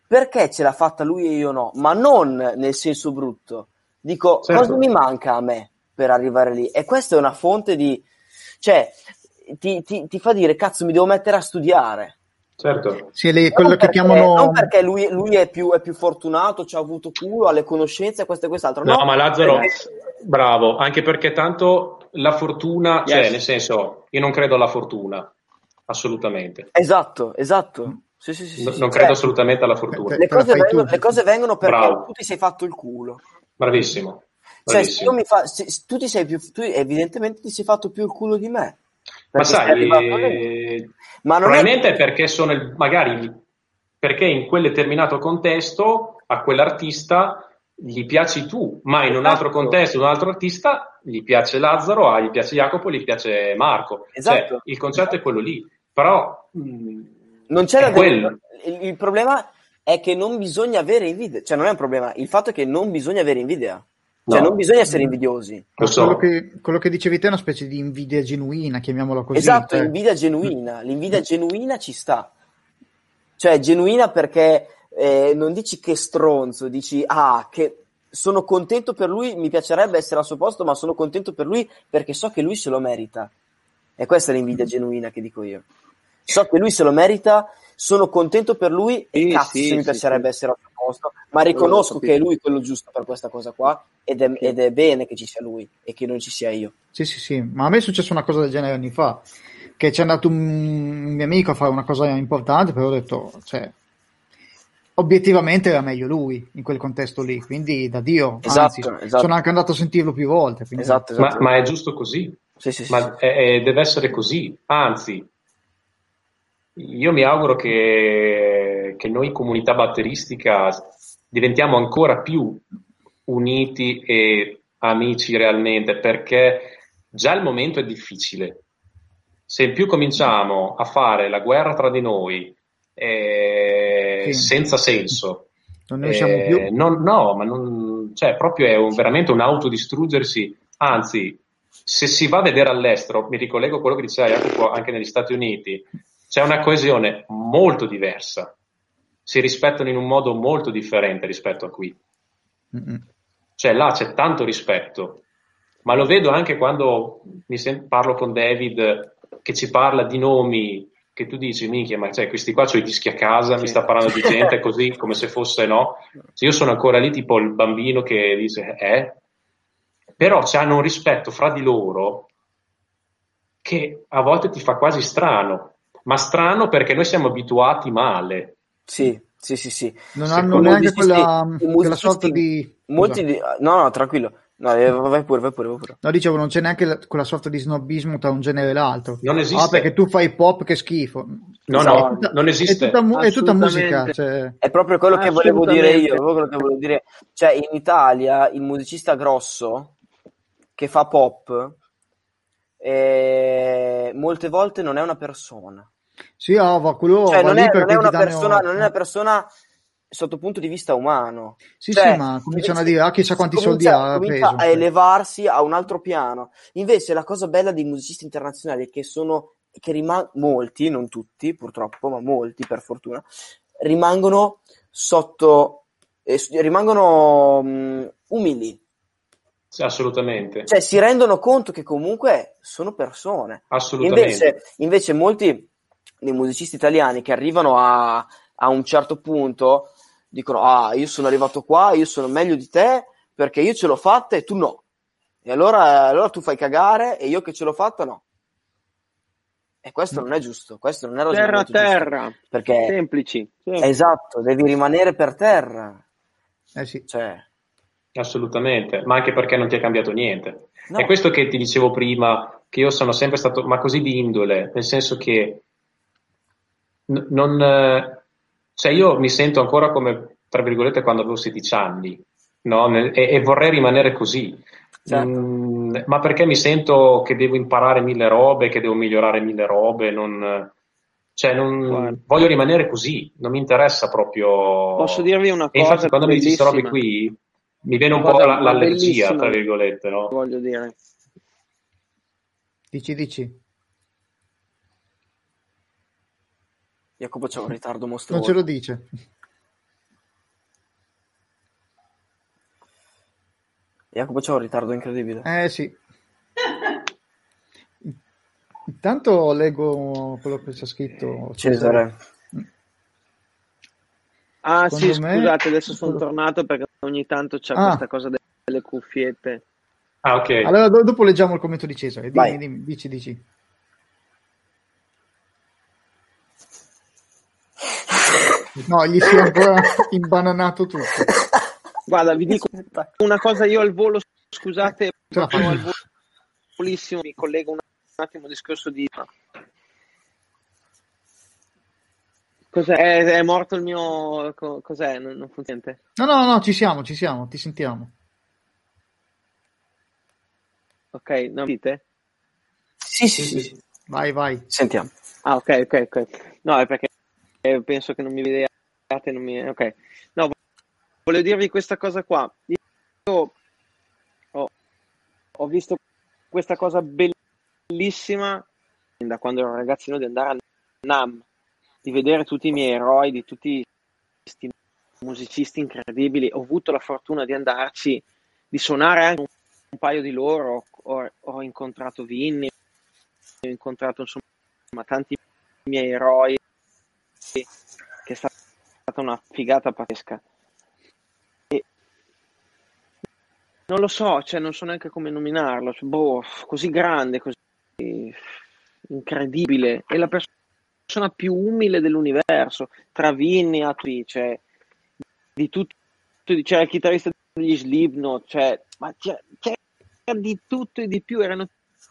perché ce l'ha fatta lui e io no, ma non nel senso brutto, dico cosa mi manca a me per arrivare lì, e questa è una fonte di, cioè, ti fa dire cazzo, mi devo mettere a studiare. Certo. Sì, non perché lui è più fortunato, ci ha avuto culo, ha le conoscenze, questo e quest'altro. No, ma Lazzaro, bravo, anche perché tanto la fortuna, cioè, nel senso, io non credo alla fortuna, assolutamente. Esatto. Sì, non credo assolutamente alla fortuna. Le cose vengono perché tu ti sei fatto il culo. Bravissimo. Cioè, tu evidentemente ti sei fatto più il culo di me. Ma sai, ma non probabilmente è perché perché in quel determinato contesto a quell'artista gli piaci tu, ma in un altro contesto, in un altro artista gli piace Lazzaro, gli piace Jacopo, gli piace Marco. Esatto. Cioè, il concetto è quello lì, però non c'è il problema è che non bisogna avere invidia, cioè non è un problema, il fatto è che non bisogna avere invidia. Cioè, non bisogna essere invidiosi. Quello che dicevi te è una specie di invidia genuina, chiamiamola così. Esatto, invidia genuina. L'invidia genuina ci sta. Cioè, genuina perché non dici che stronzo, dici che sono contento per lui, mi piacerebbe essere al suo posto, ma sono contento per lui perché so che lui se lo merita. E questa è l'invidia genuina che dico io. So che lui se lo merita, sono contento per lui e mi piacerebbe essere al suo posto, ma riconosco che è lui quello giusto per questa cosa qua. Ed è bene che ci sia lui e che non ci sia io. Sì, ma a me è successa una cosa del genere anni fa, che c'è andato un mio amico a fare una cosa importante, però ho detto, cioè, obiettivamente era meglio lui in quel contesto lì, quindi da Dio, anzi, sono anche andato a sentirlo più volte. Quindi... Esatto. Ma è giusto così, sì. Deve essere così, anzi, io mi auguro che noi comunità batteristica diventiamo ancora più uniti e amici realmente, perché già il momento è difficile. Se in più cominciamo a fare la guerra tra di noi senza senso, non ne siamo più. Veramente un autodistruggersi. Anzi, se si va a vedere all'estero, mi ricollego a quello che diceva Jacopo, anche negli Stati Uniti C'è una coesione molto diversa, si rispettano in un modo molto differente rispetto a qui. Mm-hmm. Cioè là c'è tanto rispetto, ma lo vedo anche quando parlo con David, che ci parla di nomi che tu dici, minchia, ma cioè, questi qua c'ho i dischi a casa, sì. Mi sta parlando di gente così, come se fosse, no? Se io sono ancora lì tipo il bambino che dice, Però c'hanno un rispetto fra di loro che a volte ti fa quasi strano, ma strano perché noi siamo abituati male. Sì. Non hanno neanche quella sorta di... No, tranquillo. No, vai pure. No, dicevo, non c'è neanche quella sorta di snobismo tra un genere e l'altro. Non esiste. Ah, perché tu fai pop, che schifo. No, non esiste. È tutta musica. Cioè... È proprio quello che volevo dire io. Cioè, in Italia, il musicista grosso che fa pop molte volte non è una persona. Sì, quello cioè, non è una persona sotto punto di vista umano. Sì, cioè, sì, ma cominciano a dire chissà quanti soldi ha preso. Comincia a elevarsi a un altro piano. Invece la cosa bella dei musicisti internazionali è che molti, non tutti purtroppo, ma molti per fortuna, rimangono umili. Assolutamente. Cioè si rendono conto che comunque sono persone. Assolutamente. Invece molti dei musicisti italiani che arrivano a un certo punto dicono io sono arrivato qua, io sono meglio di te perché io ce l'ho fatta e tu no, e allora tu fai cagare e io che ce l'ho fatta no, e questo non è giusto, questo non è ragionamento giusto, perché semplici. Esatto, devi rimanere per terra, sì. Cioè. Assolutamente, ma anche perché non ti è cambiato niente, no. È questo che ti dicevo prima, che io sono sempre stato ma così di indole, nel senso che non, cioè io mi sento ancora come, tra virgolette, quando avevo 16 anni, no? E vorrei rimanere così, certo. Ma perché mi sento che devo imparare mille robe, che devo migliorare mille robe, voglio rimanere così, non mi interessa proprio. Posso dirvi una cosa? E infatti quando mi dici queste robe qui mi viene un po' l'allergia, tra virgolette, no? Voglio dire. Dici. Jacopo c'è un ritardo mostruoso. Non ce lo dice. Jacopo c'è un ritardo incredibile. Sì. Intanto leggo quello che c'è scritto. Cesare. Scusate, adesso sono tornato perché ogni tanto c'è questa cosa delle cuffiette. Ok. Allora dopo leggiamo il commento di Cesare. Dici. No, gli si è ancora imbananato tutto. Guarda, vi dico una cosa io al volo, scusate, mi collego un attimo al discorso di... Cos'è? È morto il mio... Cos'è? Non funziona niente. No, ci siamo, ti sentiamo. Ok, non dite? Sì. Vai. Sentiamo. Ok. No, è perché... penso che non mi vediate, ok. No, volevo dirvi questa cosa qua. Io ho visto questa cosa bellissima da quando ero ragazzino, di andare al NAM, di vedere tutti i miei eroi, di tutti questi musicisti incredibili. Ho avuto la fortuna di andarci, di suonare anche un paio di loro. Ho incontrato Vinny, ho incontrato insomma tanti miei eroi, che è stata una figata pazzesca. E non lo so, cioè non so neanche come nominarlo, cioè, così grande, così incredibile, è la persona più umile dell'universo, tra Vinny e altri, cioè di tutto, c'era il chitarrista degli Slipknot, cioè, ma c'era di tutto e di più, erano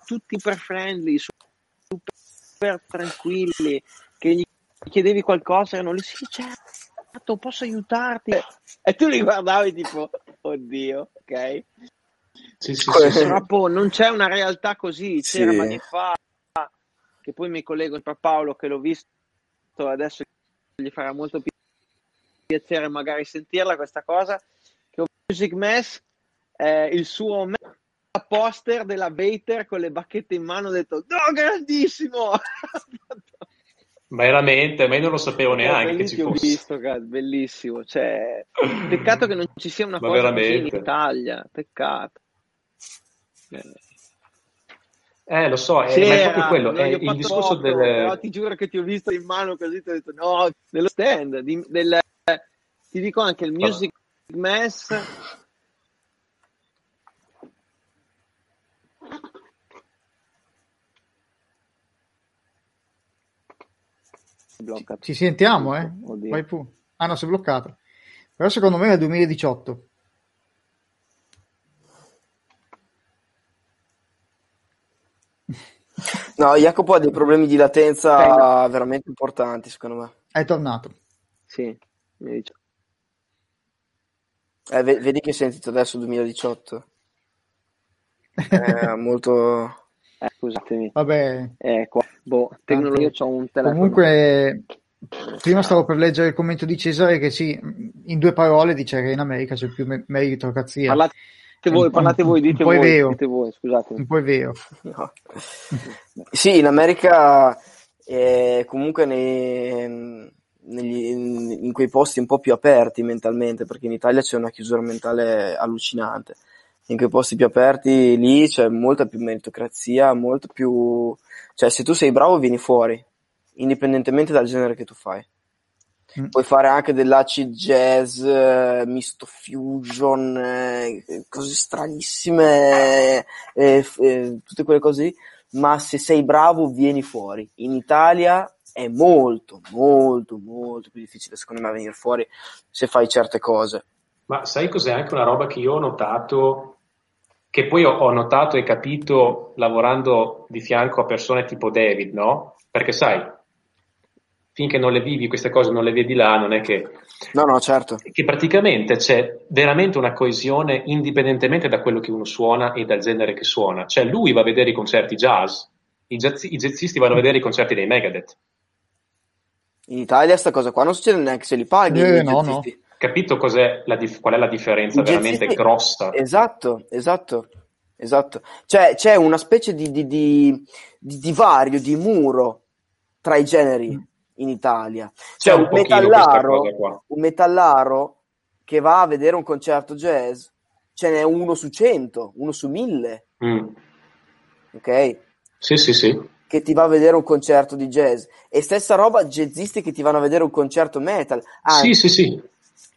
tutti super friendly, super tranquilli, che gli chiedevi qualcosa, erano lì, sì, certo, posso aiutarti, e tu li guardavi tipo, oddio, ok, sì. Purtroppo non c'è una realtà così, c'era anni fa, che poi mi collego a Paolo, che l'ho visto adesso, gli farà molto piacere magari sentirla questa cosa, che ho Music Mess, il suo poster della Vater con le bacchette in mano, ho detto, no, grandissimo Veramente, ma io non lo sapevo neanche che ci fosse. Ho visto, bellissimo, cioè, peccato che non ci sia una cosa così in Italia, peccato. Lo so, ma è proprio quello, è il discorso del... No, ti giuro che ti ho visto in mano così, ti ho detto no, dello stand, ti dico anche il Music Mass... Bloccato. Ci sentiamo, eh? Oddio. Vai pure. Ah no, si è bloccato. Però secondo me è 2018. No, Jacopo ha dei problemi di latenza veramente importanti, secondo me. È tornato. Sì, vedi che sentito adesso 2018. Molto... scusatemi. Vabbè. Ecco. Boh, tecnologia, c'ho un telefono. Comunque, prima stavo per leggere il commento di Cesare che sì, in due parole dice che in America c'è più meritocrazia. Parlate voi, dite voi. Scusate. Un po' è vero. No. Sì, in America comunque in quei posti un po' più aperti mentalmente, perché in Italia c'è una chiusura mentale allucinante. In quei posti più aperti lì c'è molta più meritocrazia, molto più... Cioè, se tu sei bravo vieni fuori, indipendentemente dal genere che tu fai. Puoi fare anche dell'acid jazz, misto fusion, cose stranissime, tutte quelle cose lì, ma se sei bravo vieni fuori. In Italia è molto, molto, molto più difficile, secondo me, venire fuori se fai certe cose. Ma sai cos'è anche una roba che io ho notato... che poi ho notato e capito lavorando di fianco a persone tipo David, no? Perché sai, finché non le vivi queste cose, non le vedi là, non è che... No, certo. Che praticamente c'è veramente una coesione indipendentemente da quello che uno suona e dal genere che suona. Cioè lui va a vedere i concerti jazz, i jazzisti vanno a vedere i concerti dei Megadeth. In Italia sta cosa qua non succede neanche se li paghi. No. Capito cos'è qual è la differenza veramente grossa? Esatto. Cioè c'è una specie di divario, di muro tra i generi in Italia. C'è un metallaro, questa cosa qua. Un metallaro che va a vedere un concerto jazz, ce n'è 1 su 100, 1 su 1000. Ok? Sì. Che ti va a vedere un concerto di jazz. E stessa roba jazzisti che ti vanno a vedere un concerto metal. Anzi, sì.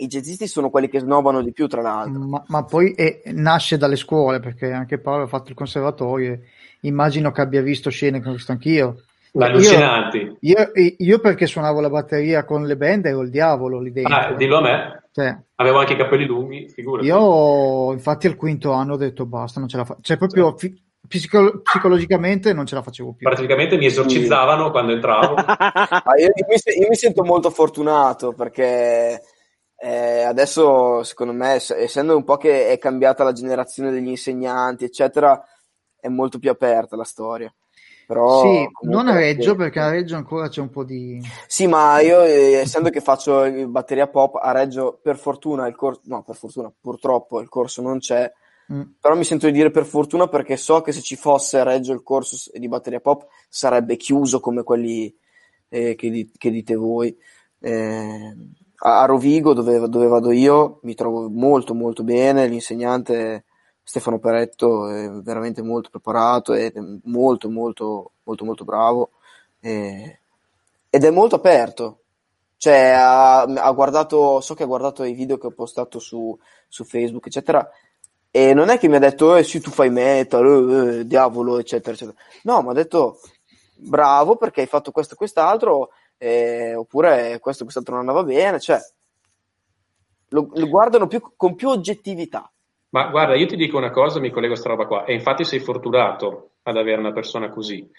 I jazzisti sono quelli che snobano di più, tra l'altro. Ma poi nasce dalle scuole, perché anche Paolo ha fatto il conservatorio e immagino che abbia visto scene come questo anch'io. Allucinanti. Io perché suonavo la batteria con le band ero il diavolo lì dentro. Dillo a me. Cioè, avevo anche i capelli lunghi, figurati. Io infatti al quinto anno ho detto basta, non ce la faccio. Cioè proprio psicologicamente non ce la facevo più. Praticamente mi esorcizzavano quando entravo. Io mi sento molto fortunato perché... adesso secondo me essendo un po' che è cambiata la generazione degli insegnanti eccetera è molto più aperta la storia, però sì, non a Reggio perché a Reggio ancora c'è un po' di sì, ma io essendo che faccio batteria pop a Reggio per fortuna il corso no per fortuna purtroppo il corso non c'è, però mi sento di dire per fortuna perché so che se ci fosse a Reggio il corso di batteria pop sarebbe chiuso come quelli che dite voi. A Rovigo, dove vado io, mi trovo molto molto bene, l'insegnante Stefano Peretto è veramente molto preparato, è molto molto molto molto bravo ed è molto aperto, cioè ha guardato i video che ho postato su Facebook eccetera, e non è che mi ha detto sì tu fai metal, diavolo eccetera eccetera, no, mi ha detto bravo perché hai fatto questo e quest'altro, oppure quest'altro non andava bene, cioè lo guardano con più oggettività. Ma guarda, io ti dico una cosa, mi collego a sta roba qua, e infatti sei fortunato ad avere una persona così,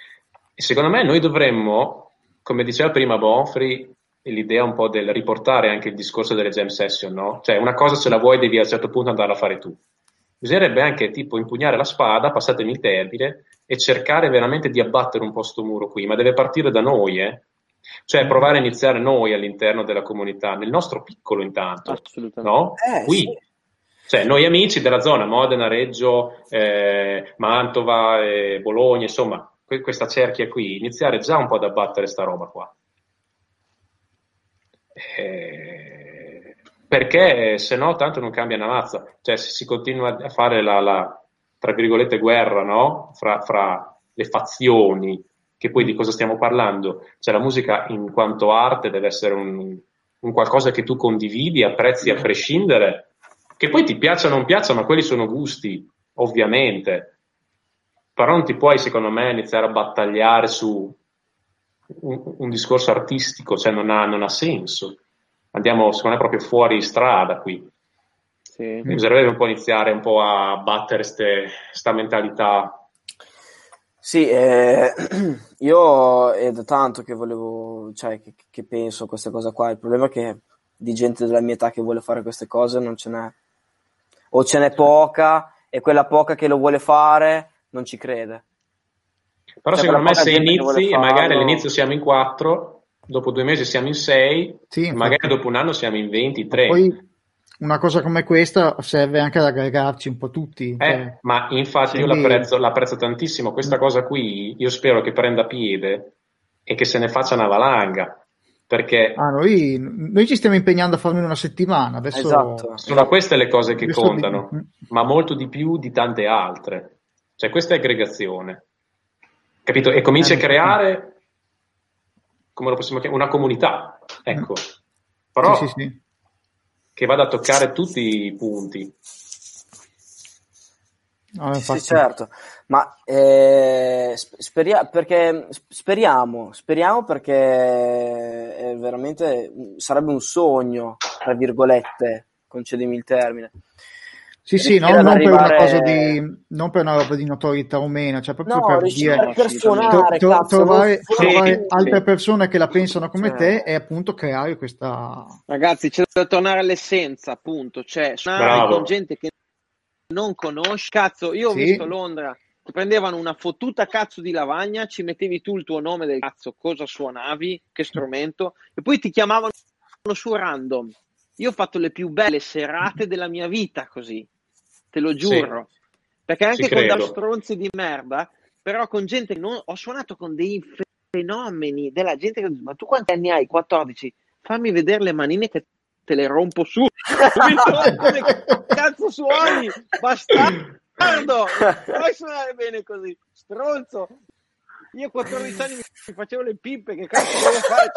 e secondo me noi dovremmo, come diceva prima Bonfrey, l'idea un po' del riportare anche il discorso delle jam session, no? Cioè una cosa se la vuoi devi a un certo punto andarla a fare tu, bisognerebbe anche tipo impugnare la spada, passatemi il termine, e cercare veramente di abbattere un po' sto muro qui, ma deve partire da noi, Cioè provare a iniziare noi all'interno della comunità, nel nostro piccolo intanto, no? Qui. Sì. Cioè noi amici della zona, Modena, Reggio, Mantova, Bologna, insomma, questa cerchia qui, iniziare già un po' ad abbattere sta roba qua. Perché se no tanto non cambia una mazza, cioè se si continua a fare la tra virgolette guerra, no? fra le fazioni, che poi di cosa stiamo parlando? Cioè la musica in quanto arte deve essere un qualcosa che tu condividi, apprezzi a prescindere, che poi ti piaccia o non piaccia, ma quelli sono gusti, ovviamente. Però non ti puoi, secondo me, iniziare a battagliare su un discorso artistico, cioè non ha senso. Andiamo, secondo me, proprio fuori strada qui. Sì. Bisognerebbe un po' iniziare un po' a battere sta mentalità. Sì, io è da tanto che volevo, cioè che penso a questa cosa qua. Il problema è che di gente della mia età che vuole fare queste cose non ce n'è, o ce n'è poca, e quella poca che lo vuole fare non ci crede. Però cioè, secondo me se inizi e magari all'inizio siamo in 4, dopo 2 mesi siamo in 6, sì, magari dopo un anno siamo in 20, 30. Poi una cosa come questa serve anche ad aggregarci un po' tutti. Cioè. Ma infatti quindi... io l'apprezzo tantissimo. Questa cosa qui io spero che prenda piede e che se ne faccia una valanga. Perché noi ci stiamo impegnando a farlo in una settimana. Adesso... Esatto. Sono queste le cose che adesso contano, ma molto di più di tante altre. Cioè questa è aggregazione. Capito? E cominci a creare, come lo possiamo chiamare, una comunità. Ecco. Però... Sì. Che vada a toccare tutti i punti. Sì, certo, ma speriamo perché è veramente sarebbe un sogno, tra virgolette, concedimi il termine. Sì, no, non arrivare... per una cosa di non per una roba di notorietà o meno, cioè proprio per dire trovare altre persone che la pensano come te e appunto creare questa. Ragazzi, c'è da tornare all'essenza, appunto, cioè suonare con gente che non conosci. Cazzo, io ho visto a Londra che prendevano una fottuta cazzo di lavagna, ci mettevi tu il tuo nome del cazzo, cosa suonavi, che strumento, e poi ti chiamavano su random. Io ho fatto le più belle serate della mia vita così, te lo giuro. Sì, perché anche con da stronzi di merda, però con gente che non... Ho suonato con dei fenomeni, della gente che dice, ma tu quanti anni hai? 14. Fammi vedere le manine che te le rompo su. Che cazzo suoni? Bastardo! Non puoi suonare bene così, stronzo! Io a 14 anni mi facevo le pippe, che cazzo volevo fare?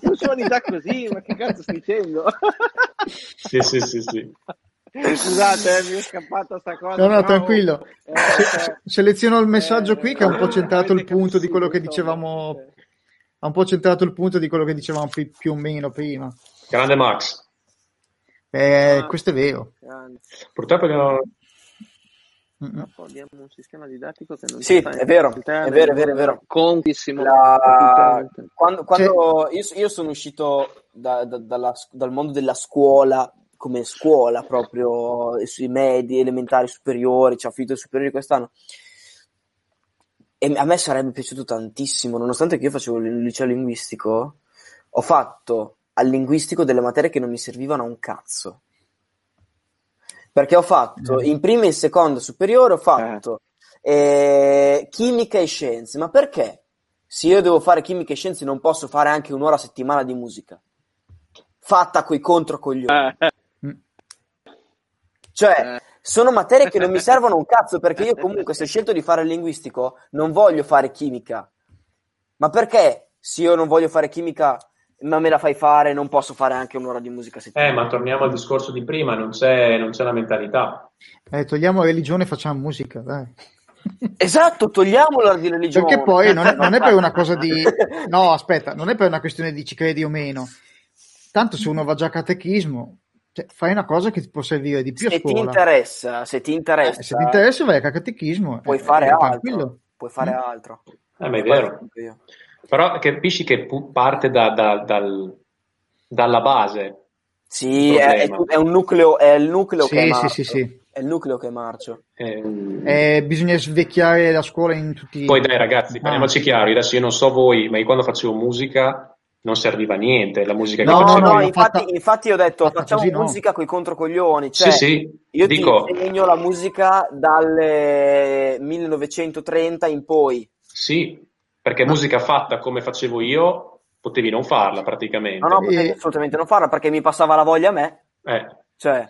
Tu suoni già così, ma che cazzo stai dicendo? Sì. Scusate, mi è scappata sta cosa. No, tranquillo. Seleziono il messaggio qui che ha un po' centrato il punto di quello che dicevamo. Ha un po' centrato il punto di quello che dicevamo più o meno prima. Grande Max. Questo è vero. Grande. Purtroppo non... abbiamo un sistema didattico che non è vero. Contissimo. Quando io sono uscito dal mondo della scuola, come scuola proprio, sui medi, elementari, superiori, ho finito i superiori quest'anno, e a me sarebbe piaciuto tantissimo, nonostante che io facevo il liceo linguistico, ho fatto al linguistico delle materie che non mi servivano a un cazzo. Perché ho fatto in prima e in seconda superiore ho fatto chimica e scienze. Ma perché? Se io devo fare chimica e scienze non posso fare anche un'ora a settimana di musica fatta coi controcoglioni. Cioè, sono materie che non mi servono un cazzo, perché io comunque se ho scelto di fare il linguistico non voglio fare chimica. Ma perché? Se io non voglio fare chimica, ma me la fai fare, non posso fare anche un'ora di musica settimana. Ma torniamo al discorso di prima, non c'è la mentalità. Togliamo la religione e facciamo musica, dai. Esatto, togliamola di religione. Perché poi non è per una cosa di... No, aspetta, non è per una questione di ci credi o meno. Tanto se uno va già a catechismo, cioè, fai una cosa che ti può servire di più a scuola. Se ti interessa vai a catechismo. Puoi fare altro. Ma è vero. Però capisci che parte dalla base. Sì, è un nucleo, è il nucleo che è marcio. Sì. È il nucleo che è marcio. Bisogna svecchiare la scuola in tutti i... Poi dai ragazzi, parliamoci chiaro, adesso io non so voi, ma io quando facevo musica non serviva a niente, la musica che facevo. No, infatti io ho detto facciamo musica coi controcoglioni, cioè io ti insegno la musica dal 1930 in poi. Sì. Perché musica fatta come facevo io, potevi non farla praticamente. No, potevi assolutamente non farla perché mi passava la voglia a me. Cioè...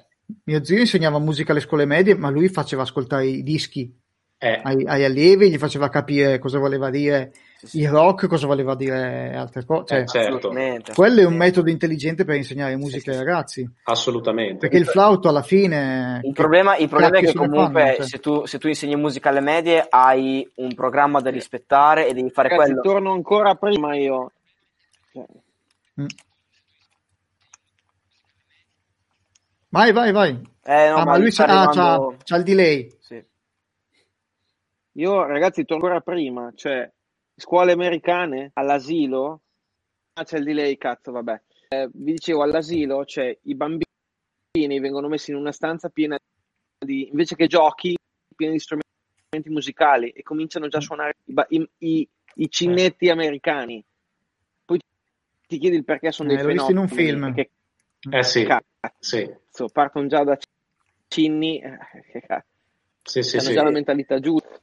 Mio zio insegnava musica alle scuole medie, ma lui faceva ascoltare i dischi agli allievi, gli faceva capire cosa voleva dire il rock, cosa voleva dire altre cose. Cioè, certo. Quello è un metodo intelligente per insegnare musica ai ragazzi. Assolutamente. Perché il flauto alla fine... Il problema è che comunque se tu insegni musica alle medie hai un programma da rispettare e devi fare quello. Torno ancora prima io. Vai. No, ma lui c'ha il delay. Sì. Io, ragazzi, torno ancora prima, cioè scuole americane all'asilo, c'è il delay, cazzo, vabbè. Vi dicevo, all'asilo cioè, i bambini vengono messi in una stanza piena di, invece che giochi, piena di strumenti musicali e cominciano già a suonare i cinnetti americani. Poi ti chiedi il perché sono dei fenomeni. L'ho visto in un film. Perché, cazzo, partono già da cinni, hanno già la mentalità giusta.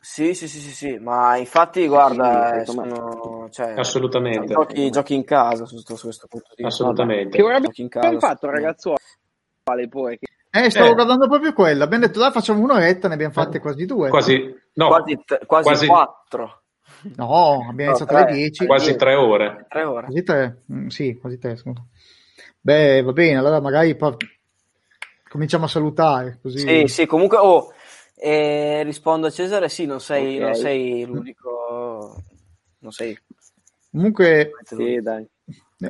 Sì, ma infatti guarda, sono, cioè, assolutamente giochi in casa su questo punto di vista. Assolutamente. Che ora abbiamo fatto, ragazzo, quale poi? Stavo guardando proprio quella. Abbiamo detto dai, facciamo un'oretta, ne abbiamo fatte quasi due. Quasi quattro. No, abbiamo iniziato alle 10. Quasi 3 ore. 3 ore. Quasi tre, scusa. Beh, va bene, allora magari cominciamo a salutare così. Sì, comunque rispondo a Cesare, non sei l'unico, non sei. Comunque dai.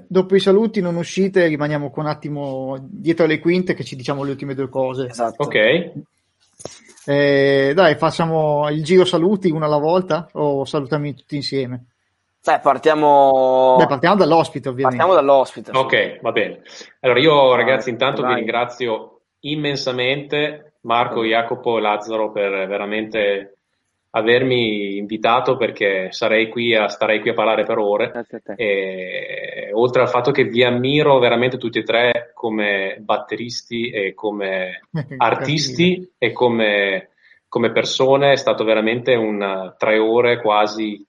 Dopo i saluti non uscite, rimaniamo un attimo dietro le quinte che ci diciamo le ultime due cose. Esatto. Ok. Dai, facciamo il giro saluti una alla volta o salutami tutti insieme? Partiamo dall'ospite, ovviamente. Ok, va bene. Allora io ragazzi intanto vi ringrazio immensamente, Marco, Jacopo, Lazzaro, per veramente avermi invitato, perché starei qui a parlare per ore. E, oltre al fatto che vi ammiro veramente tutti e tre come batteristi e come artisti e come persone, è stato veramente 3 ore quasi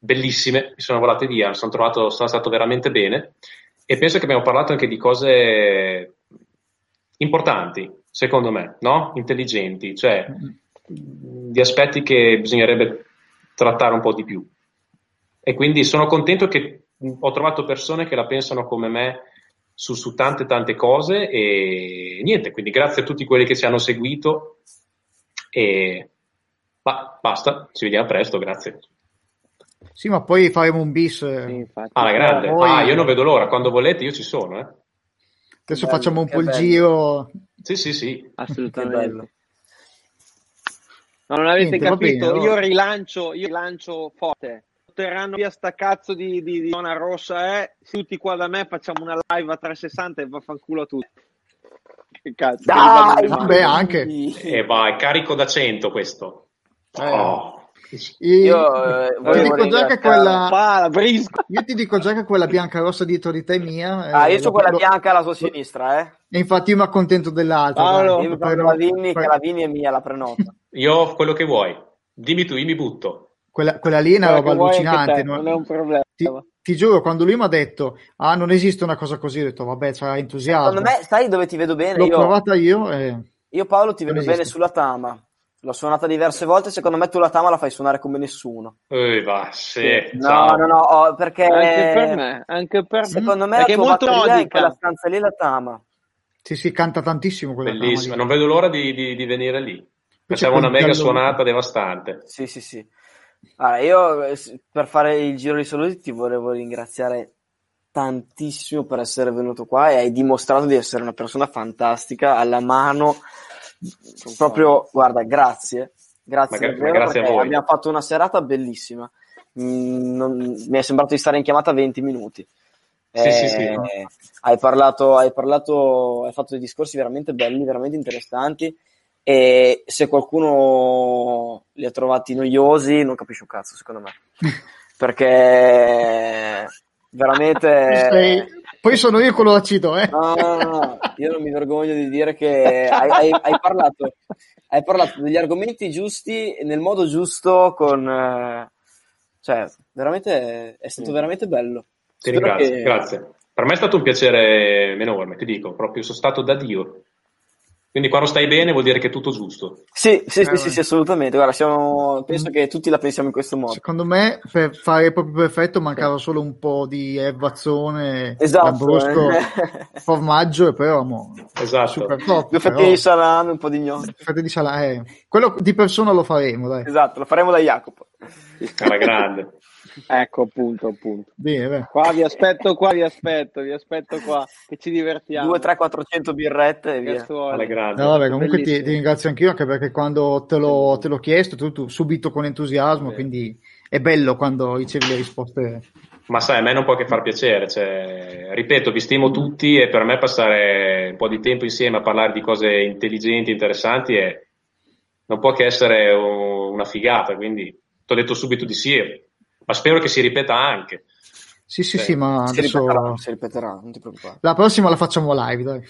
bellissime, mi sono volate via, sono stato veramente bene e penso che abbiamo parlato anche di cose importanti, secondo me, no? Intelligenti, cioè di aspetti che bisognerebbe trattare un po' di più. E quindi sono contento che ho trovato persone che la pensano come me su tante cose e niente, quindi grazie a tutti quelli che ci hanno seguito e basta, ci vediamo presto, grazie. Sì, ma poi faremo un bis. Sì, alla grande. Poi... io non vedo l'ora. Quando volete io ci sono. Adesso facciamo un po' il giro. Sì. Assolutamente. Bello. No, non avete capito. Bene, allora. Io rilancio forte. Terranno via sta cazzo di zona rossa. Tutti qua da me facciamo una live a 360 e vaffanculo a tutti. Che cazzo. Dai, vabbè, anche. E va, è carico da 100 questo. Io ti dico già che quella bianca rossa dietro di te è mia. Io so quella bianca alla sua sinistra, e infatti io mi accontento dell'altra. Io prendo la Vinny, che la Vinny è mia, la prenota. Io quello che vuoi, dimmi tu, io mi butto. Quella lì è una roba allucinante, non è un problema. Ti giuro, quando lui mi ha detto non esiste una cosa così, ho detto vabbè, sarà entusiasmo. Secondo me, sai dove ti vedo bene? L'ho provata io. Io Paolo ti vedo bene sulla tama. L'ho suonata diverse volte, secondo me tu la tama la fai suonare come nessuno. No, perché anche per me. Secondo me è molto odica quella stanza lì, la tama. Sì, canta tantissimo quella. Bellissima, non vedo l'ora di venire lì. Facciamo una mega suonata devastante. Sì. Allora, io per fare il giro di saluti ti volevo ringraziare tantissimo per essere venuto qua e hai dimostrato di essere una persona fantastica, alla mano. Proprio, guarda, grazie davvero, grazie a voi. Abbiamo fatto una serata bellissima. Mi è sembrato di stare in chiamata 20 minuti. Sì. Hai parlato, hai fatto dei discorsi veramente belli, veramente interessanti. E se qualcuno li ha trovati noiosi, non capisce un cazzo, secondo me, perché veramente. Poi sono io quello acito, No, io non mi vergogno di dire che hai parlato degli argomenti giusti nel modo giusto, con Cioè, veramente è stato veramente bello. Ti ringrazio, che... grazie. Per me è stato un piacere enorme, ti dico, proprio sono stato da Dio. Quindi quando stai bene vuol dire che è tutto giusto. Sì, sì, sì, assolutamente. Guarda, siamo, penso che tutti la pensiamo in questo modo. Secondo me, per fare proprio perfetto, mancava solo un po' di erbazzone, lambrusco, formaggio e però esatto. Super top. Due fette di salame, un po' di gnocchi. Fette di salame, quello di persona lo faremo, dai. Esatto, lo faremo da Jacopo. Alla grande. Ecco, appunto. Bene. Qua vi aspetto, che ci divertiamo. 200-400 birrette e via. No, vabbè, comunque ti ringrazio anch'io, anche perché quando te l'ho chiesto, tu subito con entusiasmo, quindi è bello quando ricevi le risposte. Ma sai, a me non può che far piacere, cioè, ripeto, vi stimo tutti e per me passare un po' di tempo insieme a parlare di cose intelligenti, interessanti, non può che essere una figata, quindi t'ho detto subito di sì. Ma spero che si ripeta anche. Sì, ma adesso... Si ripeterà, non ti preoccupare. La prossima la facciamo live, dai.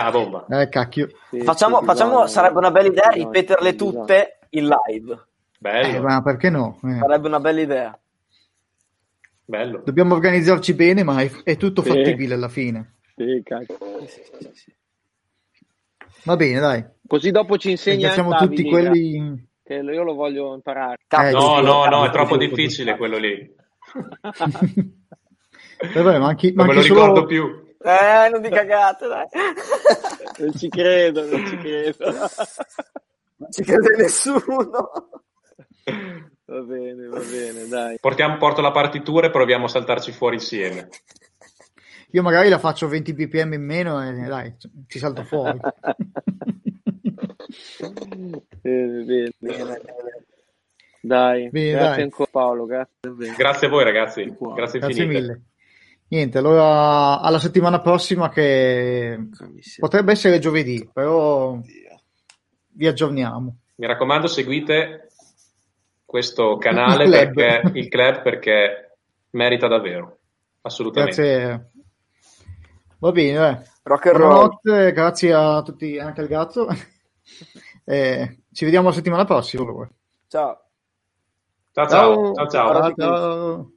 Ah, bomba. Cacchio. Sì, facciamo, sarebbe una bella idea ripeterle tutte in live. Bello. Ma perché no? Sarebbe una bella idea. Bello. Dobbiamo organizzarci bene, ma è tutto fattibile alla fine. Sì, cacchio. Sì. Va bene, dai. Così dopo ci insegna... Facciamo tutti quelli... Che io lo voglio imparare. No, è troppo difficile quello lì. Vabbè, ma anche non me lo ricordo più. Non vi cagate, dai. Non ci credo. Non ci crede nessuno. Va bene, dai. Porto la partitura e proviamo a saltarci fuori insieme. Io magari la faccio 20 bpm in meno e dai, ci salto fuori. Bene. Dai, grazie ancora Paolo, grazie a voi ragazzi, grazie mille. Niente, allora alla settimana prossima, che potrebbe essere giovedì, però vi aggiorniamo. Mi raccomando, seguite questo canale, il club perché merita davvero, assolutamente. Grazie. Va bene, rock and roll. Buonanotte, grazie a tutti, anche al gatto. Ci vediamo la settimana prossima. Ciao. Ciao.